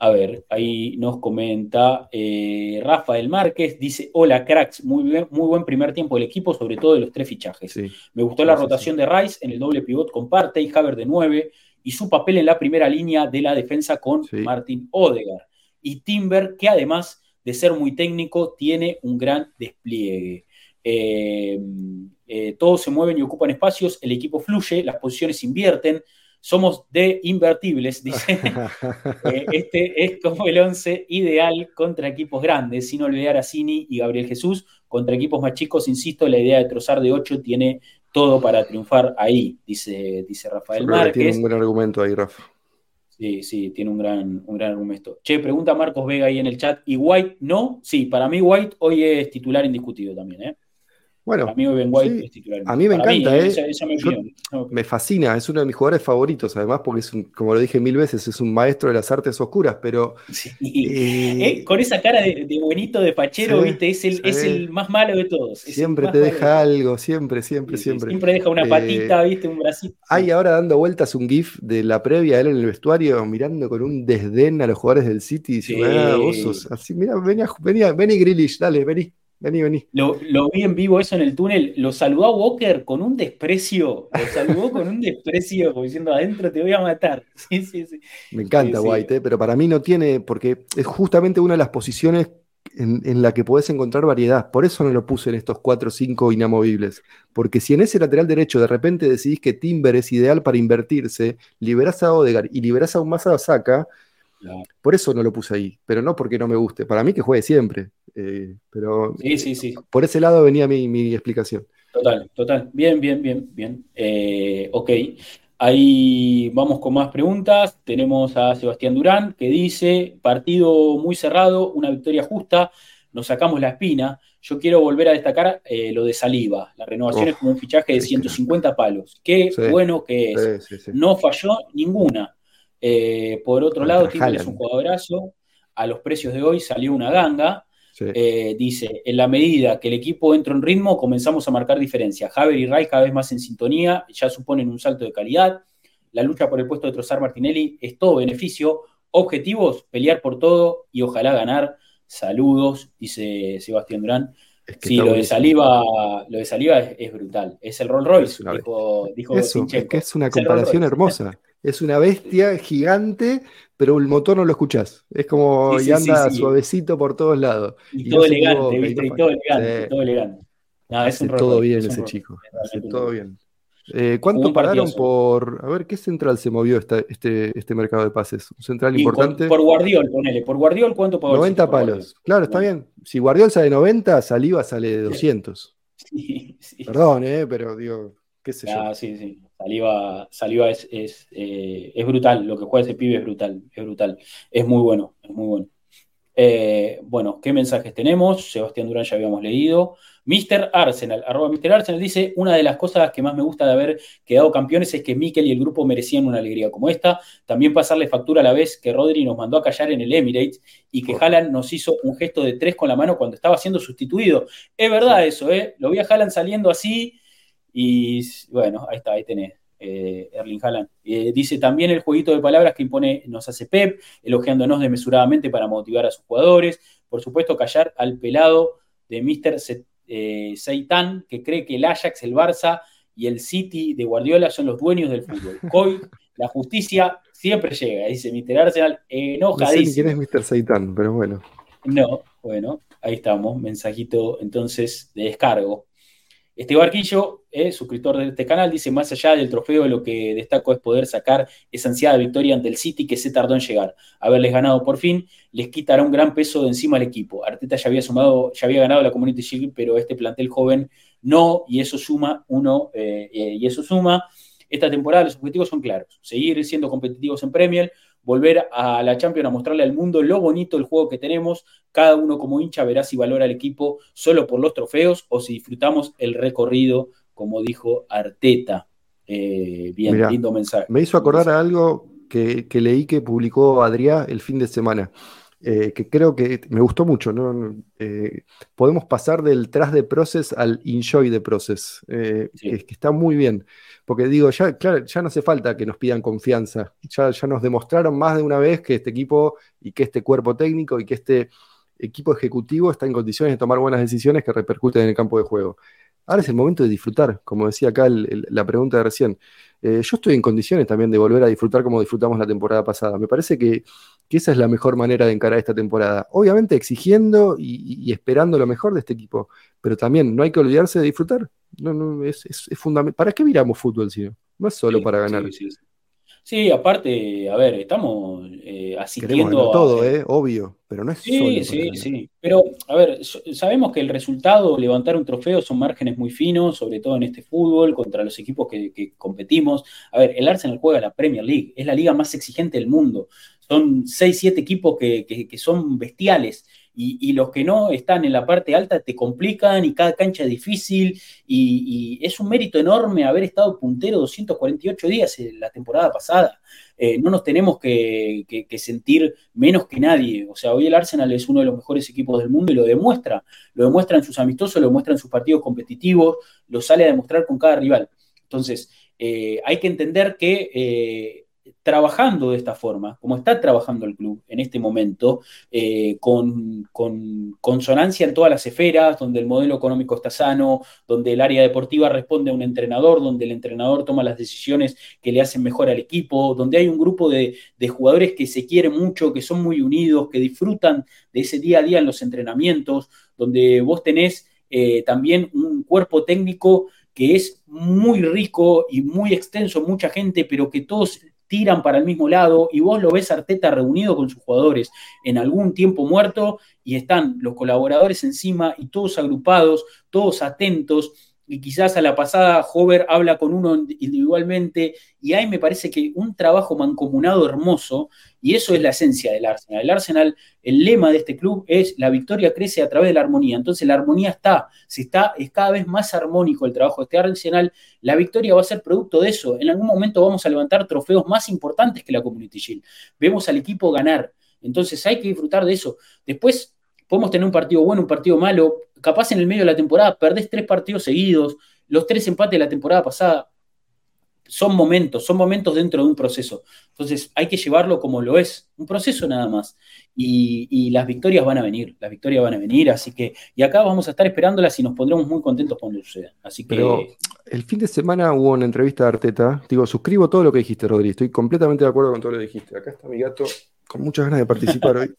A ver, ahí nos comenta eh, Rafael Márquez, dice, hola cracks, muy, bien, muy buen primer tiempo del equipo, sobre todo de los tres fichajes. Sí, Me gustó la rotación sí. de Rice en el doble pivot con Partey, Havertz de nueve, y su papel en la primera línea de la defensa con sí. Martin Odegaard. Y Timber, que además de ser muy técnico, tiene un gran despliegue. Eh, eh, todos se mueven y ocupan espacios, el equipo fluye, las posiciones invierten, somos de invertibles, dice. eh, este es como el once ideal contra equipos grandes, sin olvidar a Cini y Gabriel Jesús, contra equipos más chicos, insisto, la idea de Trossard de ocho tiene todo para triunfar ahí, dice, dice Rafael Márquez. Tiene un buen argumento ahí, Rafa. Sí, sí, tiene un gran, un gran argumento. Che, pregunta Marcos Vega ahí en el chat, ¿y White no? Sí, para mí White hoy es titular indiscutido también, ¿eh? Bueno, a mí Ben White sí, es titular. A mí me Para encanta, mí, ¿eh? Esa, esa me, Yo, okay. me fascina, es uno de mis jugadores favoritos, además, porque es un, como lo dije mil veces, es un maestro de las artes oscuras, pero... Sí. Eh, eh, con esa cara de, de buenito, de fachero, sí, viste, es el, sí. es el más malo de todos. Siempre te deja algo, siempre, siempre, sí, siempre. Siempre deja una patita, eh, viste, un bracito. Hay ahora dando vueltas un gif de la previa, él en el vestuario, mirando con un desdén a los jugadores del City, y diciendo, sí. ah, vos sos así, mirá, vení, vení, vení Grealish, dale, vení. vení, vení. Lo, lo vi en vivo eso en el túnel, lo saludó a Walker con un desprecio, lo saludó con un desprecio, como diciendo, adentro te voy a matar. Sí, sí, sí. Me encanta sí, White, sí. Eh, pero para mí no tiene, porque es justamente una de las posiciones en, en la que podés encontrar variedad, por eso no lo puse en estos cuatro o cinco inamovibles, porque si en ese lateral derecho de repente decidís que Timber es ideal para invertirse, liberás a Odegaard y liberás aún más a Saka. No. Por eso no lo puse ahí, pero no porque no me guste. Para mí que juegue siempre. Eh, pero sí, sí, sí. Por ese lado venía mi, mi explicación. Total, total. Bien, bien, bien, bien. Eh, ok. Ahí vamos con más preguntas. Tenemos a Sebastián Durán que dice: partido muy cerrado, una victoria justa, nos sacamos la espina. Yo quiero volver a destacar eh, lo de Saliba. La renovación oh, es como un fichaje de ciento cincuenta palos. Qué sí, bueno que es. Sí, sí, sí. No falló ninguna. Eh, por otro lado, Timber es un jugadorazo. A los precios de hoy salió una ganga. Sí. Eh, dice, en la medida que el equipo entra en ritmo, comenzamos a marcar diferencia. Havertz y Rice cada vez más en sintonía, ya suponen un salto de calidad. La lucha por el puesto de Trossard Martinelli es todo beneficio. Objetivos, pelear por todo y ojalá ganar. Saludos, dice Sebastián Durán. Es que sí, lo de Saliba, lo de Saliba es, es brutal. Es el Rolls Royce, dijo, dijo Eso, es que es una comparación es hermosa. Es una bestia gigante, pero el motor no lo escuchás. Es como sí, sí, y anda sí, sí. suavecito por todos lados. Y, y todo elegante, tipo, ¿viste? Y todo elegante, eh, todo elegante. No, es hace un todo bien es ese un chico. Hace todo bien. Eh, ¿Cuánto pararon por? A ver, ¿qué central se movió esta, este, este mercado de pases? Un central sí, importante. Por, por Guardiol, ponele. Por Guardiol, ¿cuánto pagó? noventa palos. Claro, está bien. Si Guardiol sale noventa, Saliba sale de doscientos. Sí, sí. Perdón, eh, pero digo, qué sé ah, yo. Sí, sí. Saliba, Saliba es, es, eh, es brutal, lo que juega ese pibe es brutal, es brutal, es muy bueno, es muy bueno. Eh, bueno, ¿qué mensajes tenemos? Sebastián Durán ya habíamos leído. Mister Arsenal, arroba Mister Arsenal dice, una de las cosas que más me gusta de haber quedado campeones es que Mikel y el grupo merecían una alegría como esta, también pasarle factura a la vez que Rodri nos mandó a callar en el Emirates y que Haaland nos hizo un gesto de tres con la mano cuando estaba siendo sustituido. Es verdad eso, ¿eh? Lo vi a Haaland saliendo así. Y bueno, ahí está, ahí tenés, eh, Erling Haaland. Eh, dice también el jueguito de palabras que impone nos hace Pep, elogiándonos desmesuradamente para motivar a sus jugadores. Por supuesto, callar al pelado de míster Seitan, que cree que el Ajax, el Barça y el City de Guardiola son los dueños del fútbol. Hoy la justicia siempre llega, dice míster Arsenal, enojadísimo. No sé quién es míster Seitan, pero bueno. No, bueno, ahí estamos, mensajito entonces de descargo. Este Barquillo, eh, suscriptor de este canal, dice, más allá del trofeo, lo que destaco es poder sacar esa ansiada victoria ante el City que se tardó en llegar. Haberles ganado por fin, les quitará un gran peso de encima al equipo. Arteta ya había sumado, ya había ganado la Community Shield, pero este plantel joven no, y eso suma uno, eh, y eso suma. Esta temporada los objetivos son claros, seguir siendo competitivos en Premier, volver a la Champions a mostrarle al mundo lo bonito del juego que tenemos, cada uno como hincha verá si valora al equipo solo por los trofeos o si disfrutamos el recorrido, como dijo Arteta. Eh, bien, mirá, lindo mensaje. Me hizo acordar a algo que, que leí que publicó Adrián el fin de semana, eh, que creo que me gustó mucho, ¿no? Eh, podemos pasar del trust the process al enjoy the process, eh, sí. que, que está muy bien. Porque digo, ya, claro, ya no hace falta que nos pidan confianza. Ya, ya nos demostraron más de una vez que este equipo y que este cuerpo técnico y que este equipo ejecutivo está en condiciones de tomar buenas decisiones que repercuten en el campo de juego. Ahora es el momento de disfrutar, como decía acá el, el, la pregunta de recién. Eh, yo estoy en condiciones también de volver a disfrutar como disfrutamos la temporada pasada. Me parece que, que esa es la mejor manera de encarar esta temporada. Obviamente exigiendo y, y esperando lo mejor de este equipo, pero también no hay que olvidarse de disfrutar. No, no, es, es, es fundamental. ¿Para qué miramos fútbol, sino? No es solo sí, para ganar. Sí, sí, sí. sí, aparte, a ver, estamos eh, asistiendo Queremos ganar todo, a... eh, obvio, pero no es sí, solo para sí, ganar. sí. Pero, a ver, sabemos que el resultado, levantar un trofeo, son márgenes muy finos, sobre todo en este fútbol, contra los equipos que, que competimos. A ver, el Arsenal juega la Premier League, es la liga más exigente del mundo. Son seis, siete equipos que, que, que son bestiales. Y, y los que no están en la parte alta te complican y cada cancha es difícil y, y es un mérito enorme haber estado puntero doscientos cuarenta y ocho días la temporada pasada. Eh, no nos tenemos que, que, que sentir menos que nadie. O sea, hoy el Arsenal es uno de los mejores equipos del mundo y lo demuestra. Lo demuestra en sus amistosos, lo demuestra en sus partidos competitivos, lo sale a demostrar con cada rival. Entonces, eh, hay que entender que eh, trabajando de esta forma, como está trabajando el club en este momento, eh, con, con consonancia en todas las esferas, donde el modelo económico está sano, donde el área deportiva responde a un entrenador, donde el entrenador toma las decisiones que le hacen mejor al equipo, donde hay un grupo de, de jugadores que se quieren mucho, que son muy unidos, que disfrutan de ese día a día en los entrenamientos, donde vos tenés eh, también un cuerpo técnico que es muy rico y muy extenso, mucha gente, pero que todos tiran para el mismo lado, y vos lo ves Arteta reunido con sus jugadores en algún tiempo muerto, y están los colaboradores encima, y todos agrupados, todos atentos, y quizás a la pasada Hover habla con uno individualmente, y ahí me parece que un trabajo mancomunado hermoso, y eso es la esencia del Arsenal. El Arsenal, el lema de este club es: la victoria crece a través de la armonía. Entonces la armonía está, se está, es cada vez más armónico el trabajo de este Arsenal, la victoria va a ser producto de eso. En algún momento vamos a levantar trofeos más importantes que la Community Shield, vemos al equipo ganar, entonces hay que disfrutar de eso. Después podemos tener un partido bueno, un partido malo, capaz en el medio de la temporada perdés tres partidos seguidos, los tres empates de la temporada pasada. Son momentos, son momentos dentro de un proceso. Entonces hay que llevarlo como lo es, un proceso nada más. Y, y las victorias van a venir, las victorias van a venir, así que, y acá vamos a estar esperándolas y nos pondremos muy contentos cuando suceda. Así que... Pero el fin de semana hubo una entrevista de Arteta, digo, suscribo todo lo que dijiste, Rodri, estoy completamente de acuerdo con todo lo que dijiste. Acá está mi gato con muchas ganas de participar hoy.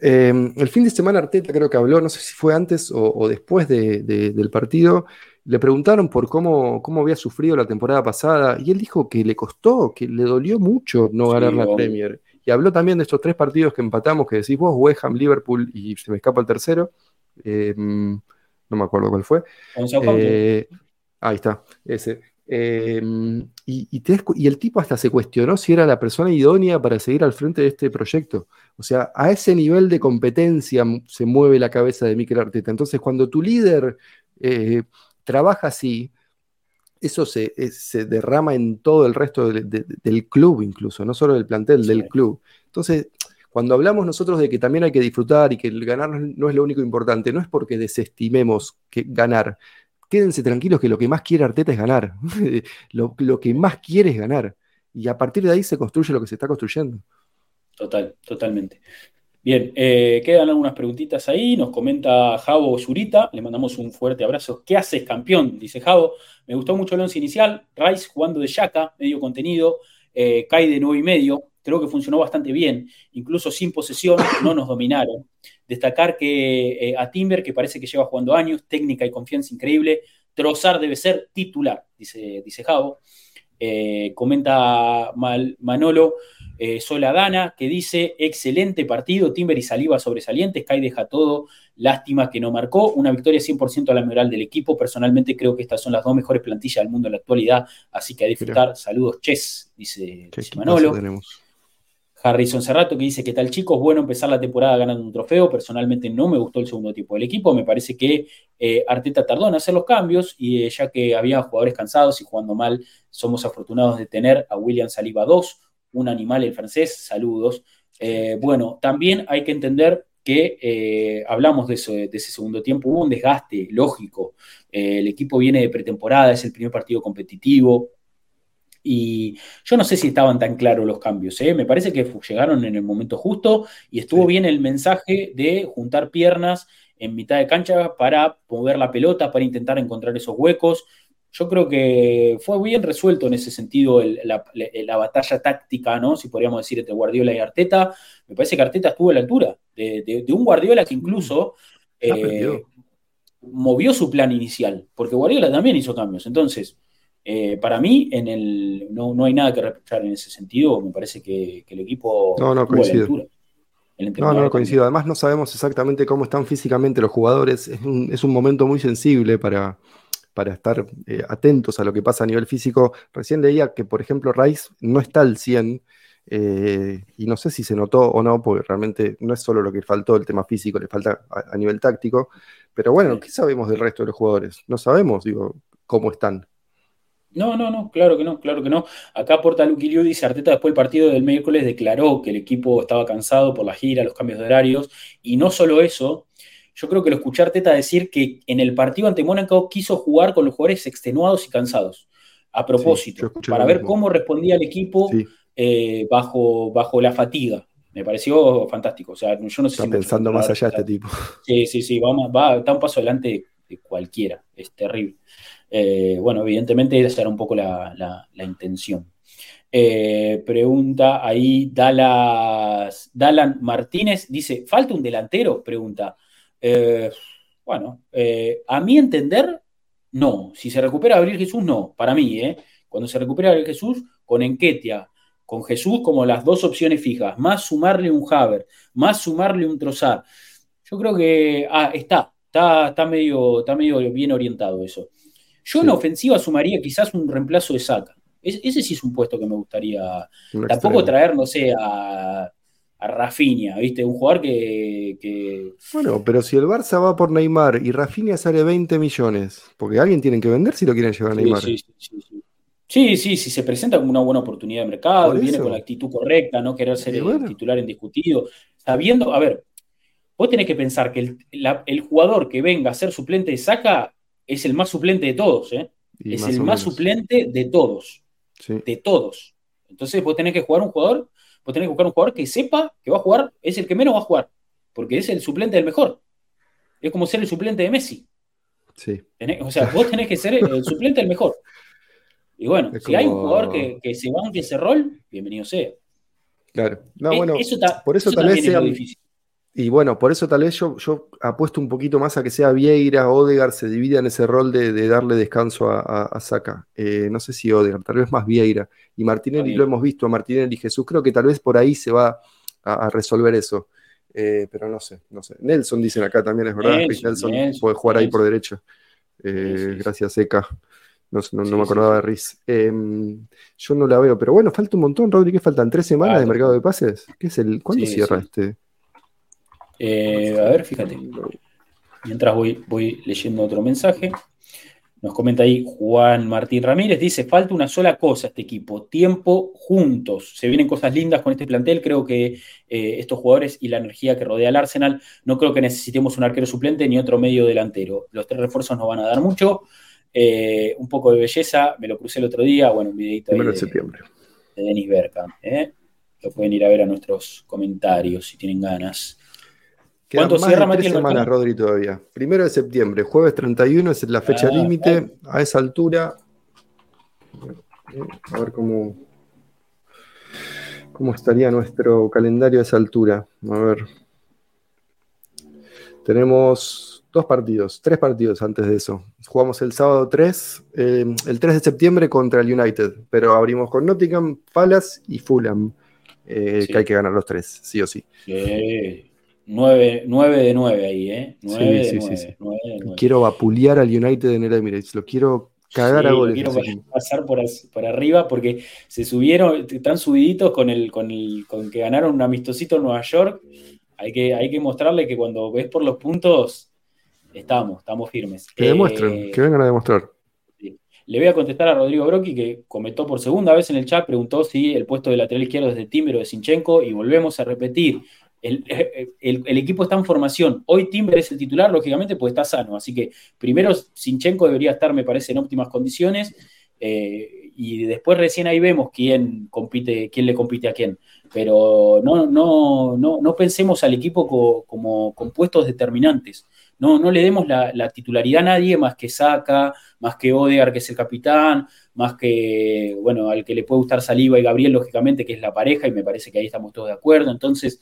Eh, el fin de semana Arteta creo que habló, no sé si fue antes o, o después de, de, del partido, le preguntaron por cómo, cómo había sufrido la temporada pasada, y él dijo que le costó, que le dolió mucho no sí, ganar la hombre. Premier, y habló también de estos tres partidos que empatamos, que decís vos, West Ham, Liverpool y se me escapa el tercero, eh, no me acuerdo cuál fue, eh, ahí está, ese. Eh, y, y, te, y el tipo hasta se cuestionó si era la persona idónea para seguir al frente de este proyecto. O sea, a ese nivel de competencia se mueve la cabeza de Mikel Arteta. Entonces, cuando tu líder eh, trabaja así, eso se, se derrama en todo el resto de, de, del club incluso, no solo del plantel, del club. Entonces, cuando hablamos nosotros de que también hay que disfrutar y que el ganar no es lo único importante, no es porque desestimemos que ganar. Quédense tranquilos que lo que más quiere Arteta es ganar. lo, lo que más quiere es ganar. Y a partir de ahí se construye lo que se está construyendo. Total, totalmente. Bien, eh, quedan algunas preguntitas ahí. Nos comenta Javo Zurita. Le mandamos un fuerte abrazo. ¿Qué haces, campeón? Dice Javo. Me gustó mucho el once inicial. Rice jugando de Xhaka, medio contenido. Eh, Kai de nueve y medio. Creo que funcionó bastante bien, incluso sin posesión no nos dominaron. Destacar que eh, a Timber, que parece que lleva jugando años, técnica y confianza increíble. Trossard debe ser titular, dice, dice Javo. Eh, comenta Mal, Manolo eh, Soladana, que dice: excelente partido, Timber y Saliba sobresalientes, Kai deja todo, lástima que no marcó, una victoria cien por ciento a la moral del equipo, personalmente creo que estas son las dos mejores plantillas del mundo en la actualidad, así que a disfrutar. Mira. Saludos Ches, dice, dice Manolo. Harrison Cerrato, que dice: ¿qué tal, chicos? Bueno, empezar la temporada ganando un trofeo. Personalmente no me gustó el segundo tiempo del equipo. Me parece que eh, Arteta tardó en hacer los cambios y eh, ya que había jugadores cansados y jugando mal, somos afortunados de tener a William Saliba dos, un animal el francés. Saludos. Eh, bueno, también hay que entender que eh, hablamos de, eso, de ese segundo tiempo. Hubo un desgaste lógico. Eh, el equipo viene de pretemporada, es el primer partido competitivo. Y yo no sé si estaban tan claros los cambios, ¿eh? Me parece que llegaron en el momento justo y estuvo sí. bien el mensaje de juntar piernas en mitad de cancha para mover la pelota, para intentar encontrar esos huecos. Yo creo que fue bien resuelto en ese sentido el, la, la, la batalla táctica, ¿no? Si podríamos decir, entre Guardiola y Arteta. Me parece que Arteta estuvo a la altura de, de, de un Guardiola que incluso eh, movió su plan inicial, porque Guardiola también hizo cambios. Entonces Eh, para mí, en el, no, no hay nada que reprochar en ese sentido. Me parece que, que el equipo no, no coincido. No, no, no coincido. Además, no sabemos exactamente cómo están físicamente los jugadores. Es un, es un momento muy sensible para, para estar eh, atentos a lo que pasa a nivel físico. Recién leía que, por ejemplo, Rice no está al cien. Eh, y no sé si se notó o no, porque realmente no es solo lo que faltó, el tema físico, le falta a, a nivel táctico. Pero bueno, ¿qué sabemos del resto de los jugadores? No sabemos, digo, cómo están. No, no, no, claro que no, claro que no. Acá aporta Luqui Liu, dice: Arteta después del partido del miércoles declaró que el equipo estaba cansado por la gira, los cambios de horarios, y no solo eso, yo creo que lo escuché a Arteta decir que en el partido ante Mónaco quiso jugar con los jugadores extenuados y cansados, a propósito, sí, para ver cómo respondía el equipo sí. eh, bajo, bajo la fatiga. Me pareció fantástico. O sea, yo no sé. Está si pensando más allá este tipo. Sí, sí, sí. Va, va, está un paso adelante de cualquiera. Es terrible. Eh, bueno, evidentemente esa era un poco la, la, la intención. Eh, pregunta ahí Dallas, Dalan Martínez. Dice, ¿falta un delantero? Pregunta. Eh, bueno, eh, a mi entender, no. Si se recupera Gabriel Jesús, no. Para mí, ¿eh? Cuando se recupera Gabriel Jesús, con Enketia, con Jesús como las dos opciones fijas, más sumarle un Havertz, más sumarle un Trossard. Yo creo que ah, está, está, está, medio, está medio bien orientado eso. Yo sí. En ofensiva sumaría quizás un reemplazo de Saka. Es, ese sí es un puesto que me gustaría. Un Tampoco extremo. Traer, no sé, a, a Rafinha, ¿viste? Un jugador que, que... Bueno, pero si el Barça va por Neymar y Rafinha sale veinte millones, porque alguien tiene que vender si lo quieren llevar a Neymar. Sí, sí, sí. sí. Sí, sí, sí, se presenta como una buena oportunidad de mercado, viene con la actitud correcta, no querer ser bueno. el titular indiscutido. Sabiendo, a ver, vos tenés que pensar que el, la, el jugador que venga a ser suplente de Saka es el más suplente de todos, ¿eh? Y es más el más suplente de todos, sí. de todos. Entonces vos tenés que jugar un jugador, vos tenés que buscar un jugador que sepa que va a jugar, es el que menos va a jugar, porque es el suplente del mejor. Es como ser el suplente de Messi. Sí. Tenés, o sea, vos tenés que ser el, el suplente del mejor. Y bueno, es si como... hay un jugador que, que se banque ese rol, bienvenido sea. Claro. No, es, bueno, eso ta, por eso, eso tal vez sea difícil. Y bueno, por eso tal vez yo, yo apuesto un poquito más a que sea Vieira, Odegaard, se divida en ese rol de, de darle descanso a, a, a Saka. Eh, no sé si Odegaard, tal vez más Vieira. Y Martinelli, lo hemos visto, a Martinelli y Jesús. Creo que tal vez por ahí se va a, a resolver eso. Eh, pero no sé, no sé. Nelson dicen acá también, es verdad. Nelson, Nelson, Nelson puede jugar Nelson. Ahí por derecho. Eh, sí, sí, sí. Gracias, Eka. No, no, sí, no me acordaba sí. de Riz. Eh, yo no la veo, pero bueno, falta un montón, Rodri. ¿Qué faltan? ¿Tres semanas claro. de mercado de pases? ¿Qué es el, ¿Cuándo sí, cierra sí. este? Eh, a ver, fíjate. Mientras voy, voy leyendo otro mensaje. Nos comenta ahí Juan Martín Ramírez. Dice, falta una sola cosa a este equipo. Tiempo juntos. Se vienen cosas lindas con este plantel. Creo que eh, estos jugadores y la energía que rodea al Arsenal. No creo que necesitemos un arquero suplente ni otro medio delantero. Los tres refuerzos nos van a dar mucho. Eh, un poco de belleza, me lo crucé el otro día, bueno, un videito ahí de, de Denis Bergkamp, ¿eh? Lo pueden ir a ver a nuestros comentarios si tienen ganas. Quedan ¿Cuánto cierra Mati el mercado? Rodri, todavía. Primero de septiembre, jueves treinta y uno es la fecha ah, límite, claro. A esa altura a ver cómo cómo estaría nuestro calendario a esa altura. A ver, tenemos Dos partidos, tres partidos antes de eso. Jugamos el sábado tres, eh, el tres de septiembre contra el United, pero abrimos con Nottingham, Palace y Fulham, eh, sí. que hay que ganar los tres, sí o sí. sí. nueve de nueve ahí, ¿eh? nueve sí, sí, de nueve. Sí, sí. nueve de nueve. Quiero vapulear al United en el Emirates, lo quiero cagar sí, a goles. Lo quiero pasar por, por arriba porque se subieron, están subiditos con, el, con, el, con que ganaron un amistosito en Nueva York. Hay que, hay que mostrarle que cuando ves por los puntos... Estamos, estamos firmes. Que demuestren, eh, que vengan a demostrar. Le voy a contestar a Rodrigo Brocchi, que comentó por segunda vez en el chat, preguntó si el puesto de lateral izquierdo es de Timber o de Zinchenko, y volvemos a repetir, el, el, el equipo está en formación. Hoy Timber es el titular, lógicamente, porque está sano. Así que primero Zinchenko debería estar, me parece, en óptimas condiciones, eh, y después recién ahí vemos quién compite, quién le compite a quién. Pero no, no, no, no pensemos al equipo co, como con puestos determinantes. No, no le demos la, la titularidad a nadie más que Saka, más que Odegaard, que es el capitán, más que, bueno, al que le puede gustar Saliba y Gabriel, lógicamente, que es la pareja, y me parece que ahí estamos todos de acuerdo. Entonces,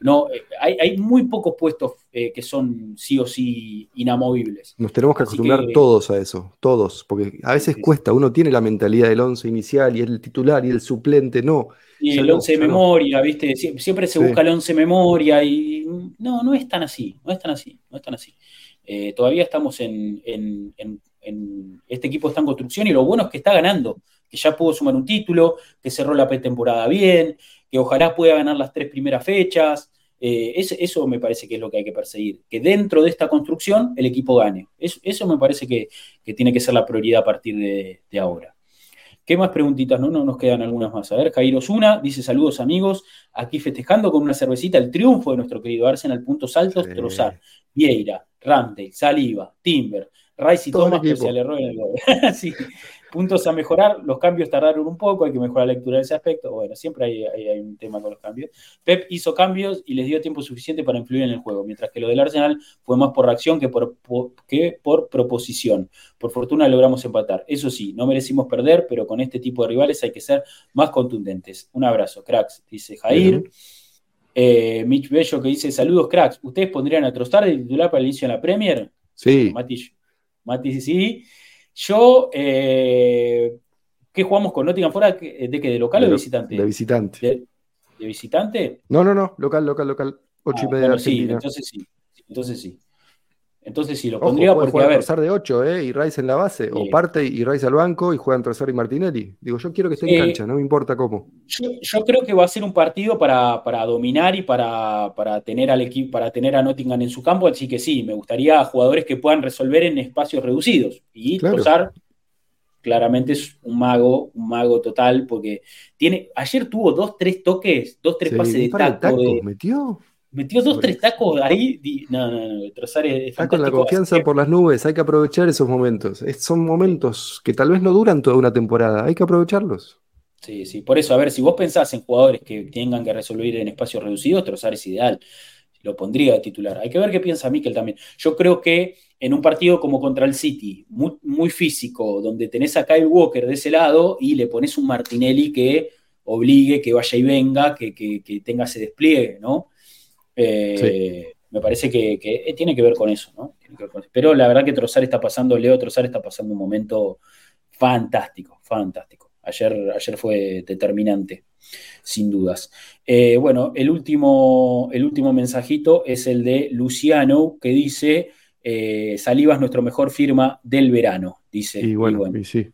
no, hay, hay muy pocos puestos eh, que son sí o sí inamovibles. Nos tenemos que acostumbrar que, todos a eso, todos, porque a veces sí, cuesta, uno tiene la mentalidad del once inicial, y el titular, y el suplente, no. Y el once de memoria, ¿viste? Sie- siempre se sí. busca el once de memoria y no, no es tan así, no es tan así, no es tan así. Eh, todavía estamos en, en, en, en, este equipo está en construcción y lo bueno es que está ganando, que ya pudo sumar un título, que cerró la pretemporada bien, que ojalá pueda ganar las tres primeras fechas. Eh, es, eso me parece que es lo que hay que perseguir, que dentro de esta construcción el equipo gane. Es, eso me parece que, que tiene que ser la prioridad a partir de, de ahora. ¿Qué más preguntitas? No, no nos quedan algunas más. A ver, Jair Osuna dice, saludos amigos, aquí festejando con una cervecita el triunfo de nuestro querido Arsenal, puntos altos, sí. Trossard, Vieira, Ramsdale, Saliba, Timber, Rice y Todo Thomas, que se le roben el gol. sí. Puntos a mejorar, los cambios tardaron un poco, hay que mejorar la lectura en ese aspecto, bueno, siempre hay, hay, hay un tema con los cambios. Pep hizo cambios y les dio tiempo suficiente para influir en el juego, mientras que lo del Arsenal fue más por reacción que por, por, que por proposición. Por fortuna logramos empatar, eso sí, no merecimos perder, pero con este tipo de rivales hay que ser más contundentes. Un abrazo, cracks, dice Jair. Uh-huh. eh, Mitch Bello que dice, saludos cracks, ¿ustedes pondrían a Trossard de titular para el inicio en la Premier? Sí. Mati, Mati sí. Yo, eh, ¿qué jugamos con Nottingham Forest? ¿De qué? ¿De local de o de visitante? De visitante. ¿De, de visitante? No, no, no, local, local, local. Ocho ah, y media bueno, de Argentina. Sí, entonces sí, entonces sí. Entonces sí, lo Ojo, pondría porque, jugar a ver... Trossard de ocho, ¿eh? Y Rice en la base, sí. O Partey y Rice al banco y juegan Trossard y Martinelli. Digo, yo quiero que esté eh, en cancha, no me importa cómo. Yo, yo creo que va a ser un partido para, para dominar y para, para tener al equipo, para tener a Nottingham en su campo, así que sí, me gustaría jugadores que puedan resolver en espacios reducidos. Y claro. Trossard claramente es un mago, un mago total, porque tiene, ayer tuvo dos, tres toques, dos, tres sí, pases de taco. taco de... ¿Metió? Metió dos, tres tacos ahí. No, no, no. Trossard es fantástico. Está con la confianza por las nubes. Hay que aprovechar esos momentos. Es, son momentos que tal vez no duran toda una temporada. Hay que aprovecharlos. Sí, sí. Por eso, a ver, si vos pensás en jugadores que tengan que resolver en espacios reducidos, Trossard es ideal. Lo pondría a titular. Hay que ver qué piensa Mikel también. Yo creo que en un partido como contra el City, muy, muy físico, donde tenés a Kyle Walker de ese lado y le ponés un Martinelli que obligue, que vaya y venga, que, que, que tenga ese despliegue, ¿no? Eh, sí. Me parece que, que tiene que ver con eso, ¿no? Tiene que ver con eso. Pero la verdad que Trossard está pasando, Leo Trossard está pasando un momento fantástico, fantástico. Ayer, ayer fue determinante, sin dudas. Eh, bueno, el último, el último mensajito es el de Luciano, que dice, eh, Saliba es nuestro mejor firma del verano, dice. Y bueno, y bueno. Y sí.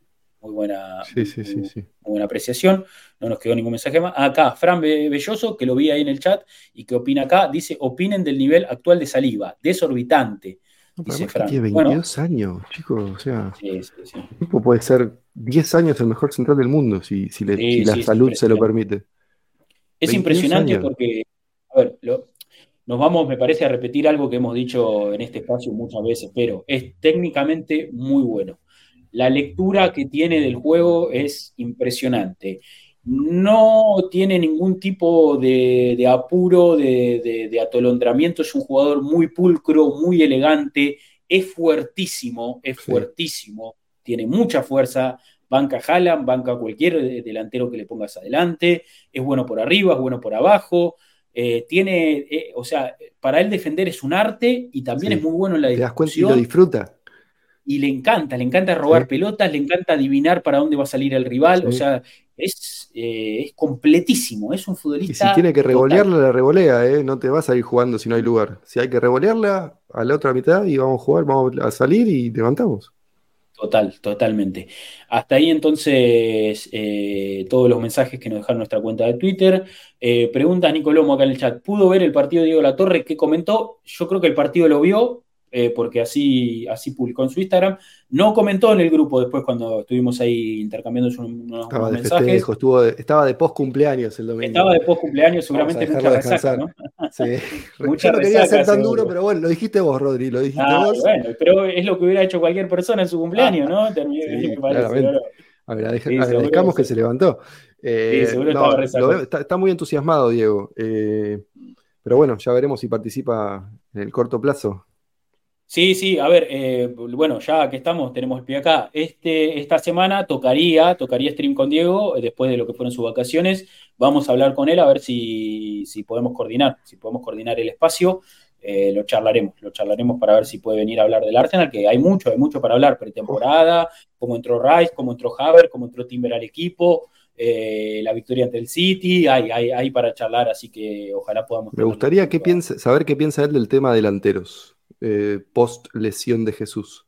Muy buena, sí, sí, sí, sí. Muy buena apreciación, no nos quedó ningún mensaje más. Acá, Fran Belloso, que lo vi ahí en el chat y que opina acá, dice, opinen del nivel actual de Saliba, desorbitante. No, dice Fran. Tiene veintidós bueno, años, chicos, o sea, sí, sí, sí. El tipo puede ser diez años el mejor central del mundo, si, si, le, sí, si sí, la salud se lo permite. Es impresionante años. Porque, a ver, lo, nos vamos, me parece, a repetir algo que hemos dicho en este espacio muchas veces, pero es técnicamente muy bueno. La lectura que tiene del juego es impresionante. No tiene ningún tipo de, de apuro, de, de, de atolondramiento. Es un jugador muy pulcro, muy elegante. Es fuertísimo, es sí. fuertísimo. Tiene mucha fuerza. Banca Haaland, banca cualquier delantero que le pongas adelante. Es bueno por arriba, es bueno por abajo. Eh, tiene, eh, o sea, para él defender es un arte y también sí. es muy bueno en la discusión. Te das cuenta y lo disfruta. Y le encanta, le encanta robar sí. pelotas, le encanta adivinar para dónde va a salir el rival, sí. o sea, es, eh, es completísimo, es un futbolista. Y si tiene que revolearla, total. La revolea, ¿eh? No te vas a ir jugando si no hay lugar. Si hay que revolearla, a la otra mitad y vamos a jugar, vamos a salir y levantamos. Total, totalmente. Hasta ahí entonces eh, todos los mensajes que nos dejaron nuestra cuenta de Twitter. Eh, preguntas Nicolomo acá en el chat, ¿pudo ver el partido de Diego Latorre? ¿Qué comentó? Yo creo que el partido lo vio. Eh, porque así, así publicó en su Instagram. No comentó en el grupo después cuando estuvimos ahí intercambiando unos, estaba unos de mensajes. Festejo, estuvo de, estaba de post cumpleaños el domingo. Estaba de post cumpleaños, seguramente mucha resaca, ¿no? Sí. Mucha Yo no quería ser tan duro, pero bueno, lo dijiste vos, Rodri, lo dijiste ah, vos. Bueno, pero es lo que hubiera hecho cualquier persona en su cumpleaños, ah, ¿no? Terminé, sí, me parece, ¿no? A ver, deja, sí, agradezcamos que se levantó. Eh, sí, seguro no, estaba resaca. Está, está muy entusiasmado, Diego. Eh, pero bueno, ya veremos si participa en el corto plazo. Sí, sí, a ver, eh, bueno, ya que estamos, tenemos el pie acá. Este, esta semana tocaría, tocaría stream con Diego, después de lo que fueron sus vacaciones. Vamos a hablar con él a ver si, si podemos coordinar, si podemos coordinar el espacio. Eh, lo charlaremos, lo charlaremos para ver si puede venir a hablar del Arsenal, que hay mucho, hay mucho para hablar. Pretemporada, cómo entró Rice, cómo entró Havertz, cómo entró Timber al equipo, eh, la victoria ante el City, hay, hay, hay para charlar, así que ojalá podamos. Me gustaría que piense, saber qué piensa él del tema delanteros. Eh, post lesión de Jesús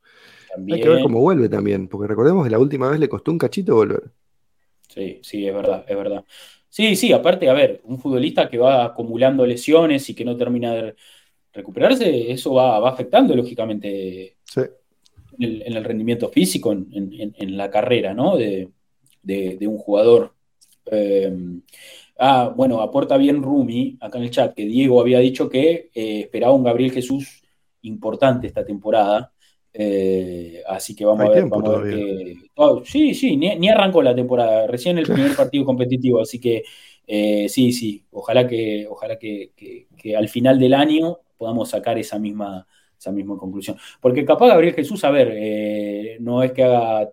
también. Hay que ver cómo vuelve también, porque recordemos que la última vez le costó un cachito volver. Sí, sí, es verdad, es verdad. Sí, sí, aparte, a ver, un futbolista que va acumulando lesiones y que no termina de recuperarse, eso va, va afectando lógicamente sí. en, el, en el rendimiento físico, en, en, en la carrera, ¿no? de, de, de un jugador. eh, ah, bueno, aporta bien Rumi acá en el chat, que Diego había dicho que eh, esperaba un Gabriel Jesús importante esta temporada, Eh, así que vamos a ver, vamos a ver que... oh, sí, sí, ni, ni arrancó la temporada, recién el primer partido competitivo, así que eh, sí, sí, ojalá que ojalá que, que, que al final del año podamos sacar esa misma esa misma conclusión, porque capaz Gabriel Jesús, a ver, eh, no es que haga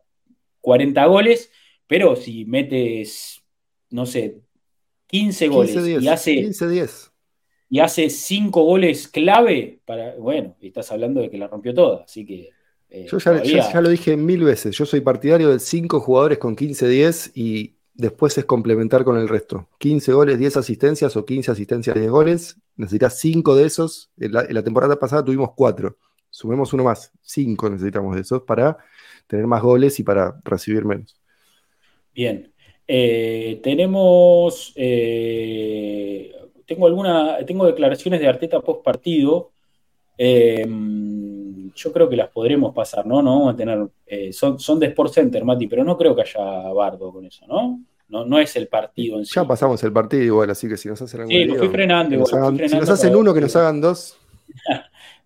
cuarenta goles, pero si metes, no sé, quince goles, quince, diez, y hace quince diez y hace cinco goles clave, para, bueno, y estás hablando de que la rompió toda, así que... Eh, yo ya, todavía... ya, ya lo dije mil veces, yo soy partidario de cinco jugadores con quince diez y después es complementar con el resto. quince goles, diez asistencias, o quince asistencias, diez goles, necesitas cinco de esos. En la, en la temporada pasada tuvimos cuatro, sumemos uno más, cinco necesitamos de esos para tener más goles y para recibir menos. Bien, eh, tenemos... Eh... Tengo alguna, tengo declaraciones de Arteta post partido. Eh, yo creo que las podremos pasar, ¿no? No vamos a tener. Eh, son, son de Sport Center, Mati, pero no creo que haya bardo con eso, ¿no? No, no es el partido en sí. Ya pasamos el partido igual, así que si nos hacen algún sí, lo fui frenando igual. Hagan, fui frenando si nos hacen uno, que nos hagan dos.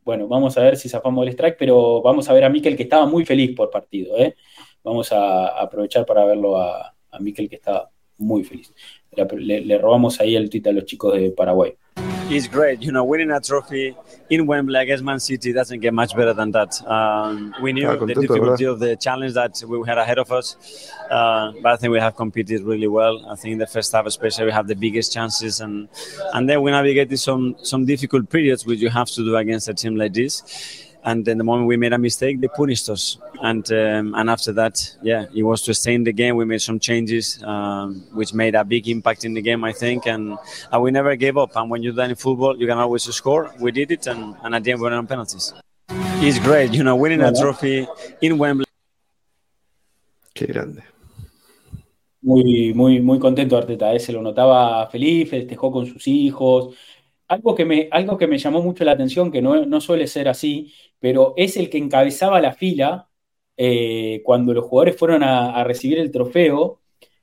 Bueno, vamos a ver si zafamos el strike, pero vamos a ver a Mikel, que estaba muy feliz por partido, ¿eh? Vamos a aprovechar para verlo a, a Mikel, que estaba muy feliz. Le, le robamos ahí el tweet a los chicos de Paraguay. It's great, you know, winning a trophy in Wembley against Man City doesn't get much better than that. Um, we knew ah, contento, the difficulty ¿verdad? Of the challenge that we had ahead of us, uh, but I think we have competed really well. I think in the first half, especially, we have the biggest chances, and and then we navigated some some difficult periods, which you have to do against a team like this. And then the moment we made a mistake, they punished us. And um, and after that, yeah, it was to stay in the game. We made some changes, um, which made a big impact in the game, I think. And, and we never gave up. And when you're done in football, you can always score. We did it, and, and at the end, we were on penalties. It's great, you know, winning a trophy in Wembley. Qué grande. Muy, muy, muy contento Arteta. Se lo notaba feliz, festejó con sus hijos. Algo que, me, algo que me llamó mucho la atención, que no, no suele ser así, pero es el que encabezaba la fila eh, cuando los jugadores fueron a, a recibir el trofeo.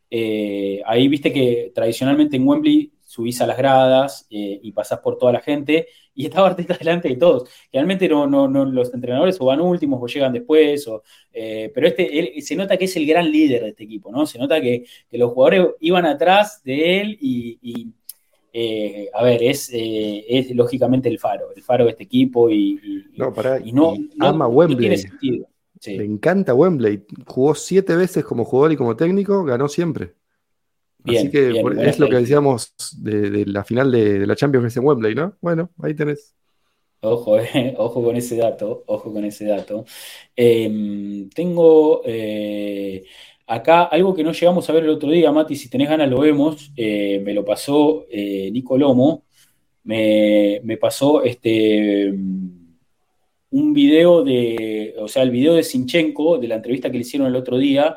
Eh, ahí viste que tradicionalmente en Wembley subís a las gradas eh, y pasás por toda la gente, y estaba Arteta delante de todos. Generalmente no, no, no, los entrenadores o van últimos o llegan después, o, eh, pero este él, se nota que es el gran líder de este equipo, ¿no? Se nota que, que los jugadores iban atrás de él y... y Eh, a ver, es, eh, es lógicamente el faro, el faro de este equipo y, y, no, pará, y no, y ama no, Wembley. No tiene sentido. Sí. Le encanta Wembley, jugó siete veces como jugador y como técnico, ganó siempre. Bien, así que bien, por, es lo que decíamos de, de la final de, de la Champions en Wembley, ¿no? Bueno, ahí tenés. Ojo, eh, ojo con ese dato, ojo con ese dato. Eh, tengo... Eh, Acá, algo que no llegamos a ver el otro día, Mati, si tenés ganas lo vemos, eh, me lo pasó eh, Nico Lomo, me, me pasó este, un video de, o sea, el video de Zinchenko, de la entrevista que le hicieron el otro día,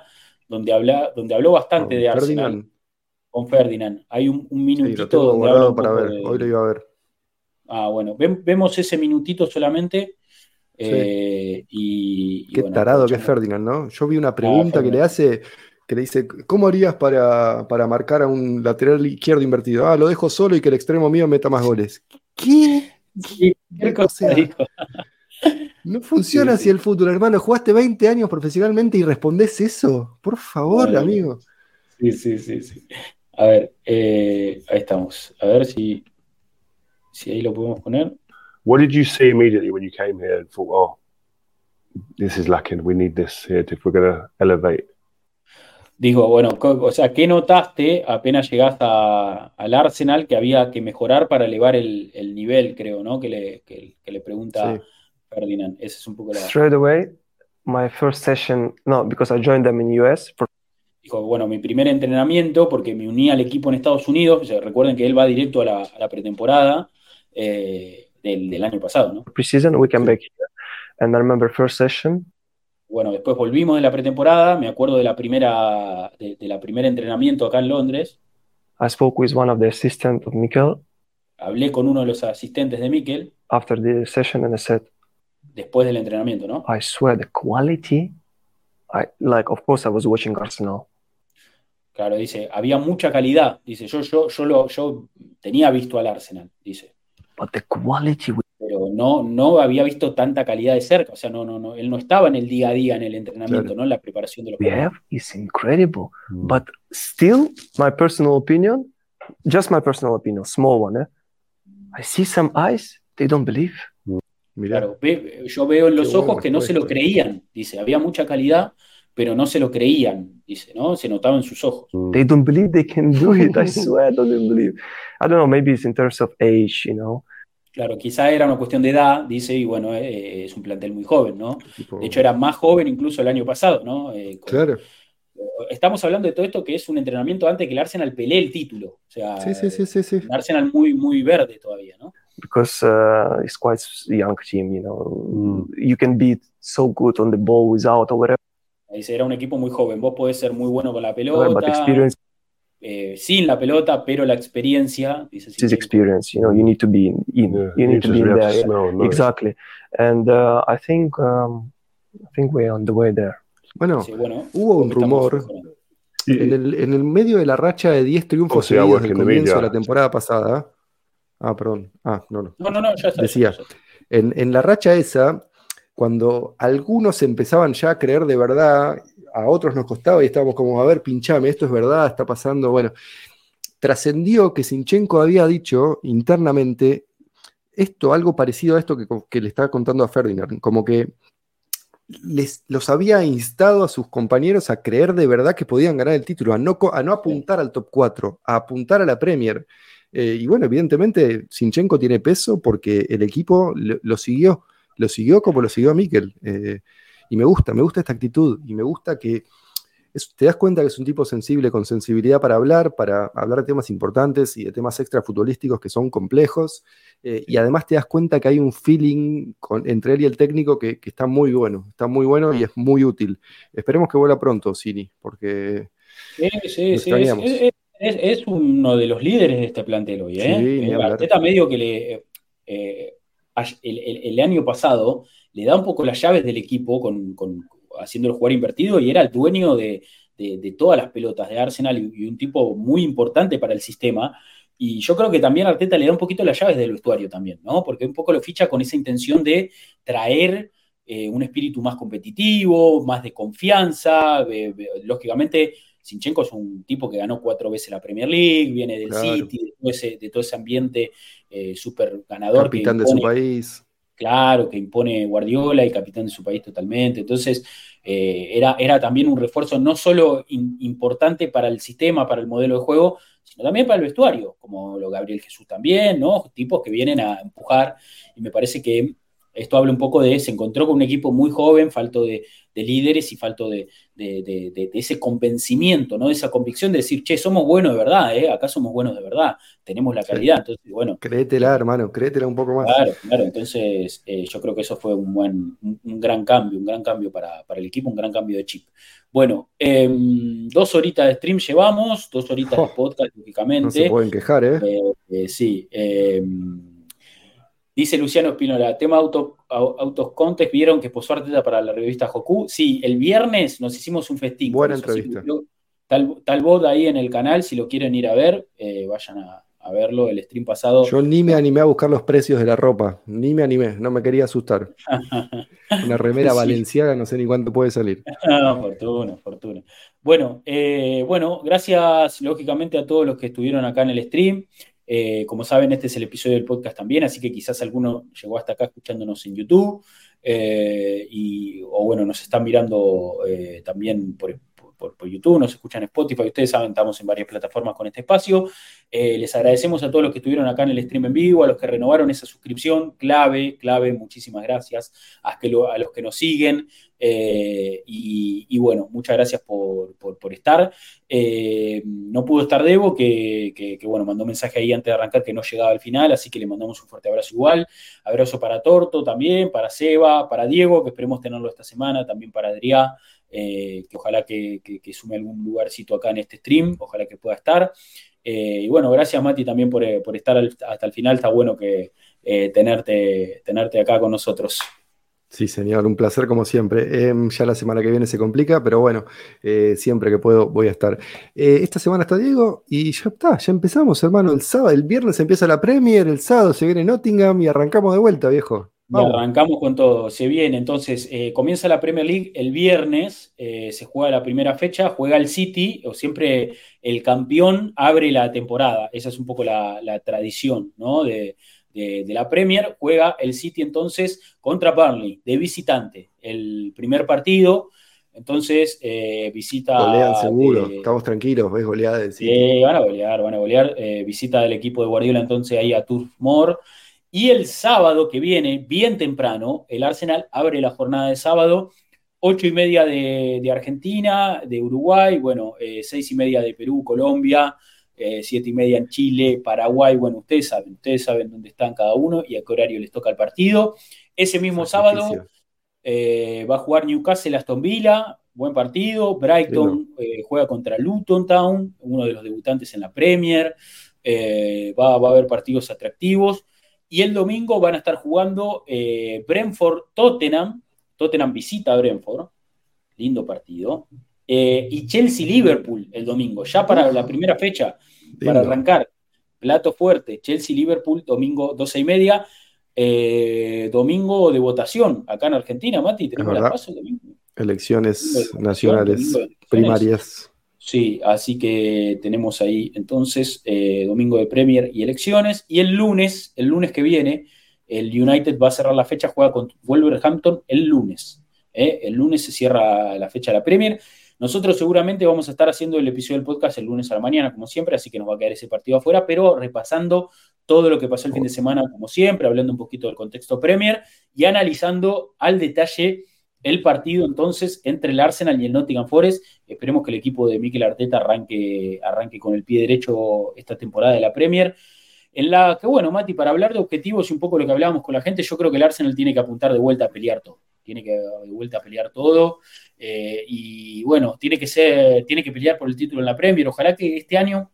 donde, habla, donde habló bastante de Arsenal. Ferdinand. Con Ferdinand. Hay un, un minutito sí, donde habla un poco para ver. De... Hoy lo iba a ver. Ah, bueno, Ven, vemos ese minutito solamente. Sí. Eh, y, y Qué bueno, tarado que es Ferdinand, ¿no? Yo vi una pregunta ah, que le hace, que le dice, ¿cómo harías para, para marcar a un lateral izquierdo invertido? Ah, lo dejo solo y que el extremo mío meta más goles. ¿Qué? ¿Qué, ¿Qué cosa dijo? No funciona así el fútbol, hermano. Jugaste veinte años profesionalmente y respondés eso. Por favor, bueno, amigo. Sí, sí, sí, sí. A ver, eh, ahí estamos. A ver si, si ahí lo podemos poner. What did you see immediately when you came here and thought, oh, this is lacking, we need this here if we're going to elevate? Digo, bueno, o sea, ¿qué notaste apenas llegaste a, al Arsenal que había que mejorar para elevar el, el nivel, creo, ¿no? Que le, que, que le pregunta sí. Ferdinand. Ese es un poco la... Straight away, my first session, no, because I joined them in the U S. For... Dijo, bueno, mi primer entrenamiento, porque me uní al equipo en Estados Unidos, o sea, recuerden que él va directo a la, a la pretemporada, eh... Del, del año pasado, ¿no? Pre-season, we came back here. And I remember first session. Bueno, después volvimos de la pretemporada. Me acuerdo de la primera, de, de la primer entrenamiento acá en Londres. I spoke with one of the assistants of Mikel. Hablé con uno de los asistentes de Mikel. After the session, and I said. Después del entrenamiento, ¿no? I swear the quality. I like, of course, I was watching Arsenal. Claro, dice, había mucha calidad. Dice, yo, yo, yo lo, yo tenía visto al Arsenal. Dice. But the quality we pero no, no había visto tanta calidad de cerca. O sea, no, no, no, él no estaba en el día a día, en el entrenamiento, claro. ¿no? En la preparación de los jugadores. Yeah, it's incredible. Mm. But still, my personal opinion, just my personal opinion, small one, eh? I see some eyes, they don't believe. Mm. Claro, ve, yo veo en los Qué ojos que no se lo creían, dice. Había mucha calidad, pero no se lo creían, dice, ¿no? Se notaba en sus ojos. Mm. They don't believe they can do it, I swear, I don't believe. I don't know, maybe it's in terms of age, you know. Claro, quizá era una cuestión de edad, dice, y bueno, eh, es un plantel muy joven, ¿no? De hecho, era más joven incluso el año pasado, ¿no? Eh, con, claro. Estamos hablando de todo esto que es un entrenamiento antes de que el Arsenal pelee el título. O sea, sí, sí, sí, sí, sí. El Arsenal muy, muy verde todavía, ¿no? Because uh, it's quite a young team, you know. Mm. You can be so good on the ball without or whatever. Dice, era un equipo muy joven. Vos podés ser muy bueno con la pelota, Eh, sin la pelota, pero la experiencia. Dice, this experience, you know, you need to be in, in yeah, you need to be in there. Yeah. No, no, exactly, and uh, I think um, I think we're on the way there. Bueno, sí, bueno hubo un rumor y, en, el, en el medio de la racha de diez triunfos o sea, seguidos del comienzo de la temporada pasada. Ah, perdón. Ah, no, no. No, no, no ya está. Decía, ya está. En, en la racha esa, cuando algunos empezaban ya a creer de verdad, a otros nos costaba y estábamos como, a ver, pinchame, esto es verdad, está pasando. Bueno, trascendió que Zinchenko había dicho internamente esto, algo parecido a esto que, que le estaba contando a Ferdinand, como que les, los había instado a sus compañeros a creer de verdad que podían ganar el título, a no, a no apuntar al top cuatro, a apuntar a la Premier. Eh, y bueno, evidentemente Zinchenko tiene peso porque el equipo lo, lo siguió, lo siguió como lo siguió a Mikel. Eh, Y me gusta, me gusta esta actitud, y me gusta que es, te das cuenta que es un tipo sensible, con sensibilidad para hablar, para hablar de temas importantes y de temas extrafutbolísticos que son complejos, eh, y además te das cuenta que hay un feeling con, entre él y el técnico que, que está muy bueno, está muy bueno y es muy útil. Esperemos que vuela pronto, Cini, porque sí, sí, sí, es, es, es, es uno de los líderes de este plantel hoy, ¿eh? Sí, eh Arteta medio que le... Eh, el, el, el año pasado le da un poco las llaves del equipo con, con, haciéndolo jugar invertido y era el dueño de, de, de todas las pelotas de Arsenal y, y un tipo muy importante para el sistema. Y yo creo que también Arteta le da un poquito las llaves del vestuario también, ¿no? Porque un poco lo ficha con esa intención de traer eh, un espíritu más competitivo, más de confianza. Eh, eh, lógicamente, Zinchenko es un tipo que ganó cuatro veces la Premier League, viene del claro. City, de todo ese, de todo ese ambiente eh, súper ganador. Capitán que impone, de su país. Claro, que impone Guardiola y capitán de su país totalmente. Entonces, eh, era, era también un refuerzo no solo in, importante para el sistema, para el modelo de juego, sino también para el vestuario, como lo Gabriel Jesús también, ¿no? Tipos que vienen a empujar. Y me parece que esto habla un poco de, se encontró con un equipo muy joven, falto de, de líderes y falto de, de, de, de, de ese convencimiento, ¿no? De esa convicción de decir, che, somos buenos de verdad, ¿eh? Acá somos buenos de verdad, tenemos la calidad, entonces, bueno. Créetela, hermano, créetela un poco más. Claro, claro, entonces eh, yo creo que eso fue un buen, un, un gran cambio, un gran cambio para, para el equipo, un gran cambio de chip. Bueno, eh, dos horitas de stream llevamos, dos horitas oh, de podcast, lógicamente. No se pueden quejar, ¿eh? eh, eh sí, eh... Dice Luciano Espinola, tema auto, autos contest, ¿vieron que posó Arteta para la revista Hoku? Sí, el viernes nos hicimos un festín. Buena entrevista. Lo, tal, tal bot ahí en el canal, si lo quieren ir a ver, eh, vayan a, a verlo, el stream pasado. Yo ni me animé a buscar los precios de la ropa, ni me animé, no me quería asustar. Una remera sí. Valenciaga, no sé ni cuánto puede salir. No, fortuna, fortuna. Bueno, eh, bueno, gracias lógicamente a todos los que estuvieron acá en el stream. Eh, como saben, este es el episodio del podcast también, así que quizás alguno llegó hasta acá escuchándonos en YouTube, eh, y, o bueno, nos están mirando eh, también por, por, por YouTube, nos escuchan en Spotify, ustedes saben, estamos en varias plataformas con este espacio. Eh, les agradecemos a todos los que estuvieron acá en el stream en vivo, a los que renovaron esa suscripción, clave, clave, muchísimas gracias, a, que lo, a los que nos siguen, eh, y, y bueno, muchas gracias por, por, por estar. Eh, no pudo estar Debo, que, que, que bueno, mandó mensaje ahí antes de arrancar que no llegaba al final, así que le mandamos un fuerte abrazo igual, abrazo para Torto también, para Seba, para Diego, que esperemos tenerlo esta semana, también para Adrián, eh, que ojalá que, que, que sume algún lugarcito acá en este stream, ojalá que pueda estar. Eh, y bueno, gracias Mati también por, por estar al, hasta el final, está bueno que eh, tenerte, tenerte acá con nosotros. Sí, señor, un placer como siempre. Eh, ya la semana que viene se complica, pero bueno, eh, siempre que puedo voy a estar. Eh, esta semana está Diego y ya está, ya empezamos, hermano. El sábado, el viernes empieza la Premier, el sábado se viene Nottingham y arrancamos de vuelta, viejo. Vamos. Y arrancamos con todo, se viene. Entonces, eh, comienza la Premier League el viernes, eh, se juega la primera fecha, juega el City, o siempre el campeón abre la temporada. Esa es un poco la, la tradición, ¿no? De... De, de la Premier, juega el City entonces contra Burnley, de visitante, el primer partido, entonces eh, visita... Golean seguro, eh, estamos tranquilos, ves goleada del City. Eh, van a golear, van a golear, eh, visita del equipo de Guardiola entonces ahí a Turf Moor, y el sábado que viene, bien temprano, el Arsenal abre la jornada de sábado, ocho y media de, de Argentina, de Uruguay, bueno, eh, seis y media de Perú, Colombia... Eh, siete y media en Chile, Paraguay, bueno, ustedes saben, ustedes saben dónde están cada uno y a qué horario les toca el partido. Ese mismo Sacrificio. sábado eh, va a jugar Newcastle Aston Villa, buen partido. Brighton sí, no. eh, juega contra Luton Town, uno de los debutantes en la Premier. Eh, va, va a haber partidos atractivos. Y el domingo van a estar jugando eh, Brentford-Tottenham. Tottenham visita a Brentford. Lindo partido. Eh, y Chelsea-Liverpool el domingo, ya para la primera fecha, Lindo. Para arrancar, plato fuerte, Chelsea-Liverpool, domingo doce y media, eh, domingo de votación, acá en Argentina, Mati, tenemos la paso el domingo. Elecciones domingo nacionales, domingo elecciones. primarias. Sí, así que tenemos ahí entonces eh, domingo de Premier y elecciones, y el lunes, el lunes que viene, el United va a cerrar la fecha, juega con Wolverhampton el lunes, eh, el lunes se cierra la fecha de la Premier. Nosotros seguramente vamos a estar haciendo el episodio del podcast el lunes a la mañana, como siempre, así que nos va a quedar ese partido afuera, pero repasando todo lo que pasó el fin de semana, como siempre, hablando un poquito del contexto Premier y analizando al detalle el partido entonces entre el Arsenal y el Nottingham Forest. Esperemos que el equipo de Mikel Arteta arranque, arranque con el pie derecho esta temporada de la Premier, en la que, bueno, Mati, para hablar de objetivos y un poco lo que hablábamos con la gente, yo creo que el Arsenal tiene que apuntar de vuelta a pelear todo. Tiene que de vuelta a pelear todo eh, y bueno, tiene que ser tiene que pelear por el título en la Premier. Ojalá que este año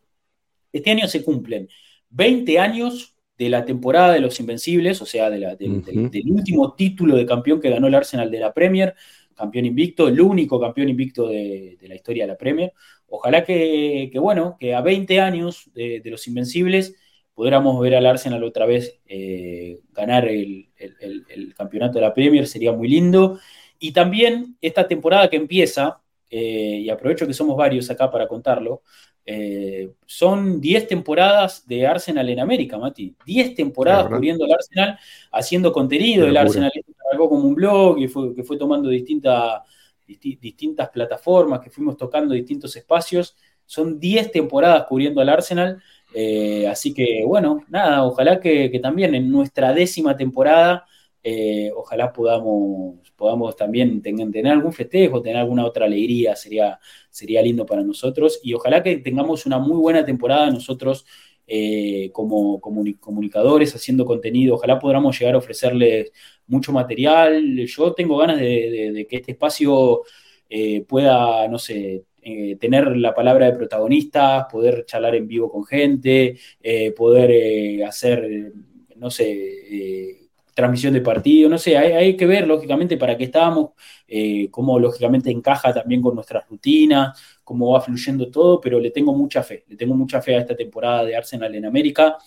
este año se cumplen veinte años de la temporada de los Invencibles, o sea, de la, de, uh-huh. del, del último título de campeón que ganó el Arsenal de la Premier, campeón invicto, el único campeón invicto de, de la historia de la Premier. Ojalá que, que bueno, que a veinte años de, de los Invencibles podríamos ver al Arsenal otra vez eh, ganar el, el, el, el campeonato de la Premier, sería muy lindo. Y también esta temporada que empieza, eh, y aprovecho que somos varios acá para contarlo, eh, son diez temporadas de Arsenal en América, Mati. diez temporadas cubriendo al Arsenal, haciendo contenido. El Arsenal arrancó como un blog y fue, que fue tomando distinta, disti- distintas plataformas, que fuimos tocando distintos espacios. Son diez temporadas cubriendo al Arsenal. Eh, así que bueno, nada, ojalá que, que también en nuestra décima temporada eh, ojalá podamos podamos también tener, tener algún festejo, tener alguna otra alegría, sería, sería lindo para nosotros y ojalá que tengamos una muy buena temporada nosotros eh, como, como comunicadores haciendo contenido, ojalá podamos llegar a ofrecerles mucho material. Yo tengo ganas de, de, de que este espacio eh, pueda, no sé, Eh, tener la palabra de protagonistas, poder charlar en vivo con gente, eh, poder eh, hacer, no sé, eh, transmisión de partido, no sé, hay, hay que ver, lógicamente, para qué estamos, eh, cómo, lógicamente, encaja también con nuestras rutinas, cómo va fluyendo todo, pero le tengo mucha fe, le tengo mucha fe a esta temporada de Arsenal en América,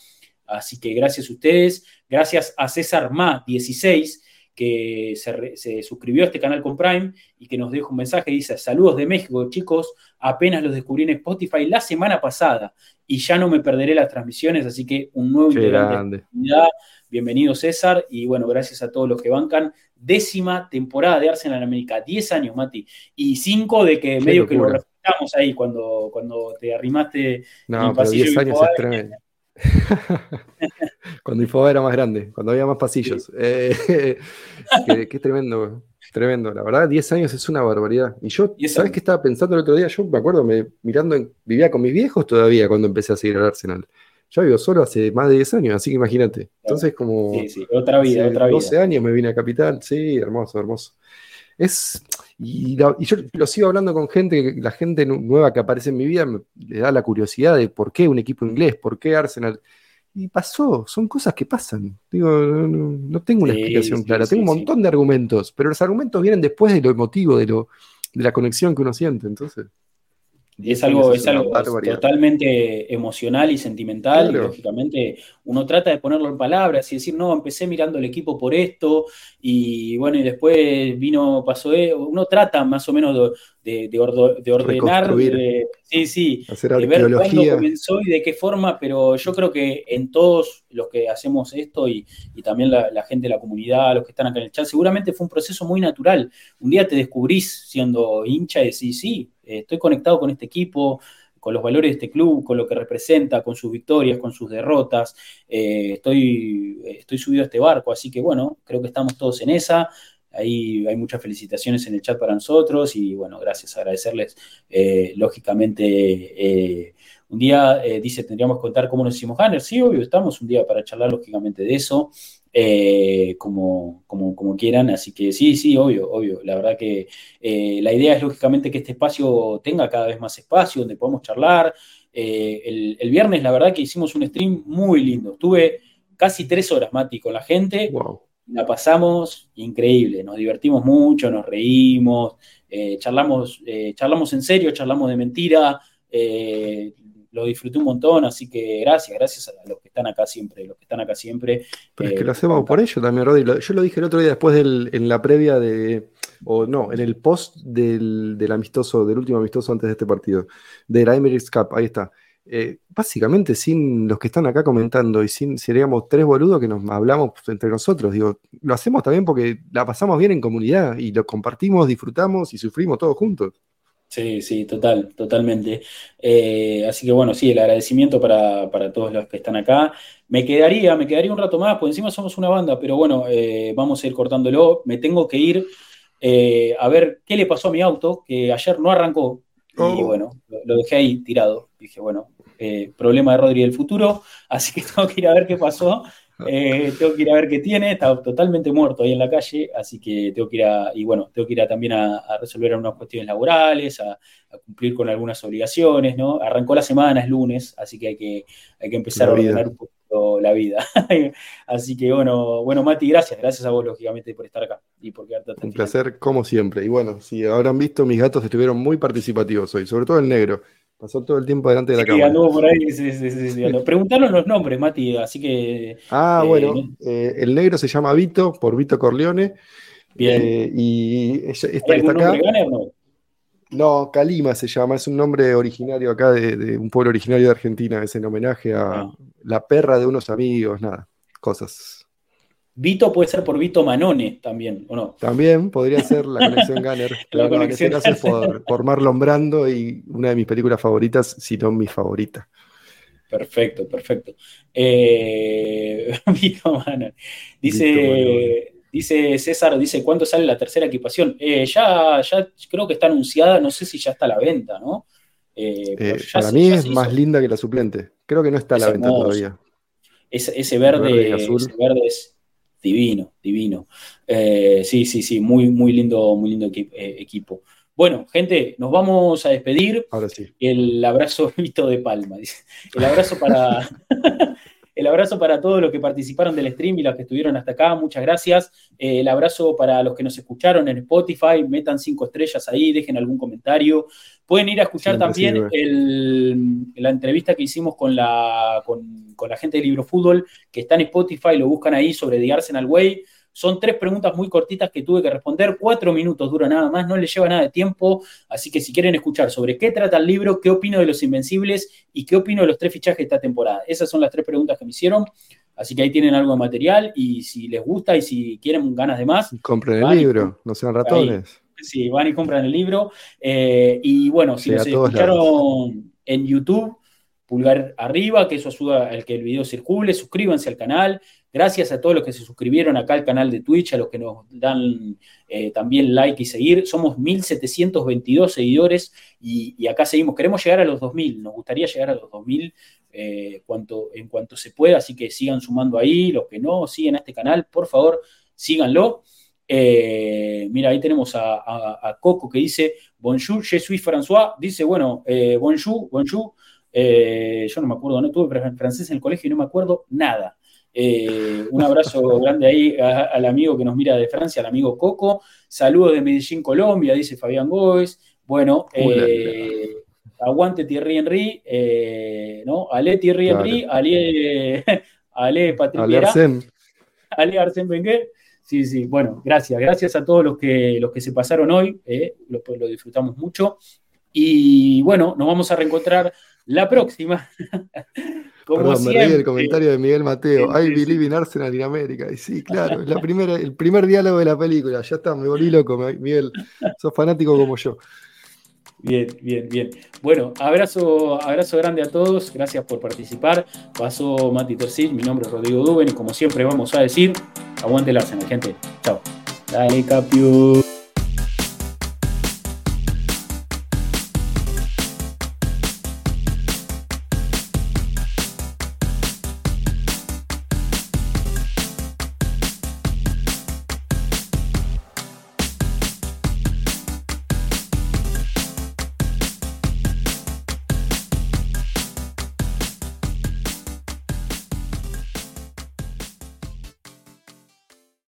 así que gracias a ustedes, gracias a César Ma dieciséis, que se, re, se suscribió a este canal con Prime y que nos dejó un mensaje, dice: saludos de México, chicos, apenas los descubrí en Spotify la semana pasada y ya no me perderé las transmisiones, así que un nuevo integrante de la comunidad, bienvenido César, y bueno, gracias a todos los que bancan, décima temporada de Arsenal en América, diez años, Mati, y cinco de que Qué medio locura. Que lo reflejamos ahí cuando, cuando te arrimaste no, en el pasillo. diez años es tremendo. Cuando Infoba era más grande, cuando había más pasillos. Sí. Eh, que, que es tremendo, tremendo. La verdad, diez años es una barbaridad. Y yo, ¿sabes qué estaba pensando el otro día? Yo me acuerdo, me, mirando, en, vivía con mis viejos todavía cuando empecé a seguir al Arsenal. Yo vivo solo hace más de diez años, así que imagínate. Entonces, como. Sí, sí, otra vida, otra vida. doce años me vine a Capital, sí, hermoso, hermoso. Es, y, la, y yo lo sigo hablando con gente, la gente nueva que aparece en mi vida me, le da la curiosidad de por qué un equipo inglés, por qué Arsenal, y pasó, son cosas que pasan. Digo, no, no tengo una sí, explicación sí, clara, sí, tengo un montón sí. de argumentos, pero los argumentos vienen después de lo emotivo, de lo de la conexión que uno siente, entonces es algo, es algo totalmente emocional y sentimental, claro. Y lógicamente uno trata de ponerlo en palabras y decir, no, empecé mirando el equipo por esto, y bueno, y después vino, pasó, uno trata más o menos de, de, ordo, de ordenar, de, sí, sí, de ver cuándo comenzó y de qué forma, pero yo creo que en todos los que hacemos esto, y, y también la, la gente de la comunidad, los que están acá en el chat, seguramente fue un proceso muy natural. Un día te descubrís siendo hincha y decís, sí, estoy conectado con este equipo, con los valores de este club, con lo que representa, con sus victorias, con sus derrotas, eh, estoy, estoy subido a este barco, así que bueno, creo que estamos todos en esa. Ahí hay muchas felicitaciones en el chat para nosotros, y bueno, gracias, agradecerles, eh, lógicamente, eh, un día, eh, dice, tendríamos que contar cómo nos hicimos ganar, sí, obvio, estamos un día para charlar lógicamente de eso, Eh, como, como, como quieran, así que sí, sí, obvio, obvio, la verdad que eh, la idea es lógicamente que este espacio tenga cada vez más espacio, donde podamos charlar. eh, el, el viernes la verdad que hicimos un stream muy lindo, estuve casi tres horas, Mati, con la gente, wow. La pasamos increíble, nos divertimos mucho, nos reímos, eh, charlamos, eh, charlamos en serio, charlamos de mentira, eh, lo disfruté un montón, así que gracias, gracias a los que están acá siempre, los que están acá siempre. Pero eh, es que lo hacemos por ello también, Rodri. Yo lo dije el otro día después del, en la previa de, o no, en el post del, del amistoso, del último amistoso antes de este partido, de la Emirates Cup, ahí está. Eh, básicamente sin los que están acá comentando y sin, seríamos tres boludos que nos hablamos entre nosotros, digo, lo hacemos también porque la pasamos bien en comunidad y lo compartimos, disfrutamos y sufrimos todos juntos. Sí, sí, total, totalmente. Eh, así que bueno, sí, el agradecimiento para, para todos los que están acá. Me quedaría, me quedaría un rato más, porque encima somos una banda, pero bueno, eh, vamos a ir cortándolo. Me tengo que ir eh, a ver qué le pasó a mi auto, que ayer no arrancó. Oh. Y bueno, lo, lo dejé ahí tirado. Dije, bueno, eh, problema de Rodri del futuro, así que tengo que ir a ver qué pasó. Eh, tengo que ir a ver qué tiene, está totalmente muerto ahí en la calle, así que tengo que ir a, y bueno, tengo que ir a, también a, a resolver algunas cuestiones laborales, a, a cumplir con algunas obligaciones, ¿no? Arrancó la semana, es lunes, así que hay que, hay que empezar la a ordenar vida. un poquito la vida. Así que bueno, bueno, Mati, gracias, gracias a vos, lógicamente, por estar acá y por quedarte hasta el final. Un placer, como siempre. Y bueno, si habrán visto, mis gatos estuvieron muy participativos hoy, sobre todo el negro. Pasó todo el tiempo delante de la sí, cámara. Anduvo por ahí, sí, sí, sí, sí. Preguntaron los nombres, Mati, así que... Ah, eh, bueno, eh, el negro se llama Vito, por Vito Corleone. Bien. Eh, y esta ¿Hay que está acá... Gane, ¿o no? No, Calima se llama, es un nombre originario acá de, de un pueblo originario de Argentina, es en homenaje a ah. la perra de unos amigos, nada, cosas. Vito puede ser por Vito Manone también, ¿o no? También podría ser la conexión Gunner. La no, conexión Gunner es por, por Marlon Brando y una de mis películas favoritas, si no mi favorita. Perfecto, perfecto. Eh, Vito Manone. Dice, Vito Manone. Dice César, dice, ¿cuánto sale la tercera equipación? Eh, ya, ya creo que está anunciada, no sé si ya está a la venta, ¿no? Eh, eh, para se, mí es más hizo. linda que la suplente. Creo que no está a la es venta hermoso. todavía. Es, ese verde, verde azul. Ese verde es... Divino, divino. Eh, sí, sí, sí, muy, muy lindo, muy lindo equi- eh, equipo. Bueno, gente, nos vamos a despedir. Ahora sí. El abrazo Vito de Palma. Dice. El abrazo para el abrazo para todos los que participaron del stream y los que estuvieron hasta acá. Muchas gracias. Eh, el abrazo para los que nos escucharon en Spotify. Metan cinco estrellas ahí, dejen algún comentario. Pueden ir a escuchar Siempre también el, la entrevista que hicimos con la con con la gente de Libro Fútbol, que está en Spotify, lo buscan ahí, sobre The Arsenal Way. Son tres preguntas muy cortitas que tuve que responder, cuatro minutos dura nada más, no les lleva nada de tiempo, así que si quieren escuchar sobre qué trata el libro, qué opino de los Invencibles y qué opino de los tres fichajes de esta temporada. Esas son las tres preguntas que me hicieron, así que ahí tienen algo de material, y si les gusta y si quieren ganas de más... Compren el libro, no sean ratones. Ahí. Sí, van y compran el libro. Eh, y bueno, si nos escucharon en YouTube... Pulgar arriba, que eso ayuda a que el video circule, suscríbanse al canal, gracias a todos los que se suscribieron acá al canal de Twitch, a los que nos dan eh, también like y seguir, somos mil setecientos veintidós seguidores y, y acá seguimos, queremos llegar a los dos mil, nos gustaría llegar a los dos mil eh, cuanto, en cuanto se pueda, así que sigan sumando ahí, los que no siguen a este canal, por favor, síganlo. Eh, mira, ahí tenemos a, a, a Coco que dice, bonjour, je suis François, dice, bueno, eh, bonjour, bonjour, Eh, yo no me acuerdo, no tuve francés en el colegio y no me acuerdo nada. Eh, un abrazo grande ahí a, al amigo que nos mira de Francia, al amigo Coco. Saludos de Medellín, Colombia, dice Fabián Gómez. Bueno, eh, aguante Thierry Henry, eh, ¿no? Ale Thierry claro. Henry, Ale, Ale Patrick Ale Arsène. Ale Arsène Wenger. Sí, sí, bueno, gracias. Gracias a todos los que, los que se pasaron hoy, eh, lo, lo disfrutamos mucho. Y bueno, nos vamos a reencontrar la próxima. Como Perdón, siempre. Me reí del comentario de Miguel Mateo. I believe in Arsenal in America. Y sí, claro, es la primera, el primer diálogo de la película. Ya está, me volví loco, Miguel. Sos fanático como yo. Bien, bien, bien. Bueno, abrazo, abrazo grande a todos. Gracias por participar. Pasó Mati Terzic, mi nombre es Rodrigo Duben. Y como siempre vamos a decir, aguante el Arsenal, gente. Chao. Dale, Capio.